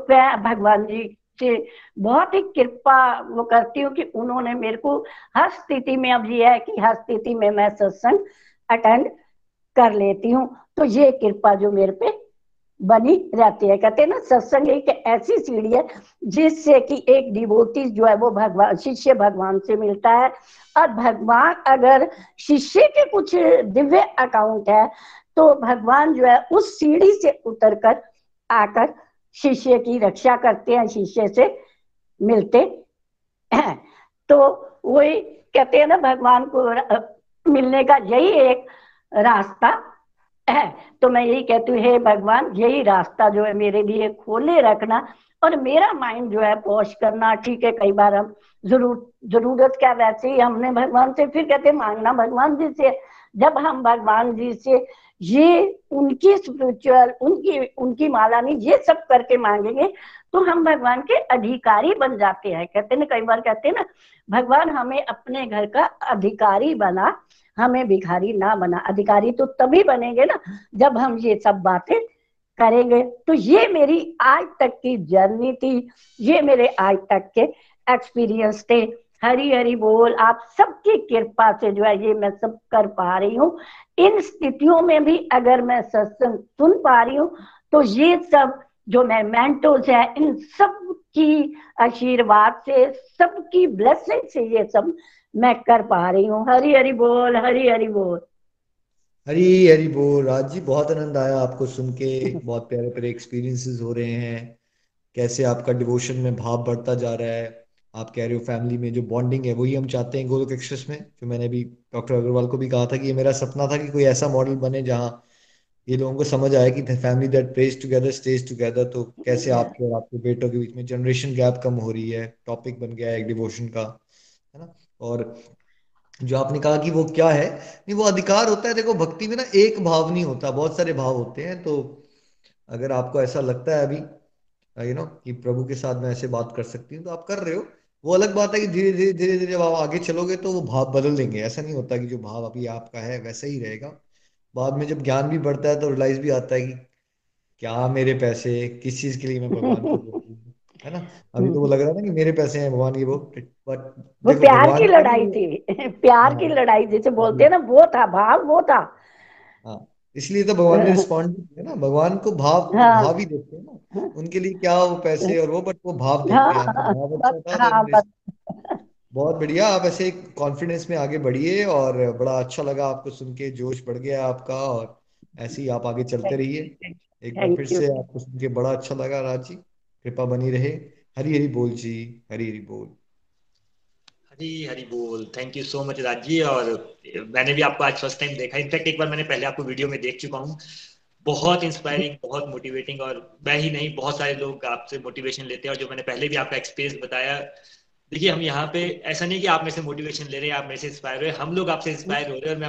भगवान जी से बहुत ही कृपा वो करती हूँ कि उन्होंने मेरे को हर स्थिति में, अब ये है कि हर स्थिति में मैं सत्संग अटेंड कर लेती हूँ, तो ये कृपा जो मेरे पे बनी रहती है। कहते हैं ना, सत्संग एक ऐसी सीढ़ी है जिससे कि एक डिवोटी जो है वो भगवान, शिष्य भगवान से मिलता है, और भगवान अगर शिष्य के कुछ दिव्य अकाउंट है तो भगवान जो है उस सीढ़ी से उतरकर आकर शिष्य की रक्षा करते हैं, शिष्य से मिलते हैं। तो वही कहते हैं ना, भगवान को मिलने का यही एक रास्ता है। तो मैं यही कहती हूँ, हे भगवान यही रास्ता जो है मेरे लिए खोले रखना और मेरा माइंड जो है पॉश करना। ठीक है, कई बार हम जरूरत क्या, वैसे ही हमने भगवान से फिर कहते मांगना भगवान जी से। जब हम भगवान जी से ये उनकी स्पिरिचुअल, उनकी माला में ये सब करके मांगेंगे तो हम भगवान के अधिकारी बन जाते हैं। कहते ना, कई बार कहते ना, भगवान हमें अपने घर का अधिकारी बना, हमें भिखारी ना बना। अधिकारी तो तभी बनेंगे ना जब हम ये सब बातें करेंगे। तो ये मेरी आज तक की जर्नी थी, ये मेरे आज तक के एक्सपीरियंस थे। हरी हरी बोल। आप सबकी कृपा से जो है ये मैं सब कर पा रही हूँ। इन स्थितियों में भी अगर मैं सत्संग सुन पा रही हूँ तो ये सब जो मैं मेंटोर्स है, इन सब की आशीर्वाद से, सबकी ब्लेसिंग से ये सब मैं कर पा रही हूँ। हरी हरी बोल, हरी हरी बोल, हरी हरी बोल। राज जी, बहुत आनंद आया आपको सुन के। बहुत प्यारे प्यारे एक्सपीरियंसेस हो रहे हैं, कैसे आपका डिवोशन में भाव बढ़ता जा रहा है। आप कह रहे हो फैमिली में जो बॉन्डिंग है वही हम चाहते हैं गोलोक एक्सप्रेस में। जो मैंने भी डॉक्टर अग्रवाल को भी कहा था कि ये मेरा सपना था कि कोई ऐसा मॉडल बने जहाँ ये लोगों को समझ आए कि family that prays together stays together. तो कैसे आपके और आपके बेटों के बीच में जनरेशन गैप कम हो रही है, टॉपिक बन गया है एक डिवोशन का, है ना। और जो आपने कहा कि वो क्या है, नहीं वो अधिकार होता है। देखो, भक्ति में ना एक भाव नहीं होता, बहुत सारे भाव होते हैं। तो अगर आपको ऐसा लगता है अभी कि प्रभु के साथ मैं ऐसे बात कर सकती हूँ तो आप कर रहे हो, वो अलग बात है कि धीरे धीरे धीरे धीरे जब आप आगे चलोगे तो वो भाव बदल देंगे। ऐसा नहीं होता कि जो भाव अभी आपका है वैसा ही रहेगा। बाद में जब ज्ञान भी बढ़ता है तो रियलाइज भी आता है कि क्या मेरे पैसे, किस चीज के लिए मैं भगवान को, है ना। अभी तो वो लग रहा था कि मेरे पैसे हैं भगवान की, वो बट प्यार की लड़ाई थी, प्यार की लड़ाई जैसे बोलते हैं ना, वो था भाव, वो था। हाँ, इसलिए तो भगवान ने रिस्पॉन्ड किया ना। भगवान को भाव, हाँ, भाव ही देखते हैं ना। उनके लिए क्या वो पैसे और वो, बट वो भाव देखते हैं। बहुत बढ़िया, आप ऐसे कॉन्फिडेंस में आगे बढ़िए। और बड़ा अच्छा लगा आपको सुन के, जोश बढ़ गया आपका, और ऐसे ही आप आगे चलते रहिए। एक बार फिर से आपको सुन के बड़ा अच्छा लगा राज जी, कृपा बनी रहे। हरी हरी बोल जी, हरी हरी बोल, हरी हरी बोल। Thank you so much Raj ji. और मैंने भी आपको आज फर्स्ट टाइम देखा, इनफैक्ट एक बार मैंने पहले आपको वीडियो में देख चुका हूँ। बहुत इंस्पायरिंग, बहुत मोटिवेटिंग, और मैं ही नहीं बहुत सारे लोग आपसे मोटिवेशन लेते हैं। और जो मैंने पहले भी आपका एक्सपीरियंस बताया, देखिए हम यहाँ पे ऐसा नहीं कि आप मेरे से मोटिवेशन ले रहे हैं, आप मेरे से इंस्पायर हो रहे हैं, हम लोग आपसे इंस्पायर हो रहे हैं। और मैं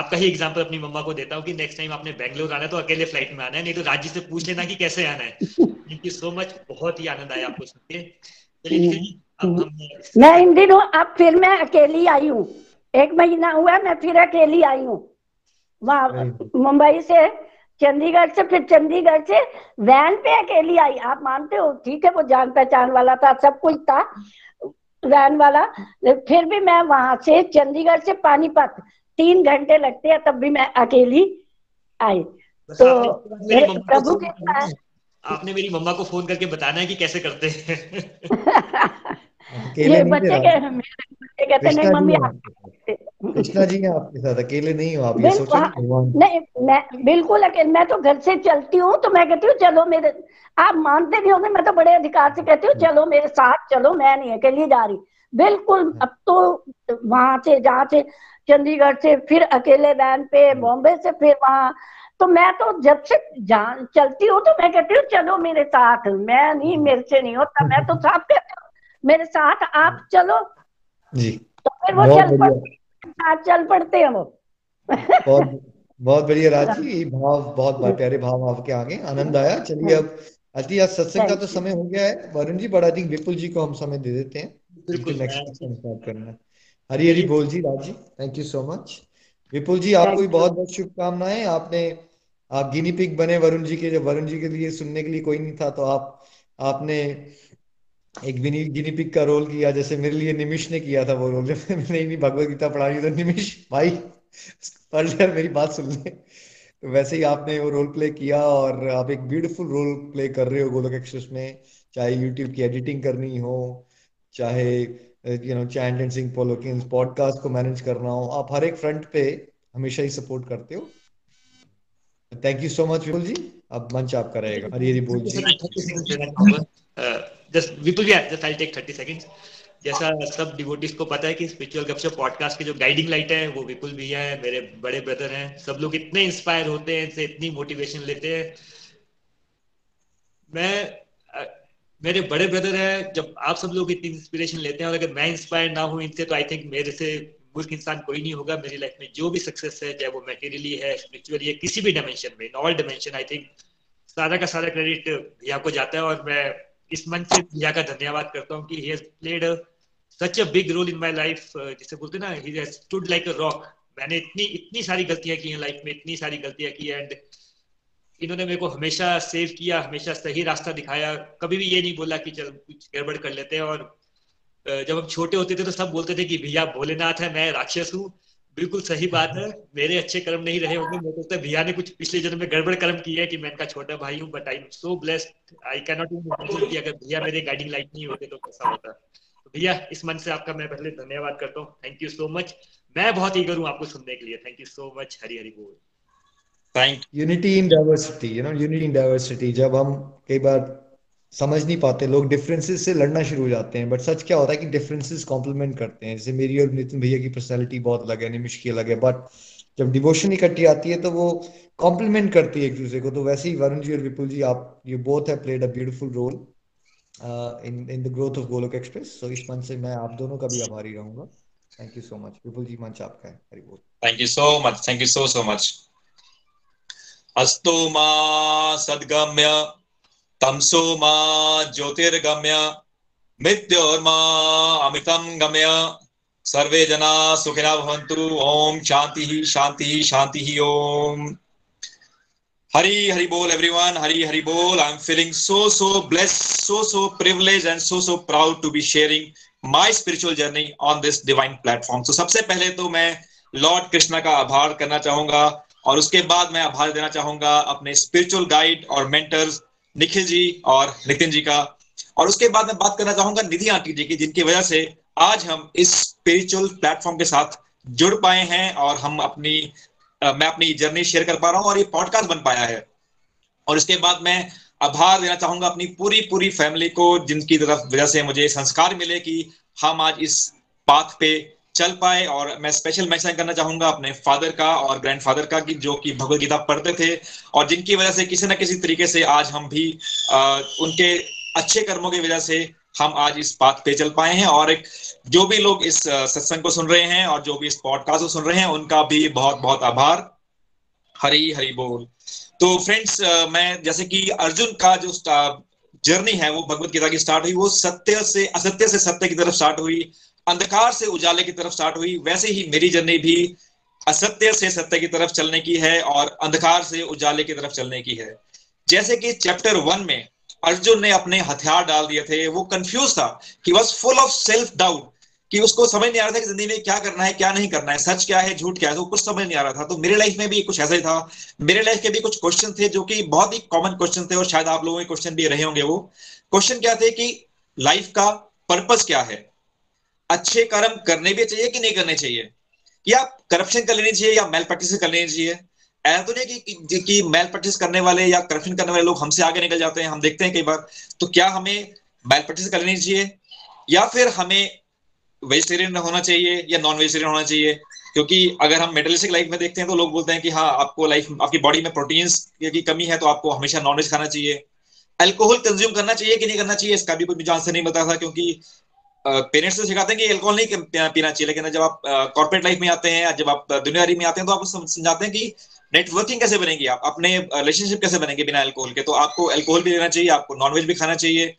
आपका ही एग्जाम्पल अपनी मम्मा को देता हूँ कि नेक्स्ट टाइम आपने बैंगलोर आना है तो अकेले फ्लाइट में आना है, नहीं तो राज जी से पूछ लेना कि कैसे आना है। थैंक यू सो मच, बहुत ही आनंद आया आपको सुन के। चलिए, मैं इन दिनों अब फिर मैं अकेली आई हूँ, 1 महीना हुआ मैं फिर अकेली आई हूँ। वहाँ मुंबई से, चंडीगढ़ से, फिर चंडीगढ़ से वैन पे अकेली आई। आप मानते हो, ठीक है वो जान पहचान वाला था, सब कुछ था वैन वाला, फिर भी मैं वहां से चंडीगढ़ से पानीपत 3 घंटे लगते हैं, तब भी मैं अकेली आई। तो प्रभु के साथ आपने मेरी मम्मा को फोन करके बताना है कि कैसे करते हैं। ये बच्चे कहते नहीं मम्मी आप, कृष्णा जी हैं आपके साथ, अकेले नहीं हो आप। ये सोचो भगवान, नहीं मैं बिल्कुल अकेले, मैं तो घर से चलती हूँ तो मैं कहती हूँ चलो मेरे, आप मानते नहीं होंगे, मैं तो बड़े अधिकार से कहती हूँ चलो मेरे साथ चलो, मैं नहीं अकेली जा रही बिल्कुल। अब तो वहां से, जहाँ से चंडीगढ़ से फिर अकेले वैन पे, बॉम्बे से फिर वहाँ, तो मैं तो जब से जान चलती हूँ तो मैं कहती हूँ चलो मेरे साथ, मैं नहीं, मेरे से नहीं होता। मैं तो साफ कहती हूँ मेरे साथ आप चलो जी। तो फिर वो चल पड़ते हैं वो। बहुत बढ़िया राज जी, भाव बहुत प्यारे भाव आपके आगे, आनंद आया। चलिए अब अति, आज सत्संग का तो समय हो गया है वरुण जी, बड़ा अधिक विपुल जी को हम समय दे देते हैं, बिल्कुल नेक्स्ट करना। हरी हरी बोल जी Raj ji, thank you so much. Vipul ji, आपको भी बहुत बहुत शुभकामनाएं। आप गिनी पिग बने वरुण जी के। जब वरुण जी के लिए सुनने के लिए कोई नहीं था तो आपने एक गिनी पिग का रोल किया, जैसे मेरे लिए निमिष ने किया था वो रोल। जब मैंने भगवत गीता पढ़ा रही तो निमिष भाई पढ़ ले, मेरी बात सुन ले, तो वैसे ही आपने वो रोल प्ले किया और आप एक ब्यूटीफुल रोल प्ले कर रहे हो गोलोक एक्सप्रेस में। चाहे यूट्यूब की एडिटिंग करनी हो, चाहे चैंट एंड सिंग पोलोकिंस पॉडकास्ट को मैनेज करना हो, आप हर एक फ्रंट पे हमेशा ही सपोर्ट करते हो। Thank you so much Vipul ji. अब मंच आपका रहेगा। और ये बोल जी, जैसा सब डिवोटीज को पता है कि स्पिरिचुअल गपशप पॉडकास्ट के जो गाइडिंग लाइट है वो विपुल भैया है, मेरे बड़े ब्रदर हैं। सब लोग इतने इंस्पायर होते हैं इनसे, इतनी मोटिवेशन लेते हैं। मेरे बड़े ब्रदर हैं, जब आप सब लोग इतनी इंस्पिरेशन लेते हैं और अगर मैं इंस्पायर ना हूँ इनसे तो आई थिंक मेरे से मूर्ख इंसान कोई नहीं होगा। मेरी लाइफ में जो भी सक्सेस है, चाहे वो मेटेरियली है, स्पिरिचुअली है, किसी भी डायमेंशन में, in all dimension, I think सारा का सारा क्रेडिट भैया को जाता है। और मैं इस मंच से भैया का धन्यवाद करता हूँ कि he has played such a big role in my life, जिसे बोलते ना, he has stood like a rock। मैंने इतनी सारी गलतियां की हैं लाइफ में, इतनी सारी गलतियां की एंड इन्होंने मेरे को हमेशा सेव किया, हमेशा सही रास्ता दिखाया, कभी भी ये नहीं बोला कि चल कुछ गड़बड़ कर लेते हैं। और जब हम छोटे होते थे तो सब बोलते थे कि भैया भोलेनाथ है, मैं राक्षस हूँ। बिल्कुल सही बात है, मेरे अच्छे कर्म नहीं रहे होंगे। मुझे लगता है भैया ने कुछ पिछले जन्म में गड़बड़ कर्म किया है कि मैं इनका छोटा भाई हूँ, but I am so blessed, I can not imagine कि अगर भैया मेरे गाइडिंग लाइट नहीं होते तो कैसा होता। तो भैया, इस मंच से आपका मैं पहले धन्यवाद करता हूँ। Thank you so much. मैं बहुत ईगर हूँ आपको सुनने के लिए। Thank you so much. Hari Hari बोल। Thank you. Unity in diversity, unity in diversity. जब हम कई बार समझ नहीं पाते, लोग डिफरेंसेस से लड़ना शुरू हो जाते हैं, बट सच क्या होता है कि डिफरेंसेस कॉम्प्लीमेंट करते हैं। जैसे मेरी और नितिन भैया की पर्सनालिटी बहुत अलग है, निमिष की अलग है, बट जब डिवोशन इकट्ठी आती है तो वो कॉम्प्लीमेंट करती है एक दूसरे को। तो वैसे ही वरुण जी और विपुल जी, आप you both have played a beautiful role in the growth of Golok Express. So इस मंच से मैं आप दोनों का भी आभारी रहूंगा। Thank you so much. Vipul ji, मंच आपका है। हरि बोल। Thank you so much. Thank you so so much. अस्तु मा सद्गम्य तमसो मा ज्योतिर्गम्य मृत्योर्मा अमृतम गम्य सर्वे जना सुखिनः भवन्तु। ओम शांति ही शांति शांति ही ओम। हरि हरि बोल एवरीवन। हरि हरि बोल। I am feeling so so blessed, so so privileged and so so proud to be sharing my spiritual journey on this divine platform. तो सबसे पहले तो मैं लॉर्ड कृष्णा का आभार करना चाहूंगा और उसके बाद मैं आभार देना चाहूंगा अपने स्पिरिचुअल गाइड और मेंटर्स निखिल जी और नितिन जी का। और उसके बाद मैं बात करना चाहूंगा निधि आंटी जी की, जिनकी वजह से आज हम इस स्पिरिचुअल प्लेटफॉर्म के साथ जुड़ पाए हैं और हम मैं अपनी जर्नी शेयर कर पा रहा हूं और ये पॉडकास्ट बन पाया है। और इसके बाद मैं आभार देना चाहूंगा अपनी पूरी फैमिली को, जिनकी वजह से मुझे संस्कार मिले कि हम आज इस पाथ पे चल पाए। और मैं स्पेशल मेंशन करना चाहूंगा अपने फादर का और ग्रैंडफादर का, कि जो कि भगवद गीता पढ़ते थे और जिनकी वजह से किसी ना किसी तरीके से आज हम भी उनके अच्छे कर्मों की वजह से हम आज इस बात पे चल पाए हैं। और एक जो भी लोग इस सत्संग को सुन रहे हैं और जो भी इस पॉडकास्ट को सुन रहे हैं उनका भी बहुत बहुत आभार। हरी हरी बोल। तो फ्रेंड्स, मैं जैसे कि अर्जुन का जो जर्नी है वो भगवद गीता की स्टार्ट हुई, वो सत्य से असत्य से सत्य की तरफ स्टार्ट हुई, अंधकार से उजाले की तरफ स्टार्ट हुई। वैसे ही मेरी जर्नी भी असत्य से सत्य की तरफ चलने की है और अंधकार से उजाले की तरफ चलने की है। जैसे कि चैप्टर 1 में अर्जुन ने अपने हथियार डाल दिए थे, वो कंफ्यूज था कि was full of self doubt, कि उसको समझ नहीं आ रहा था कि जिंदगी में क्या करना है क्या नहीं करना है, सच क्या है झूठ क्या है, तो कुछ समझ नहीं आ रहा था। तो मेरे लाइफ में भी कुछ ऐसा ही था। मेरे लाइफ के भी कुछ क्वेश्चन थे जो कि बहुत ही कॉमन क्वेश्चन थे और शायद आप लोगों के क्वेश्चन भी रहे होंगे। वो क्वेश्चन क्या थे कि लाइफ का पर्पस क्या है, अच्छे कर्म करने भी चाहिए कि नहीं करने चाहिए, या करप्शन कर लेनी चाहिए या मैल प्रैक्टिस कर लेनी चाहिए। ऐसा तो नहीं कि मैल प्रैक्टिस करने वाले या करप्शन करने वाले लोग हमसे आगे निकल जाते हैं, हम देखते हैं कई बार। तो क्या हमें मैल प्रैक्टिस कर लेनी चाहिए या फिर हमें वेजिटेरियन होना चाहिए या नॉन वेजिटेरियन होना चाहिए, क्योंकि अगर हम मेटलिस्टिक लाइफ में देखते हैं तो लोग बोलते हैं कि हाँ, आपको लाइफ आपकी बॉडी में प्रोटीन्स की कमी है तो आपको हमेशा नॉनवेज खाना चाहिए। अल्कोहल कंज्यूम करना चाहिए कि नहीं करना चाहिए, इसका भी कुछ आंसर नहीं पता था, क्योंकि पेरेंट्स से सिखाते हैं कि अल्कोहल नहीं पीना चाहिए, लेकिन जब आप कॉर्पोरेट लाइफ में आते हैं, जब आप दुनियादारी में आते हैं तो आपको समझाते हैं कि नेटवर्किंग कैसे बनेगी, आप अपने रिलेशनशिप कैसे बनेंगे बिना अल्कोहल के, तो आपको अल्कोहल भी लेना चाहिए, आपको नॉनवेज भी खाना चाहिए,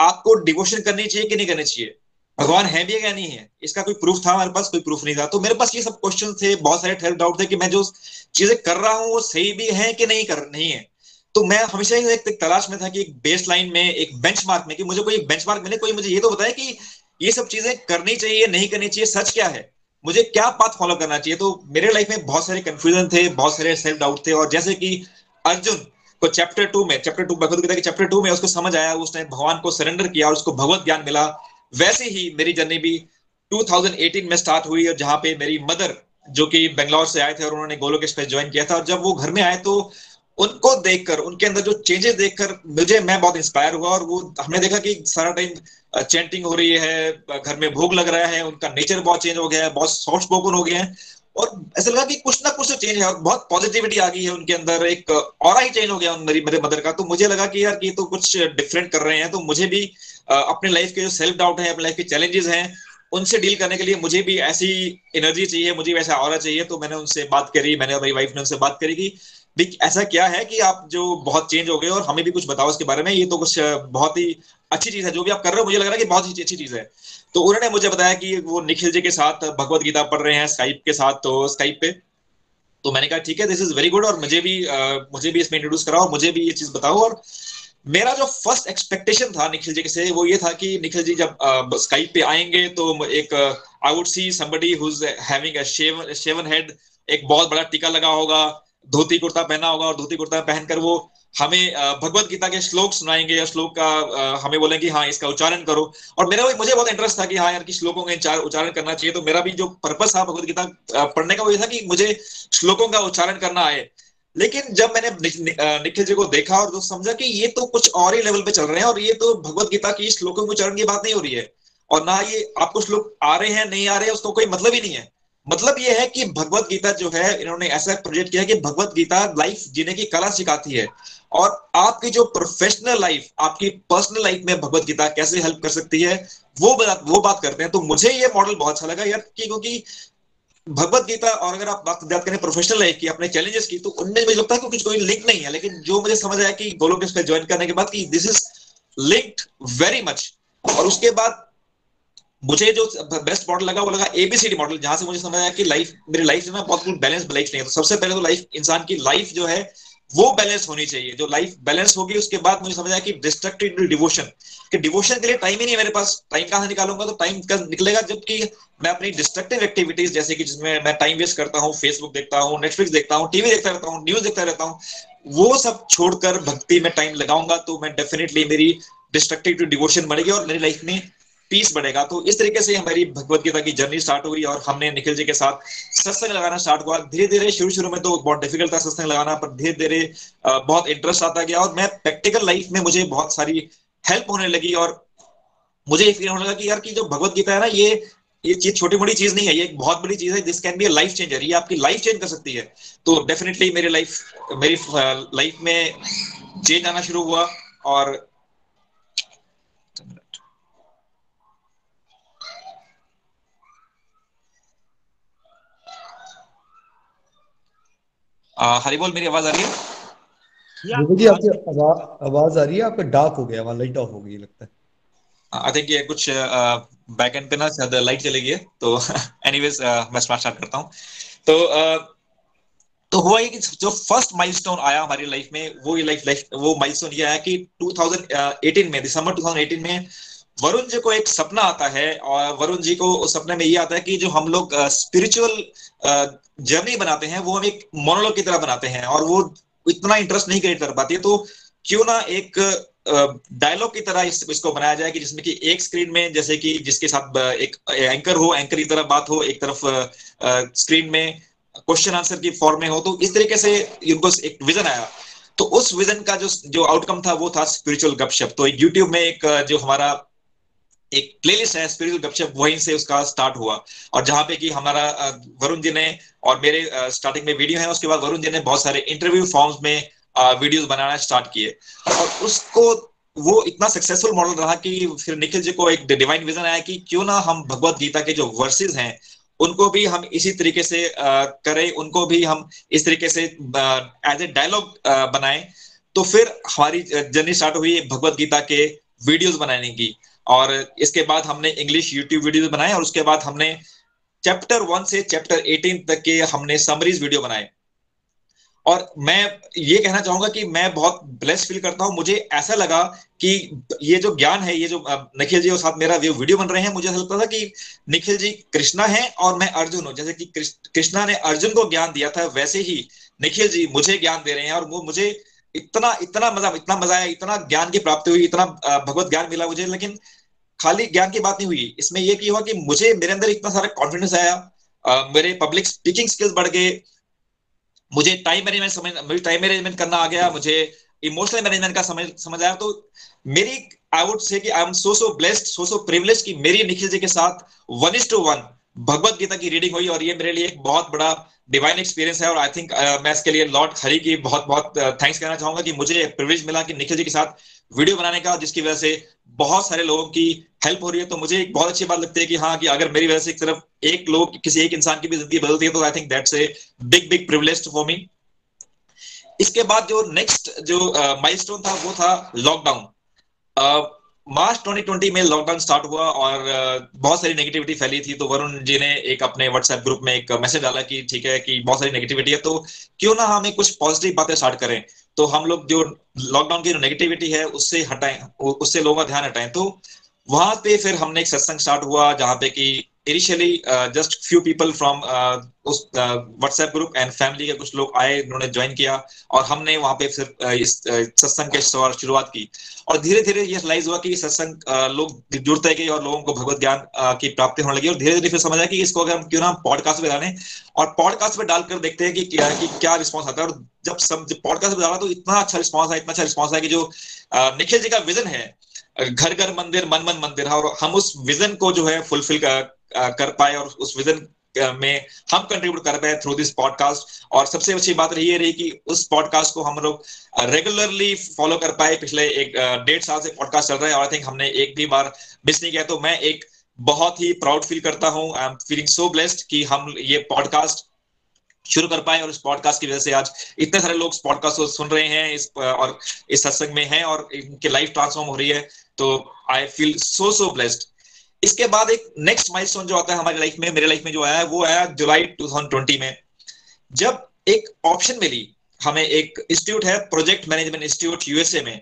आपको डिवोशन करनी चाहिए कि नहीं करनी चाहिए। भगवान है भी क्या नहीं है, इसका कोई प्रूफ था हमारे पास, कोई प्रूफ नहीं था। तो मेरे पास ये सब क्वेश्चन थे, बहुत सारे ठेर डाउट थे कि मैं जो चीजें कर रहा हूँ वो सही भी है कि नहीं कर नहीं है। तो मैं हमेशा ही एक तलाश में था कि एक बेस लाइन में, एक बेंचमार्क में, कि मुझे कोई बेंचमार्क मिले, कोई मुझे ये तो बताए कि ये सब चीजें करनी चाहिए नहीं करनी चाहिए, सच क्या है, मुझे क्या पाथ फॉलो करना चाहिए। तो मेरे लाइफ में बहुत सारे कंफ्यूजन थे, बहुत सारे सेल्फ डाउट थे। और जैसे कि अर्जुन को चैप्टर टू में उसको समझ आया, उसने भगवान को सरेंडर किया और उसको भगवत ज्ञान मिला, वैसे ही मेरी जर्नी भी 2018 में स्टार्ट हुई। और जहाँ पे मेरी मदर जो कि बेंगलोर से आए थे और उन्होंने गोलोक एक्सप्रेस ज्वाइन किया था, और जब वो घर में आए तो उनको देखकर, उनके अंदर जो चेंजेस देखकर मैं बहुत इंस्पायर हुआ। और वो हमने देखा कि सारा टाइम चैंटिंग हो रही है, घर में भोग लग रहा है, उनका नेचर बहुत चेंज हो गया है, बहुत सॉफ्ट स्पोकन हो गए हैं, और ऐसा लगा कि कुछ ना कुछ तो चेंज है और बहुत पॉजिटिविटी आ गई है उनके अंदर, एक ऑरा ही चेंज हो गया मेरे मदर का। तो मुझे लगा कि यार ये तो कुछ डिफरेंट कर रहे हैं, तो मुझे भी अपने लाइफ के जो सेल्फ डाउट है, अपने लाइफ के चैलेंजेस हैं, उनसे डील करने के लिए मुझे भी ऐसी एनर्जी चाहिए, मुझे भी ऐसा ऑरा चाहिए। तो मैंने उनसे बात करी, मैंने और मेरी वाइफ ने उनसे बात करी कि भी ऐसा क्या है कि आप जो बहुत चेंज हो गए और हमें भी कुछ बताओ इसके बारे में, ये तो कुछ बहुत ही अच्छी चीज है जो भी आप कर रहे हो, मुझे लग रहा है कि बहुत ही अच्छी चीज है। तो उन्होंने मुझे बताया कि वो निखिल जी के साथ भगवत गीता पढ़ रहे हैं स्काइप के साथ, तो स्काइप पे। तो मैंने कहा ठीक है, दिस इज वेरी गुड, और मुझे भी इसमें इंट्रोड्यूस कराओ, मुझे भी ये चीज बताओ। और मेरा जो फर्स्ट एक्सपेक्टेशन था निखिल जी से वो ये था कि निखिल जी जब स्काइप पे आएंगे तो एक I would see somebody who is having a shaven head, एक बहुत बड़ा टीका लगा होगा, धोती कुर्ता पहना होगा, और धोती कुर्ता पहनकर वो हमें भगवत गीता के श्लोक सुनाएंगे या श्लोक का हमें बोलेंगे हाँ इसका उच्चारण करो। और मुझे बहुत इंटरेस्ट था कि हाँ यार कि श्लोकों का उच्चारण करना चाहिए। तो मेरा भी जो पर्पस था भगवत गीता पढ़ने का वो ये था कि मुझे श्लोकों का उच्चारण करना आए। लेकिन जब मैंने निखिल जी को देखा और तो समझा कि ये तो कुछ और ही लेवल पे चल रहे हैं, और ये तो भगवत गीता की श्लोकों के उच्चारण की बात नहीं हो रही है, और ना ये आपको श्लोक आ रहे हैं नहीं आ रहे हैं उसको कोई मतलब ही नहीं है। मतलब ये है कि भगवत गीता जो है इन्होंने ऐसा प्रोजेक्ट किया कि भगवत गीता लाइफ जीने की कला सिखाती है, और आपकी जो प्रोफेशनल लाइफ, आपकी पर्सनल लाइफ में भगवत गीता कैसे हेल्प कर सकती है वो बात करते हैं। तो मुझे ये मॉडल बहुत अच्छा लगा यार, क्योंकि भगवत गीता और अगर आप बात करें प्रोफेशनल लाइफ की, अपने चैलेंजेस की, तो उनमें मुझे लगता है कि कुछ कोई लिंक नहीं है। लेकिन जो मुझे समझ आया कि गोलोक एक्सप्रेस ज्वाइन करने के बाद कि this is linked very much. और उसके बाद मुझे जो बेस्ट मॉडल लगा वो लगा एबीसीडी मॉडल, जहां से मुझे समझ आया कि लाइफ मेरी लाइफ में बहुत कुछ बैलेंस बैलेंस नहीं है। तो सबसे पहले तो लाइफ, इंसान की लाइफ जो है वो बैलेंस होनी चाहिए। जो लाइफ बैलेंस होगी उसके बाद मुझे समझ आया कि डिस्ट्रक्टिव डिवोशन, कि डिवोशन के लिए टाइम ही नहीं है मेरे पास, टाइम कहां से निकालूंगा, तो टाइम निकलेगा जबकि मैं अपनी डिस्ट्रक्टिव एक्टिविटीज जैसे कि जिसमें मैं टाइम वेस्ट करता हूँ, फेसबुक देखता हूँ, नेटफ्लिक्स देखता हूँ, टीवी देखता रहता हूँ, न्यूज देखता रहता हूँ, वो सब छोड़कर भक्ति में टाइम लगाऊंगा तो मैं डेफिनेटली मेरी डिस्ट्रक्टिव डिवोशन बढ़ेगी और मेरी लाइफ में पीस बढ़ेगा। तो इस तरीके से हमारी भगवत गीता की जर्नी स्टार्ट हुई और हमने निखिल जी के साथ सत्संग लगाना स्टार्ट हुआ। धीरे धीरे शुरू में तो बहुत डिफिकल्ट था सत्संग लगाना, पर धीरे धीरे बहुत इंटरेस्ट आता गया और मैं प्रैक्टिकल लाइफ में मुझे बहुत सारी हेल्प होने लगी। और मुझे ये फील होने लगा कि यार कि जो भगवत गीता है ना, ये चीज छोटी मोटी चीज नहीं है, ये एक बहुत बड़ी चीज है, this can be a life changer, ये आपकी लाइफ चेंज कर सकती है। तो डेफिनेटली मेरी लाइफ में चेंज आना शुरू हुआ। और हरिबोल, मेरी आवाज आ रही है जी? आपकी आवाज आ रही है, आपका डार्क हो गया, लाइट ऑफ हो गई लगता है। आई थिंक ये कुछ बैक एंड पे ना शायद लाइट चली गई है। तो एनीवेज मैं स्टार्ट करता हूँ। तो हुआ ये कि जो फर्स्ट माइलस्टोन आया हमारी लाइफ में वो माइलस्टोन ये आया कि 2018 में, दिसंबर 2018 में वरुण जी को एक सपना आता है। और वरुण जी को उस सपने में ये आता है कि जो हम लोग स्पिरिचुअल जर्नी बनाते हैं वो हम एक मोनोलॉग की तरह बनाते हैं और वो इतना इंटरेस्ट नहीं क्रिएट कर पाती है। तो क्यों ना एक डायलॉग की तरह इसको बनाया जाए कि जिसमें कि एक स्क्रीन में, जैसे कि जिसके साथ एक एंकर हो, एंकर की तरह बात हो, एक तरफ स्क्रीन में क्वेश्चन आंसर की फॉर्म में हो। तो इस तरीके से उनको एक विजन आया। तो उस विजन का जो आउटकम था वो था स्पिरिचुअल गपशप। तो यूट्यूब में एक जो हमारा एक प्लेलिस्ट है स्पिरिचुअल गपशप, वहीं से उसका स्टार्ट हुआ। और जहां पे कि हमारा वरुण जी ने और मेरे स्टार्टिंग में वीडियो है, उसके बाद वरुण जी ने बहुत सारे इंटरव्यू फॉर्म्स में वीडियोस बनाना स्टार्ट किए और उसको वो इतना सक्सेसफुल मॉडल रहा कि फिर निखिल जी को एक डिवाइन विजन आया कि क्यों ना हम भगवत गीता के जो वर्सेस हैं उनको भी हम इसी तरीके से करें, उनको भी हम इस तरीके से एज ए डायलॉग बनाएं। तो फिर हमारी जर्नी स्टार्ट हुई भगवत गीता के वीडियोज बनाने की। और इसके बाद हमने इंग्लिश यूट्यूब वीडियोस बनाए और उसके बाद हमने चैप्टर 1 से चैप्टर 18 तक के हमने समरीज वीडियो बनाए। और मैं ये कहना चाहूंगा कि मैं बहुत ब्लेस फील करता हूँ। मुझे ऐसा लगा कि ये जो ज्ञान है, ये जो निखिल जी के साथ मेरा वीडियो बन रहे हैं, मुझे ऐसा लगता था कि निखिल जी कृष्णा हैं और मैं अर्जुन हूँ। जैसे कि कृष्णा ने अर्जुन को ज्ञान दिया था, वैसे ही निखिल जी मुझे ज्ञान दे रहे हैं। और वो मुझे इतना मजा आया, इतना ज्ञान की प्राप्ति हुई, इतना भगवत ज्ञान मिला मुझे। लेकिन खाली ज्ञान की बात नहीं हुई इसमें, यह कि हुआ कि मुझे मेरे अंदर इतना सारा कॉन्फिडेंस आया, मेरे पब्लिक स्पीकिंग स्किल्स बढ़ गए, मुझे टाइम मैनेजमेंट करना आ गया, मुझे इमोशनल मैनेजमेंट का समझ आया। तो मेरी आई वुड से कि I am so blessed, so privileged कि मेरी निखिल जी के साथ 1:1 भगवत गीता की रीडिंग हुई। और ये मेरे लिए एक बहुत बड़ा डिवाइन एक्सपीरियंस है। और आई थिंक मैं इसके लिए लॉर्ड हरि की बहुत बहुत थैंक्स कहना चाहूंगा कि मुझे प्रिविलेज मिला कि निखिल जी के साथ वीडियो बनाने का, जिसकी वजह से बहुत सारे लोगों की हेल्प हो रही है। तो मुझे एक बहुत अच्छी बात लगती है कि हाँ, कि अगर मेरी वजह से सिर्फ एक लोग, किसी एक इंसान की भी जिंदगी बदलती है, तो I think that's a big privilege for me. इसके बाद जो नेक्स्ट जो माइलस्टोन था वो था लॉकडाउन। मार्च 2020 में लॉकडाउन स्टार्ट हुआ और बहुत सारी नेगेटिविटी फैली थी। तो वरुण जी ने एक अपने व्हाट्सएप ग्रुप में एक मैसेज डाला कि ठीक है कि बहुत सारी नेगेटिविटी है, तो क्यों ना हमें कुछ पॉजिटिव बातें स्टार्ट करें। तो हम लोग जो लॉकडाउन की नेगेटिविटी है उससे हटाएं, उससे लोगों का ध्यान हटाएं। तो वहां पे फिर हमने एक सत्संग स्टार्ट हुआ, जहाँ पे कि initially just few people from उस व्हाट्सएप ग्रुप एंड फैमिली के कुछ लोग आए, उन्होंने ज्वाइन किया और हमने वहां पे फिर इस सत्संग की शुरुआत की। और धीरे धीरे ये रियलाइज हुआ कि सत्संग लोग जुड़ते गए और लोगों को भगवत ज्ञान की प्राप्ति होने लगी। और धीरे धीरे फिर समझ आया कि इसको अगर हम क्यों ना पॉडकास्ट पे डालें और पॉडकास्ट पे डालकर देखते हैं कि क्या रिस्पॉन्स आता है। और जब पॉडकास्ट पे डाला तो इतना अच्छा रिस्पॉन्स आया कि जो निखिल जी का विजन है, घर घर मंदिर, मन मन मंदिर, और हम उस विजन को जो है फुलफिल कर पाए और उस विजन में हम कंट्रीब्यूट कर पाए थ्रू दिस पॉडकास्ट। और सबसे अच्छी बात रही कि उस पॉडकास्ट को हम लोग रेगुलरली फॉलो कर पाए। पिछले 1.5 साल से पॉडकास्ट चल रहा है और आई थिंक हमने एक भी बार मिस नहीं किया। तो मैं एक बहुत ही प्राउड फील करता हूँ, I am feeling so blessed कि हम ये पॉडकास्ट शुरू कर पाए और इस पॉडकास्ट की वजह से आज इतने सारे लोग पॉडकास्ट को सुन रहे हैं और इस सत्संग में हैं और इनकी लाइफ ट्रांसफॉर्म हो रही है। तो आई फील सो ब्लेस्ड। इसके बाद एक नेक्स्ट माइलस्टोन जो आता है हमारी लाइफ में, मेरे लाइफ में जो आया है वो आया जुलाई 2020 में, जब एक ऑप्शन मिली हमें। एक इंस्टीट्यूट है, प्रोजेक्ट मैनेजमेंट इंस्टीट्यूट यूएसए में,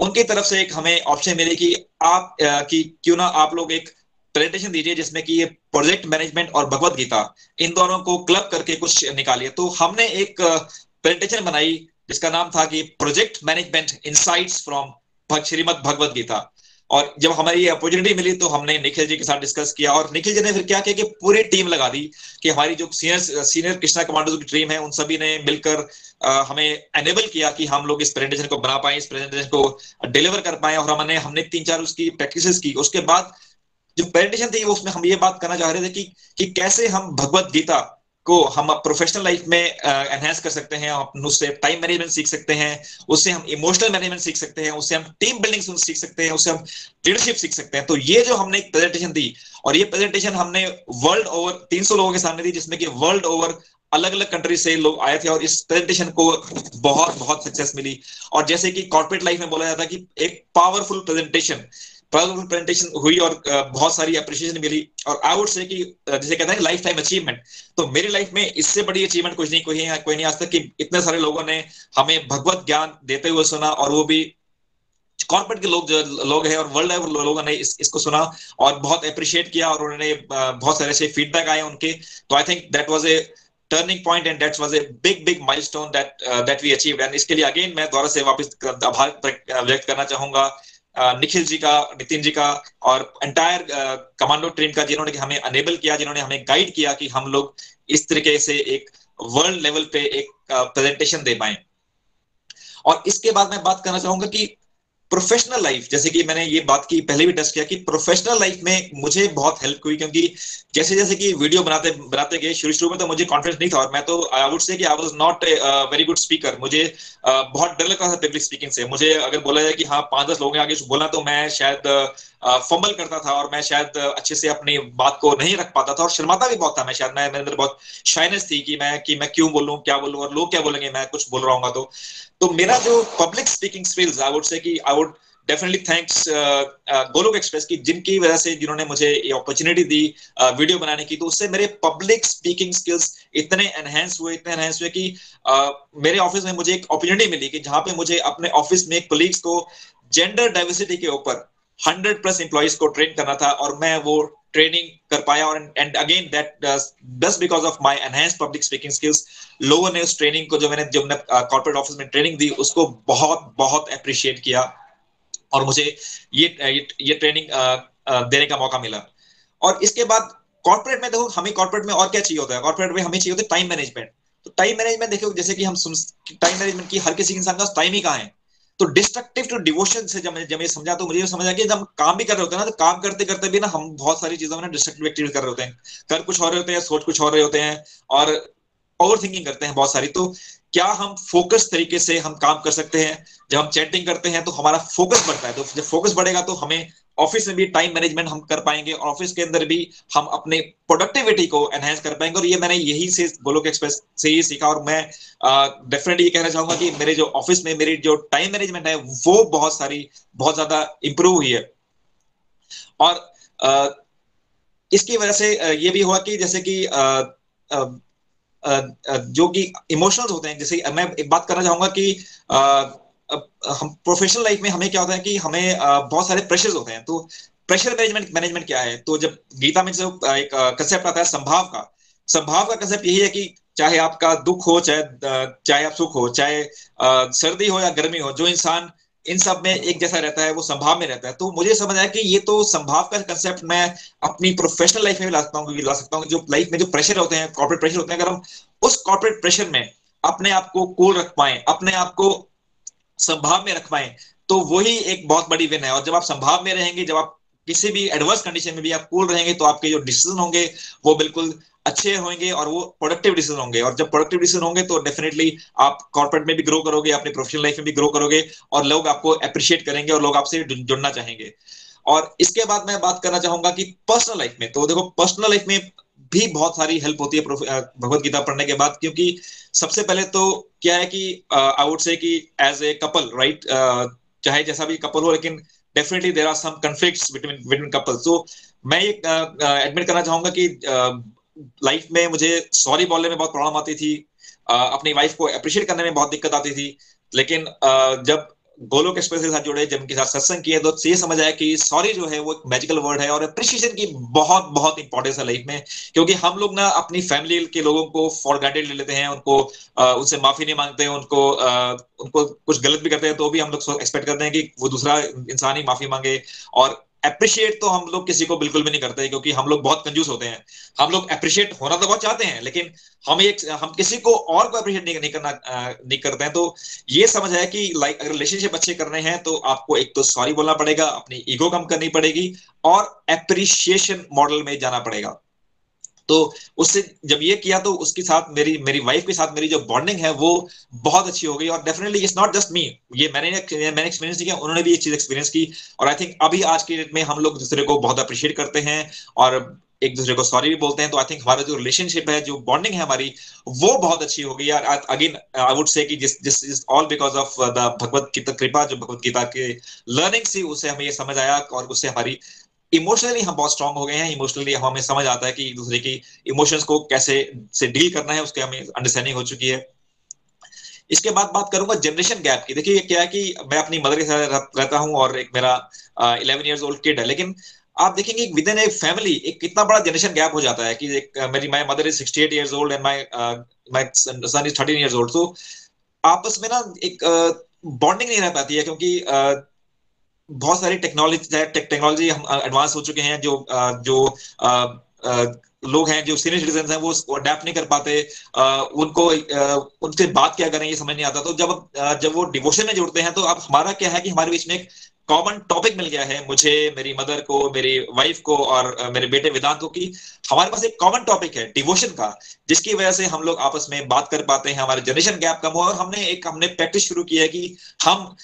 उनकी तरफ से एक हमें ऑप्शन मिली कि क्यों ना आप लोग एक प्रेजेंटेशन दीजिए जिसमें कि ये प्रोजेक्ट मैनेजमेंट और भगवत गीता इन दोनों को क्लब करके कुछ निकालिए। तो हमने एक प्रेजेंटेशन बनाई जिसका नाम था कि project management insights from Shrimad Bhagavad Gita. और जब हमारी ये अपॉर्चुनिटी मिली तो हमने निखिल जी के साथ डिस्कस किया और निखिल जी ने फिर क्या किया कि पूरी टीम लगा दी कि हमारी जो सीनियर कृष्णा कमांडोज की टीम है, उन सभी ने मिलकर हमें एनेबल किया कि हम लोग इस प्रेजेंटेशन को बना पाए, इस प्रेजेंटेशन को डिलीवर कर पाए। और हमने 3-4 उसकी प्रैक्टिस की। उसके बाद जो प्रेजेंटेशन थी उसमें हम ये बात करना चाह रहे थे कि कैसे हम भगवत गीता को हम प्रोफेशनल लाइफ में एनहेंस कर सकते हैं, उससे टाइम मैनेजमेंट सीख सकते हैं, उससे हम इमोशनल मैनेजमेंट सीख सकते हैं, उससे हम टीम बिल्डिंग सीख सकते हैं, उससे हम लीडरशिप सीख सकते हैं। तो ये जो हमने एक प्रेजेंटेशन दी और ये प्रेजेंटेशन हमने वर्ल्ड ओवर 300 लोगों के सामने दी, जिसमें कि वर्ल्ड ओवर अलग अलग कंट्री से लोग आए थे और इस प्रेजेंटेशन को बहुत सक्सेस मिली। और जैसे कि कॉर्पोरेट लाइफ में बोला जाता है कि एक पावरफुल प्रेजेंटेशन हुई और बहुत सारी अप्रिशिएशन मिली। और आई वुड से कि जिसे कहते हैं लाइफ टाइम अचीवमेंट, तो मेरी लाइफ में इससे बड़ी अचीवमेंट कोई नहीं आज तक कि इतने सारे लोगों ने हमें भगवत ज्ञान देते हुए सुना, और वो भी कॉर्पोरेट के लोग हैं और वर्ल्ड वाइड लोगों ने इसको सुना और बहुत अप्रिशिएट किया और उन्होंने बहुत सारे ऐसे फीडबैक आए उनके। तो I think that was a turning point and that was a big milestone that we achieved. And इसके लिए अगेन मैं दोबारा से वापस आभार व्यक्त करना चाहूंगा निखिल जी का, नितिन जी का और एंटायर कमांडो टीम का, जिन्होंने हमें अनेबल किया, जिन्होंने हमें गाइड किया कि हम लोग इस तरीके से एक वर्ल्ड लेवल पे एक प्रेजेंटेशन दे पाए। और इसके बाद मैं बात करना चाहूंगा कि प्रोफेशनल लाइफ, जैसे कि मैंने ये बात की पहले भी टच किया कि प्रोफेशनल लाइफ में मुझे बहुत हेल्प हुई, क्योंकि जैसे कि वीडियो बनाते गए, शुरू में तो मुझे कॉन्फिडेंस नहीं था और मैं तो आई वुड से कि I was not very good speaker. मुझे बहुत डर लगता था पब्लिक स्पीकिंग से। मुझे अगर बोला जाए कि हाँ 5-10 लोगों के आगे बोलना, तो मैं शायद फंबल करता था और मैं शायद अच्छे से अपनी बात को नहीं रख पाता था और शर्माता भी बहुत था। मेरे अंदर बहुत शाइनेस थी कि मैं क्यों बोलूं, क्या बोलूं और लोग क्या बोलेंगे, मैं कुछ बोल रहा हूँ। तो मेरा जो public speaking skills I would say कि I would definitely thanks Golok Express की, जिनकी वजह से जिन्होंने मुझे ये अपॉर्चुनिटी दी वीडियो बनाने की, तो उससे मेरे पब्लिक स्पीकिंग स्किल्स इतने एनहेंस हुए कि मेरे ऑफिस में मुझे एक अपॉर्चुनिटी मिली कि जहाँ पे मुझे अपने ऑफिस में कोलीग्स को जेंडर डाइवर्सिटी के ऊपर 100+ एम्प्लॉइज को ट्रेन करना था और मैं वो ट्रेनिंग कर पाया और and again that just because of my enhanced public speaking skills लोगों ने उस ट्रेनिंग को जो मैंने कॉर्पोरेट ऑफिस में ट्रेनिंग दी उसको बहुत अप्रिशिएट किया और मुझे ये ट्रेनिंग देने का मौका मिला। और इसके बाद कॉर्पोरेट में देखो, हमें कॉर्पोरेट में और क्या चाहिए होता है, कॉर्पोरेट में हमें चाहिए होता है टाइम मैनेजमेंट। तो टाइम मैनेजमेंट देखो, जैसे कि हम टाइम मैनेजमेंट की हर किसी इंसान का टाइम ही कहाँ है, तो डिस्ट्रक्टिव टू डिवोशन से जब मैं समझा तो मुझे समझ आ गया कि जब हम काम भी कर रहे होते हैं ना, तो काम करते करते भी ना हम बहुत सारी चीजों में ना डिस्ट्रक्टिव एक्टिविटी कर रहे होते हैं, कर कुछ हो रहे होते हैं, सोच कुछ हो रहे होते हैं और ओवरथिंकिंग करते हैं बहुत सारी। तो क्या हम फोकस तरीके से हम काम कर सकते हैं? जब हम चैटिंग करते हैं तो हमारा फोकस बढ़ता है, तो जब फोकस बढ़ेगा तो हमें ऑफिस में भी टाइम मैनेजमेंट हम कर पाएंगे और ऑफिस के अंदर भी हम अपने प्रोडक्टिविटी को एनहांस कर पाएंगे। और ये मैंने यही से गोलोक एक्सप्रेस से ही सीखा और मैं डेफिनेटली ये कहना चाहूंगा कि मेरे जो ऑफिस में मेरी जो टाइम मैनेजमेंट है वो बहुत ज्यादा इंप्रूव हुई है। और इसकी वजह से ये भी हुआ कि जैसे कि जो कि इमोशनल होते हैं, जैसे मैं एक बात करना चाहूंगा कि हम प्रोफेशनल लाइफ में हमें क्या होता है कि हमें बहुत सारे प्रेशर्स होते हैं, तो प्रेशर मैनेजमेंट क्या है? तो जब गीता में जो एक कंसेप्ट आता है संभाव का कंसेप्ट यही है कि चाहे आपका दुख हो, चाहे आप सुख हो, चाहे सर्दी हो या गर्मी हो, जो इंसान इन सब में एक जैसा रहता है वो संभाव में रहता है। तो मुझे समझ आया कि ये तो संभाव का कंसेप्ट मैं अपनी प्रोफेशनल लाइफ में भी ला सकता हूँ। जो लाइफ में जो प्रेशर होते हैं, कॉर्पोरेट प्रेशर होते हैं, अगर हम उस कॉर्पोरेट प्रेशर में अपने आप को कूल रख पाए, अपने आप को संभाव में रख पाए, तो वही एक बहुत बड़ी विन है। और जब आप संभाव में रहेंगे, जब आप किसी भी एडवर्स कंडीशन में भी आप कूल रहेंगे, तो आपके जो डिसीजन होंगे वो बिल्कुल अच्छे होंगे और वो प्रोडक्टिव डिसीजन होंगे। और जब प्रोडक्टिव डिसीजन होंगे तो डेफिनेटली आप कॉर्पोरेट में भी ग्रो करोगे, अपने प्रोफेशनल लाइफ में भी ग्रो करोगे और लोग आपको अप्रिशिएट करेंगे और लोग आपसे जुड़ना चाहेंगे। और इसके बाद मैं बात करना चाहूंगा कि पर्सनल लाइफ में, तो देखो पर्सनल लाइफ में भी बहुत सारी हेल्प होती है भगवत गीता पढ़ने के बाद, क्योंकि सबसे पहले तो क्या है कि आई वुड से कि एज ए कपल, राइट, चाहे जैसा भी कपल हो, लेकिन definitely there are some conflicts between couples. तो मैं ये एडमिट करना चाहूंगा कि लाइफ में मुझे सॉरी बोलने में बहुत प्रॉब्लम आती थी, अपनी वाइफ को अप्रिशिएट करने में बहुत दिक्कत आती थी, लेकिन जब गोलोक एक्सप्रेस के साथ जुड़े, जब उनके साथ सत्संग किए, तो ये समझ आया कि सॉरी जो है वो एक मैजिकल वर्ड है और अप्रिशिएशन की बहुत इंपॉर्टेंस है लाइफ में, क्योंकि हम लोग ना अपनी फैमिली के लोगों को फॉर ग्रांटेड ले लेते हैं, उनको उनसे माफी नहीं मांगते हैं, उनको कुछ गलत भी करते हैं तो भी हम लोग एक्सपेक्ट करते हैं कि वो दूसरा इंसान ही माफी मांगे। और अप्रिशिएट तो हम लोग किसी को बिल्कुल भी नहीं करते, क्योंकि हम लोग बहुत कंजूस होते हैं। हम लोग अप्रिशिएट होना तो बहुत चाहते हैं, लेकिन हम किसी को और को अप्रिशिएट नहीं करते हैं। तो ये समझ है कि लाइक अगर रिलेशनशिप अच्छे करने हैं तो आपको एक तो सॉरी बोलना पड़ेगा, अपनी ईगो कम करनी पड़ेगी और अप्रिशिएशन मॉडल में जाना पड़ेगा। तो उससे जब ये किया तो उसके साथ मेरी वाइफ के साथ मेरी जो बॉन्डिंग है वो बहुत अच्छी हो गई। और definitely it's not just me, ये मैंने एक्सपीरियंस किया, उन्होंने भी ये चीज एक्सपीरियंस की। और आई थिंक अभी आज की डेट में हम लोग दूसरे को बहुत अप्रिशिएट करते हैं और एक दूसरे को सॉरी भी बोलते हैं। तो आई थिंक हमारा जो रिलेशनशिप है, जो बॉन्डिंग है हमारी, वो बहुत अच्छी हो गई। और अगेन आई वुड से कि this is all because of the Bhagavad Gita कृपा, जो भगवत गीता के लर्निंग से उससे हमें ये समझ आया और उससे हमारी इमोशनली हम बहुत स्ट्रांग हो गए हैं। इमोशनली हमें समझ आता है कि दूसरे की इमोशंस को कैसे से डील करना है, उसके हमें अंडरस्टैंडिंग हो चुकी है। इसके बाद बात करूंगा जनरेशन गैप की। देखिए क्या है कि मैं अपनी मदर के साथ रहता हूं और एक मेरा 11 ईयर्स ओल्ड किड है, लेकिन आप देखेंगे विद इन ए फैमिली एक कितना बड़ा जनरेशन गैप हो जाता है कि my mother is 68 years old and my son is 13 years old. तो आपस में ना एक बॉन्डिंग नहीं रह पाती है, क्योंकि बहुत सारी टेक्नोलॉजी हम एडवांस हो चुके हैं। जो लोग हैं, जो सीनियर सिटीजन हैं, वो उसको अडेप्ट नहीं कर पाते, उनसे बात क्या करें ये समझ नहीं आता। तो जब वो डिवोशन में जुड़ते हैं तो अब हमारा क्या है कि हमारे बीच में एक कॉमन टॉपिक मिल गया है, मुझे, मेरी मदर को, मेरी वाइफ को और मेरे बेटे वेदांत को, कि हमारे पास एक कॉमन टॉपिक है डिवोशन का, जिसकी वजह से हम लोग आपस में बात कर पाते हैं, हमारे जनरेशन गैप कम हुआ। और हमने प्रैक्टिस शुरू की है कि हम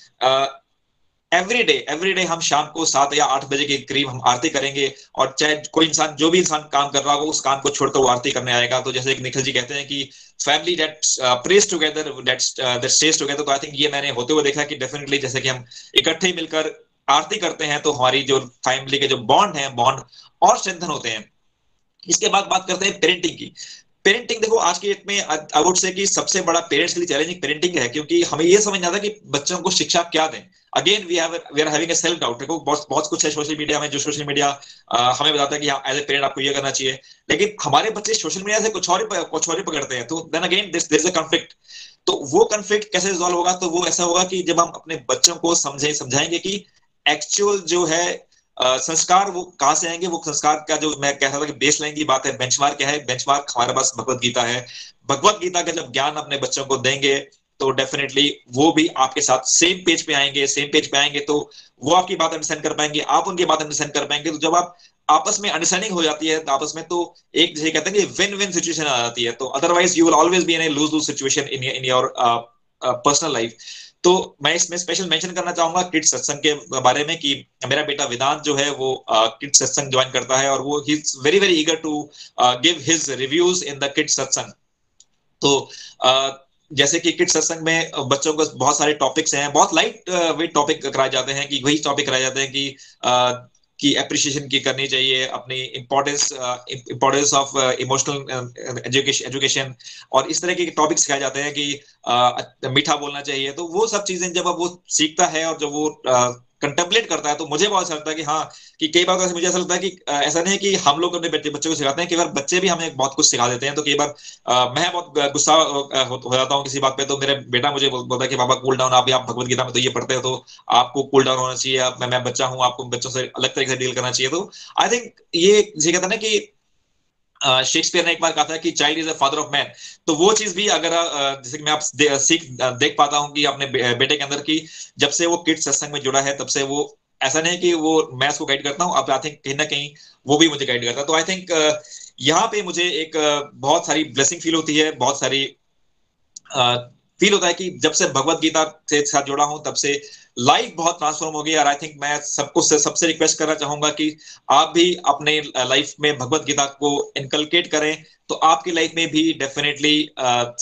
एवरी डे हम शाम को 7 या 8 बजे के करीब हम आरती करेंगे। और चाहे कोई इंसान, जो भी इंसान काम कर रहा होगा, उस काम को छोड़कर वो आरती करने आएगा। तो जैसे निखिल जी कहते हैं कि family that prays together that stays together, तो आई थिंक ये मैंने होते हुए देखा कि डेफिनेटली जैसे कि हम इकट्ठे मिलकर आरती करते हैं तो हमारी जो फैमिली के जो बॉन्ड है, बॉन्ड और स्ट्रेंथन होते हैं। इसके बाद बात करते हैं पेरेंटिंग की। पेरेंटिंग देखो आज के डेट में आई वुड से कि सबसे बड़ा पेरेंट्स के लिए चैलेंजिंग पेरेंटिंग है, क्योंकि हमें ये समझ नहीं आता कि बच्चों को शिक्षा क्या दें। Again we are having a self doubt. देखो बहुत कुछ है सोशल मीडिया में, जो सोशल मीडिया हमें बताता है कि एज ए पेरेंट आपको ये करना चाहिए, लेकिन हमारे बच्चे सोशल मीडिया से कुछ और ही पकड़ते हैं। तो then again there is a conflict. तो वो कॉन्फ्लिक्ट कैसे रिजॉल्व होगा? तो वो ऐसा होगा कि जब हम अपने बच्चों को समझाएंगे कि एक्चुअल जो है संस्कार वो कहाँ से आएंगे, वो संस्कार का जो मैं कह रहा था कि बेसलाइन की बात है, बेंचमार्क क्या है। बेंचमार्क हमारे पास भगवत गीता है। भगवत गीता का जब ज्ञान अपने बच्चों को देंगे तो डेफिनेटली वो भी आपके साथ सेम पेज पे आएंगे, तो वो आपकी बात अंडरस्टैंड कर पाएंगे, आप उनकी बात अंडरस्टैंड कर पाएंगे। तो जब आप आपस में अंडरस्टैंडिंग हो जाती है आपस में, तो एक जैसे कहते हैं कि विन विन सिचुएशन आ जाती है। तो otherwise you will always be in a lose lose situation in your personal life. तो मैं इसमें स्पेशल मेंशन करना चाहूंगा किड्स सत्संग के बारे में कि मेरा बेटा वेदांत जो है वो किड्स सत्संग ज्वाइन करता है और वो ही is very very eager to give his reviews in the kids satsang. तो जैसे कि किड्स सत्संग में बच्चों को बहुत सारे टॉपिक्स हैं, बहुत लाइट वेट टॉपिक कराए जाते हैं कि वही टॉपिक कराए जाते हैं कि एप्रिशिएशन की करनी चाहिए, अपनी इम्पोर्टेंस ऑफ इमोशनल एजुकेशन और इस तरह के टॉपिक सिखाए जाते हैं कि मीठा बोलना चाहिए। तो वो सब चीजें जब वो सीखता है और जब वो कंटेम्पलेट करता है तो मुझे बहुत अच्छा लगता है कि हाँ, कि कई बार मुझे ऐसा लगता है कि ऐसा नहीं है कि हम लोग अपने बच्चों को सिखाते हैं, कई बार बच्चे भी हमें बहुत कुछ सिखा देते हैं। तो कई बार मैं बहुत गुस्सा हो जाता हूँ किसी बात पे, तो मेरे बेटा मुझे बोलता है कि पापा कूल डाउन, आप भगवत गीता में तो ये पढ़ते हो तो आपको कूल डाउन होना चाहिए, मैं बच्चा हूँ, आपको बच्चों से अलग तरीके से डील करना चाहिए। तो आई थिंक ये कहता है ना कि शेक्सपियर ने एक बार कहा था कि child is a father of man. तो वो चीज भी अगर जैसे कि मैं आप देख पाता हूँ कि अपने बेटे के अंदर की जब से वो किड्स सत्संग में जुड़ा है तब से वो ऐसा नहीं कि वो मैं उसको गाइड करता हूँ, अब आई थिंक कहीं ना कहीं वो भी मुझे गाइड करता है। तो आई थिंक यहाँ पे मुझे एक बहुत सारी ब्लेसिंग फील होती है, बहुत सारी फील होता है कि जब से भगवत गीता से साथ जुड़ा हूँ तब से लाइफ बहुत ट्रांसफॉर्म हो गई। और आई थिंक मैं सबसे रिक्वेस्ट करना चाहूंगा कि आप भी अपने लाइफ में भगवत गीता को इनकलकेट करें तो आपकी लाइफ में भी डेफिनेटली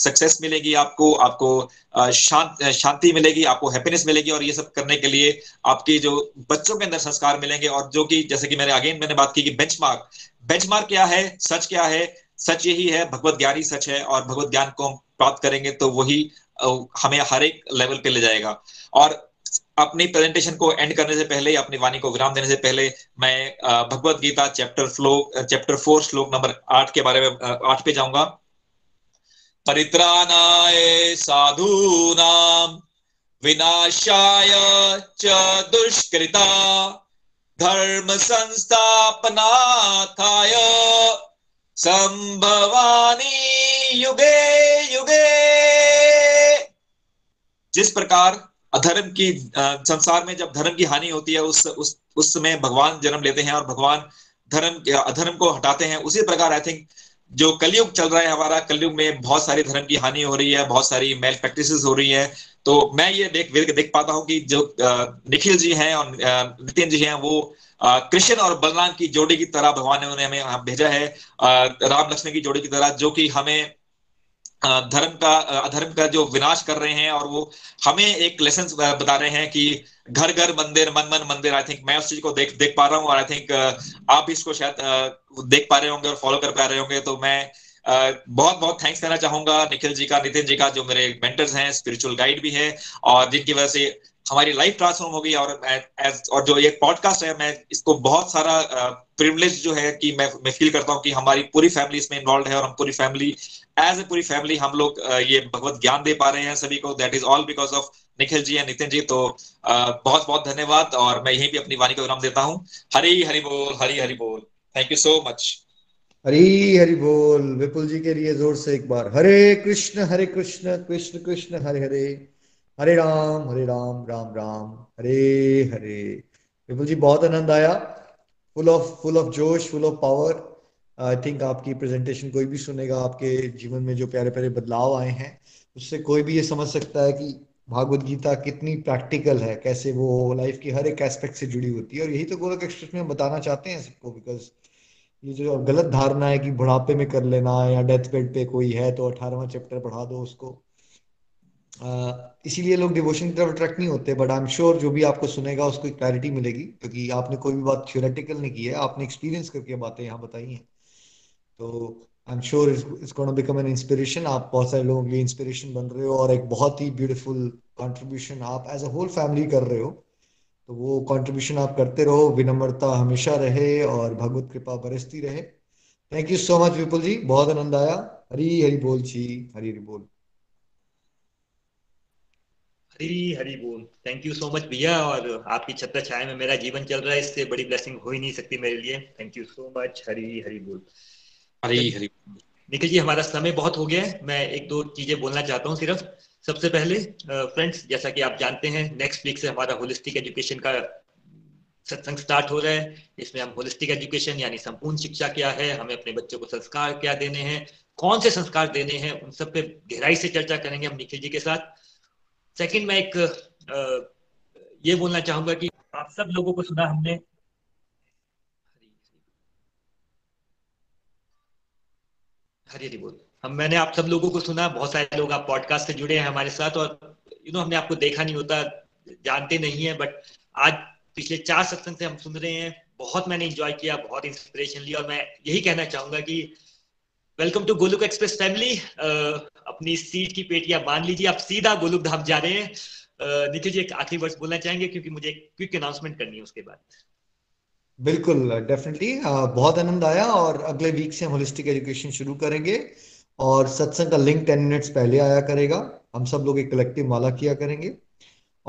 सक्सेस मिलेगी, आपको शांति मिलेगी, आपको हैप्पीनेस मिलेगी। और ये सब करने के लिए आपके जो बच्चों के अंदर संस्कार मिलेंगे और जो कि जैसे कि मैंने बात की कि बेंचमार्क क्या है, सच क्या है? सच यही है, भगवत ज्ञान ही सच है और भगवत ज्ञान को हम प्राप्त करेंगे तो वही हमें हर एक लेवल पे ले जाएगा। और अपनी प्रेजेंटेशन को एंड करने से पहले, अपनी वाणी को विराम देने से पहले, मैं भगवत गीता चैप्टर 4 श्लोक नंबर 8 के बारे में 8 पे जाऊंगा। परित्राणाय साधूनां विनाशाय च दुष्कृता धर्म संस्थापनाथाय संभवानि युगे युगे। जिस प्रकार अधर्म की संसार में जब धर्म की हानि होती है उस समय भगवान जन्म लेते हैं और भगवान अधर्म को हटाते हैं, उसी प्रकार आई थिंक जो कलयुग चल रहा है हमारा, कलयुग में बहुत सारी धर्म की हानि हो रही है, बहुत सारी मेल प्रैक्टिसेस हो रही है। तो मैं ये देख पाता हूँ कि जो निखिल जी हैं और नितिन जी हैं वो कृष्ण और बलराम की जोड़ी की तरह भगवान ने उन्हें हमें भेजा है, राम लक्ष्मण की जोड़ी की तरह, जो कि हमें अधर्म का जो विनाश कर रहे हैं और वो हमें एक लेसन बता रहे हैं कि घर घर मंदिर मन मन मंदिर। आई थिंक मैं उस चीज को देख पा रहा हूँ और आई थिंक आप भी इसको शायद देख पा रहे होंगे और फॉलो कर पा रहे होंगे। तो मैं बहुत बहुत थैंक्स देना चाहूंगा निखिल जी का, नितिन जी का, जो मेरे मेंटर्स हैं, स्पिरिचुअल गाइड भी है और जिनकी वजह से हमारी लाइफ ट्रांसफॉर्म हो गई। और जो ये पॉडकास्ट है, मैं इसको बहुत सारा प्रिविलेज जो है कि मैं फील करता हूँ कि हमारी पूरी फैमिली इसमें इन्वॉल्व है और हम पूरी फैमिली हम लोग ये भगवत ज्ञान दे पा रहे हैं सभी को। That is all because of Nikhil ji and Nitin ji. तो बहुत बहुत धन्यवाद और मैं यहीं पे अपनी वाणी को विराम देता हूँ। हरी हरि बोल, हरी हरि बोल। Thank you so much. Hari Hari बोल। विपुल जी के लिए जोर से एक बार हरे कृष्ण कृष्ण कृष्ण हरे हरे, हरे राम राम राम हरे हरे। विपुल जी बहुत आनंद आया, फुल ऑफ जोश, full of power. I think आपकी प्रेजेंटेशन कोई भी सुनेगा, आपके जीवन में जो प्यारे प्यारे बदलाव आए हैं उससे कोई भी ये समझ सकता है कि भागवत गीता कितनी प्रैक्टिकल है, कैसे वो लाइफ की हर एक एस्पेक्ट से जुड़ी होती है। और यही तो गोलोक एक्सप्रेस में बताना चाहते हैं सबको, बिकॉज ये जो गलत धारणा है कि बुढ़ापे में कर लेना या डेथ बेड पे कोई है तो 18वां चैप्टर पढ़ा दो उसको, इसीलिए लोग डिवोशन की तरफ अट्रैक्ट नहीं होते, बट आई एम श्योर जो भी आपको सुनेगा उसको क्लैरिटी मिलेगी, क्योंकि आपने कोई भी बात थियोरेटिकल नहीं की है, आपने एक्सपीरियंस करके बातें यहाँ बताई हैं। तो I am sure it's gonna become an inspiration, आप बहुत सारे लोगों के लिए इंस्पिरेशन बन रहे हो और एक बहुत ही ब्यूटीफुल कॉन्ट्रीब्यूशन आप एज अ होल फैमिली कर रहे हो। तो वो कॉन्ट्रीब्यूशन आप करते रहो, विनम्रता हमेशा रहे और भगवत कृपा बरसती रहे। Thank you so much Vipul ji, बहुत आनंद आया। हरी हरि बोल जी, हरी हरि बोल, हरी हरी बोल। थैंक यू सो मच भैया, और आपकी छत्र छाया में मेरा जीवन चल रहा है, इससे बड़ी ब्लेसिंग हो ही नहीं सकती मेरे लिए। Thank you so much, Hari Hari बोल, हरी हरी। निखिल जी हमारा समय बहुत हो गया है, मैं एक दो चीजें बोलना चाहता हूँ सिर्फ। सबसे पहले फ्रेंड्स, जैसा कि आप जानते हैं नेक्स्ट वीक से हमारा होलिस्टिक एजुकेशन का सत्संग स्टार्ट हो रहा है। इसमें हम होलिस्टिक एजुकेशन यानी संपूर्ण शिक्षा क्या है, हमें अपने बच्चों को संस्कार क्या देने हैं, कौन से संस्कार देने हैं, उन सब पे गहराई से चर्चा करेंगे हम निखिल जी के साथ। सेकंड मैं एक ये बोलना चाहूंगा कि आप सब लोगों को सुना हमने, हरी हरी बोल, मैंने आप सब लोगों को सुना, बहुत सारे लोग आप पॉडकास्ट से जुड़े हैं हमारे साथ, और हमने आपको देखा नहीं होता, जानते नहीं है, बट आज पिछले 4 सत्संग से हम सुन रहे हैं, बहुत मैंने एंजॉय किया, बहुत इंस्पिरेशन लिया। और मैं यही कहना चाहूंगा कि welcome to Golok express family. अपनी सीट की पेटियां बांध लीजिए, आप सीधा गोलोक धाम जा रहे हैं। निखिल जी एक आखिरी वर्ड बोलना चाहेंगे, क्योंकि मुझे क्विक अनाउंसमेंट करनी है उसके बाद। बिल्कुल, डेफिनेटली, बहुत आनंद आया, और अगले वीक से हम होलिस्टिक एजुकेशन शुरू करेंगे और सत्संग का लिंक 10 मिनट्स पहले आया करेगा। हम सब लोग एक कलेक्टिव माला किया करेंगे,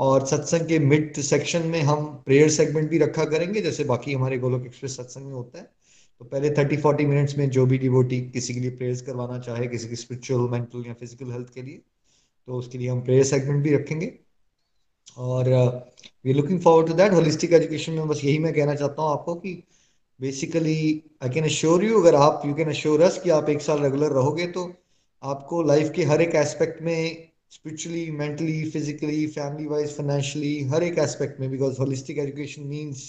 और सत्संग के मिड सेक्शन में हम प्रेयर सेगमेंट भी रखा करेंगे, जैसे बाकी हमारे गोलोक एक्सप्रेस सत्संग में होता है। तो पहले 30-40 मिनट्स में जो भी डिवोटी किसी के लिए प्रेयर्स करवाना चाहे, किसी की स्पिरिचुअल, मेंटल या फिजिकल हेल्थ के लिए, तो उसके लिए हम प्रेयर सेगमेंट भी रखेंगे। और we looking forward to that. Holistic education में बस यही मैं कहना चाहता हूँ आपको कि basically I can assure you, अगर आप यू कैन अश्योर अस कि आप 1 साल रेगुलर रहोगे तो आपको लाइफ के हर एक एस्पेक्ट में, spiritually, mentally, physically, family wise, financially, हर एक एस्पेक्ट में, because holistic education means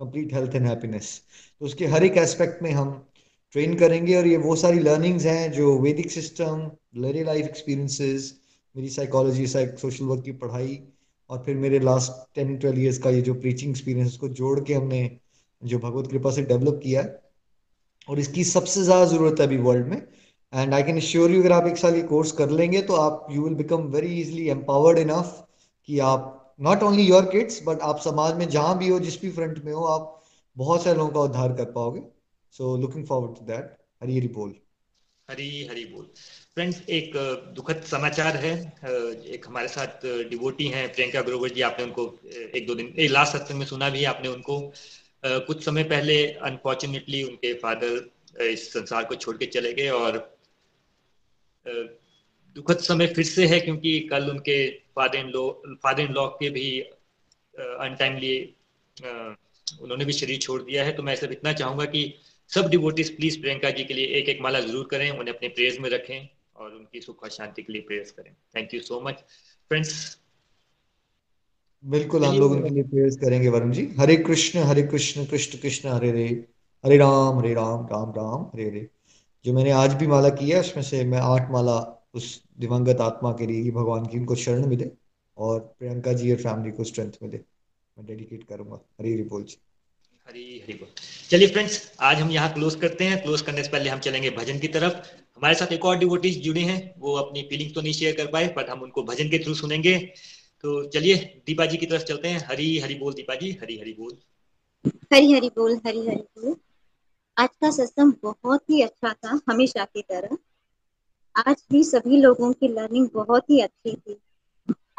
complete health and happiness. तो उसके हर एक एस्पेक्ट में हम ट्रेन करेंगे, और ये वो सारी लर्निंग्स हैं जो वैदिक सिस्टम, मेरे लाइफ एक्सपीरियंसेस, मेरी साइकोलॉजी, सोशल वर्क की पढ़ाई, और फिर मेरे लास्ट 10-12 इयर्स का ये जो प्रीचिंग एक्सपीरियंस, उसको जोड़ के हमने जो भगवत कृपा से डेवलप किया है, और इसकी सबसे ज़्यादा ज़रूरत है अभी वर्ल्ड में। And I can sure you, अगर आप 1 साल ये कोर्स कर लेंगे तो आप you will become very easily empowered enough कि आप not only your kids but आप समाज में जहाँ भी हो, जिस भी फ्रंट में हो, आप बहुत सारे लोगों का उद्धार कर पाओगे। So looking forward to that. Hari Hari बोल, हरी हरी बोल। फ्रेंड्स एक दुखद समाचार है, एक हमारे साथ डिवोटी हैं प्रियंका ग्रोवर जी, आपने उनको 1-2 दिन लास्ट सत्संग में सुना भी है आपने उनको। कुछ समय पहले अनफॉर्चुनेटली उनके फादर इस संसार को छोड़ के चले गए, और दुखद समय फिर से है क्योंकि कल उनके फादर इन लॉ के भी अनटाइमली उन्होंने भी शरीर छोड़ दिया है। तो मैं सिर्फ इतना चाहूंगा कि सब डिवोटीज प्लीज प्रियंका जी के लिए 1-1 माला जरूर करें, उन्हें अपने प्रेयर्स में रखें और उनकी सुख और शांति के लिए प्रेयर्स करें। Thank you so much friends. बिल्कुल, हम लोग उनके लिए प्रेयर्स करेंगे वरुण जी। हरे कृष्ण कृष्ण कृष्ण हरे हरे, हरे राम राम राम हरे हरे। जो मैंने आज भी माला की है उसमें से मैं 8 माला उस दिवंगत आत्मा के लिए, भगवान की उनको शरण मिले और प्रियंका जी और फैमिली को स्ट्रेंथ मिले, मैं डेडिकेट करूंगा। हरी हरि बोल जी, हरी हरि बोल। चलिए फ्रेंड्स, आज हम यहाँ क्लोज करते हैं। क्लोज करने से पहले हम चलेंगे भजन की तरफ। हमारे साथ एक और डिवोटीज जुड़े हैं, वो अपनी फीलिंग्स तो नहीं शेयर कर पाए, पर हम उनको भजन के थ्रू सुनेंगे। तो चलिए दीपा जी की तरफ चलते हैं। हरी हरि बोल दीपा जी, हरी हरि बोल, हरी हरि बोल, हरी हरि बोल। आज का सत्संग बहुत ही अच्छा था, हमेशा की तरह आज भी सभी लोगों की लर्निंग बहुत ही अच्छी थी।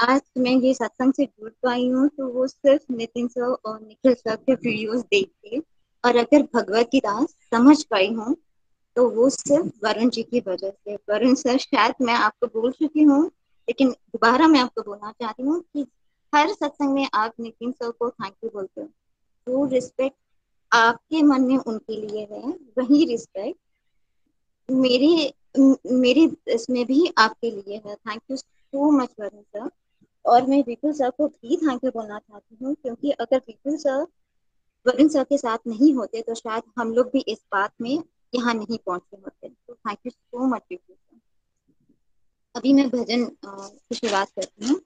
आज मैं ये सत्संग से जुड़ पाई हूँ तो वो सिर्फ नितिन सर और निखिल सर के वीडियोस देख के, और अगर भगवत गीता समझ पाई हूँ तो वो सिर्फ वरुण जी की वजह से। वरुण सर शायद मैं आपको बोल चुकी हूँ, लेकिन दोबारा मैं आपको बोलना चाहती हूँ कि हर सत्संग में आप नितिन सर को थैंक यू बोलते हो। वो रिस्पेक्ट आपके मन में उनके लिए है, वही रिस्पेक्ट मेरे इसमें भी आपके लिए है। Thank you so much Varun sir. और मैं विपुल सर को भी थैंक यू बोलना चाहती हूँ, क्योंकि अगर विपुल सर वरुण सर के साथ नहीं होते तो शायद हम लोग भी इस बात में यहाँ नहीं पहुंचे होते। तो thank you so much Vipul sir. अभी मैं भजन की शुरुआत करती हूँ।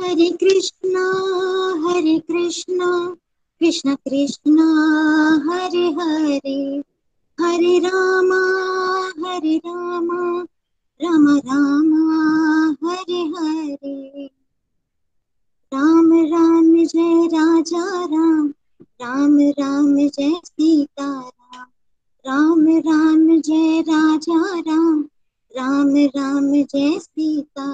हरे कृष्णा कृष्ण कृष्णा हरे हरे, हरे रामा राम रामा हरे हरे। राम जय राजा राम राम जय सीता राम जय राजा राम जय सीता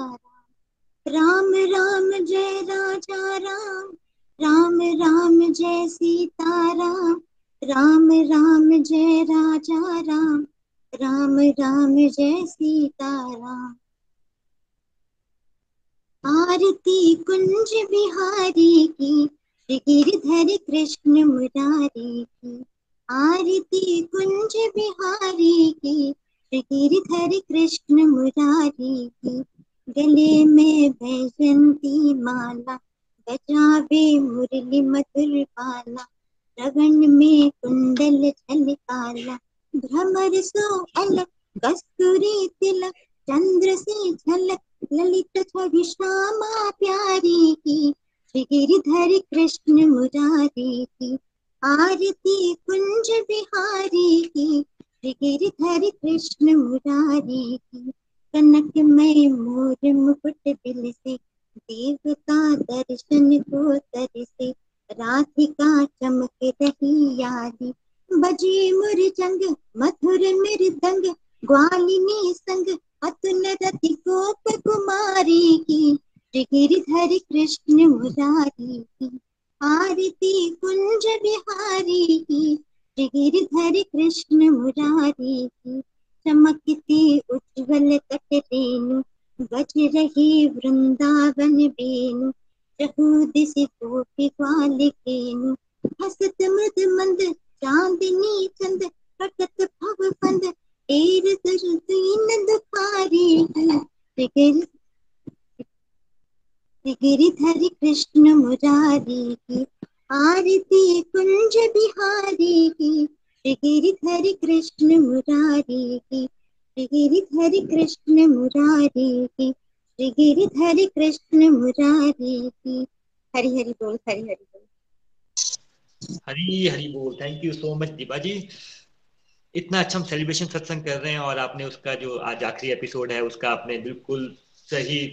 राम जय राजा राम जय सीता राम जय राजा राम जय सीता आरती कुंज बिहारी की श्री गिरधर कृष्ण मुरारी की, आरती कुंज बिहारी की श्री गिरधर कृष्ण मुरारी की। गले में बैजंती माला बजावे मुरली मधुर बाला, रगन में कुंडल झलकाला भ्रमर सो अलग कस्तूरी तिलक, चंद्र से झलक ललित छवि श्यामा प्यारी की श्री गिरिधर कृष्ण मुरारी की। आरती कुंज बिहारी की श्री गिरिधर कृष्ण मुरारी की। कनक में मोर मुकुट बिल से देवता दर्शन को तर से, राधिका चमक रही यारी बजे मुरजंग मधुर मृदंग, ग्वालिनी संग अतुल रति गोप कुमारी की श्री गिरिधर कृष्ण मुरारी की। आरती कुंज बिहारी की श्री गिरिधर कृष्ण मुरारी की। चमकती उज्ज्वल तट रेणु बज रही वृंदावन बेनु, चहुदिसि गोपी ग्वाल केनु, हसत मृद मंद चांदनी चंद, प्रकट भव बंद एर दर्दीन दुखारी की श्री गिरिधर कृष्ण मुरारी की। आरती कुंज बिहारी की श्री गिरिधर कृष्ण मुरारी की श्री गिरिधर कृष्ण मुरारी की श्री गिरिधर कृष्ण मुरारी की। हरि हरि बोल, हरि हरि बोल, हरि हरि बोल। Thank you so much Deepa ji, इतना अच्छा हम सेलिब्रेशन सत्संग कर रहे हैं और आपने उसका जो आज आखिरी एपिसोड है उसका आपने बिल्कुल सही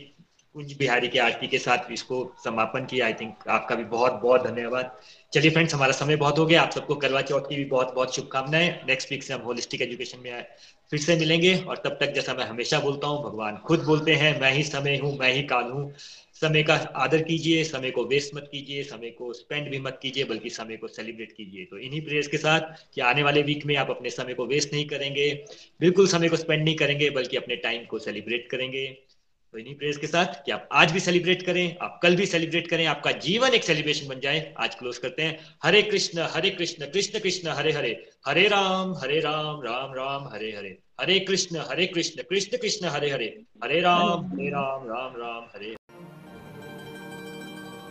कुंज बिहारी की आरती के साथ इसको समापन किया। आई थिंक आपका भी बहुत बहुत धन्यवाद। चलिए फ्रेंड्स, हमारा समय बहुत हो गया, आप सबको करवा चौथ की भी बहुत बहुत शुभकामनाएं। नेक्स्ट वीक से हम होलिस्टिक एजुकेशन में फिर से मिलेंगे और तब तक जैसा मैं हमेशा बोलता हूँ, भगवान खुद बोलते हैं मैं ही समय हूँ, मैं ही काल हूँ। समय का आदर कीजिए, समय को वेस्ट मत कीजिए, समय को स्पेंड भी मत कीजिए, बल्कि समय को सेलिब्रेट कीजिए। तो इन्हीं प्रेयर्स के साथ कि आने वाले वीक में आप अपने समय को वेस्ट नहीं करेंगे, बिल्कुल समय को स्पेंड नहीं करेंगे, बल्कि अपने टाइम को सेलिब्रेट करेंगे। तो इन्हीं प्रेयर्स के साथ कि आप आज भी सेलिब्रेट करें, आप कल भी सेलिब्रेट करें, आपका जीवन एक सेलिब्रेशन बन जाए। आज क्लोज करते हैं। हरे कृष्ण कृष्ण कृष्ण हरे हरे, हरे राम राम राम हरे हरे, हरे कृष्ण कृष्ण कृष्ण हरे हरे, हरे राम राम राम हरे।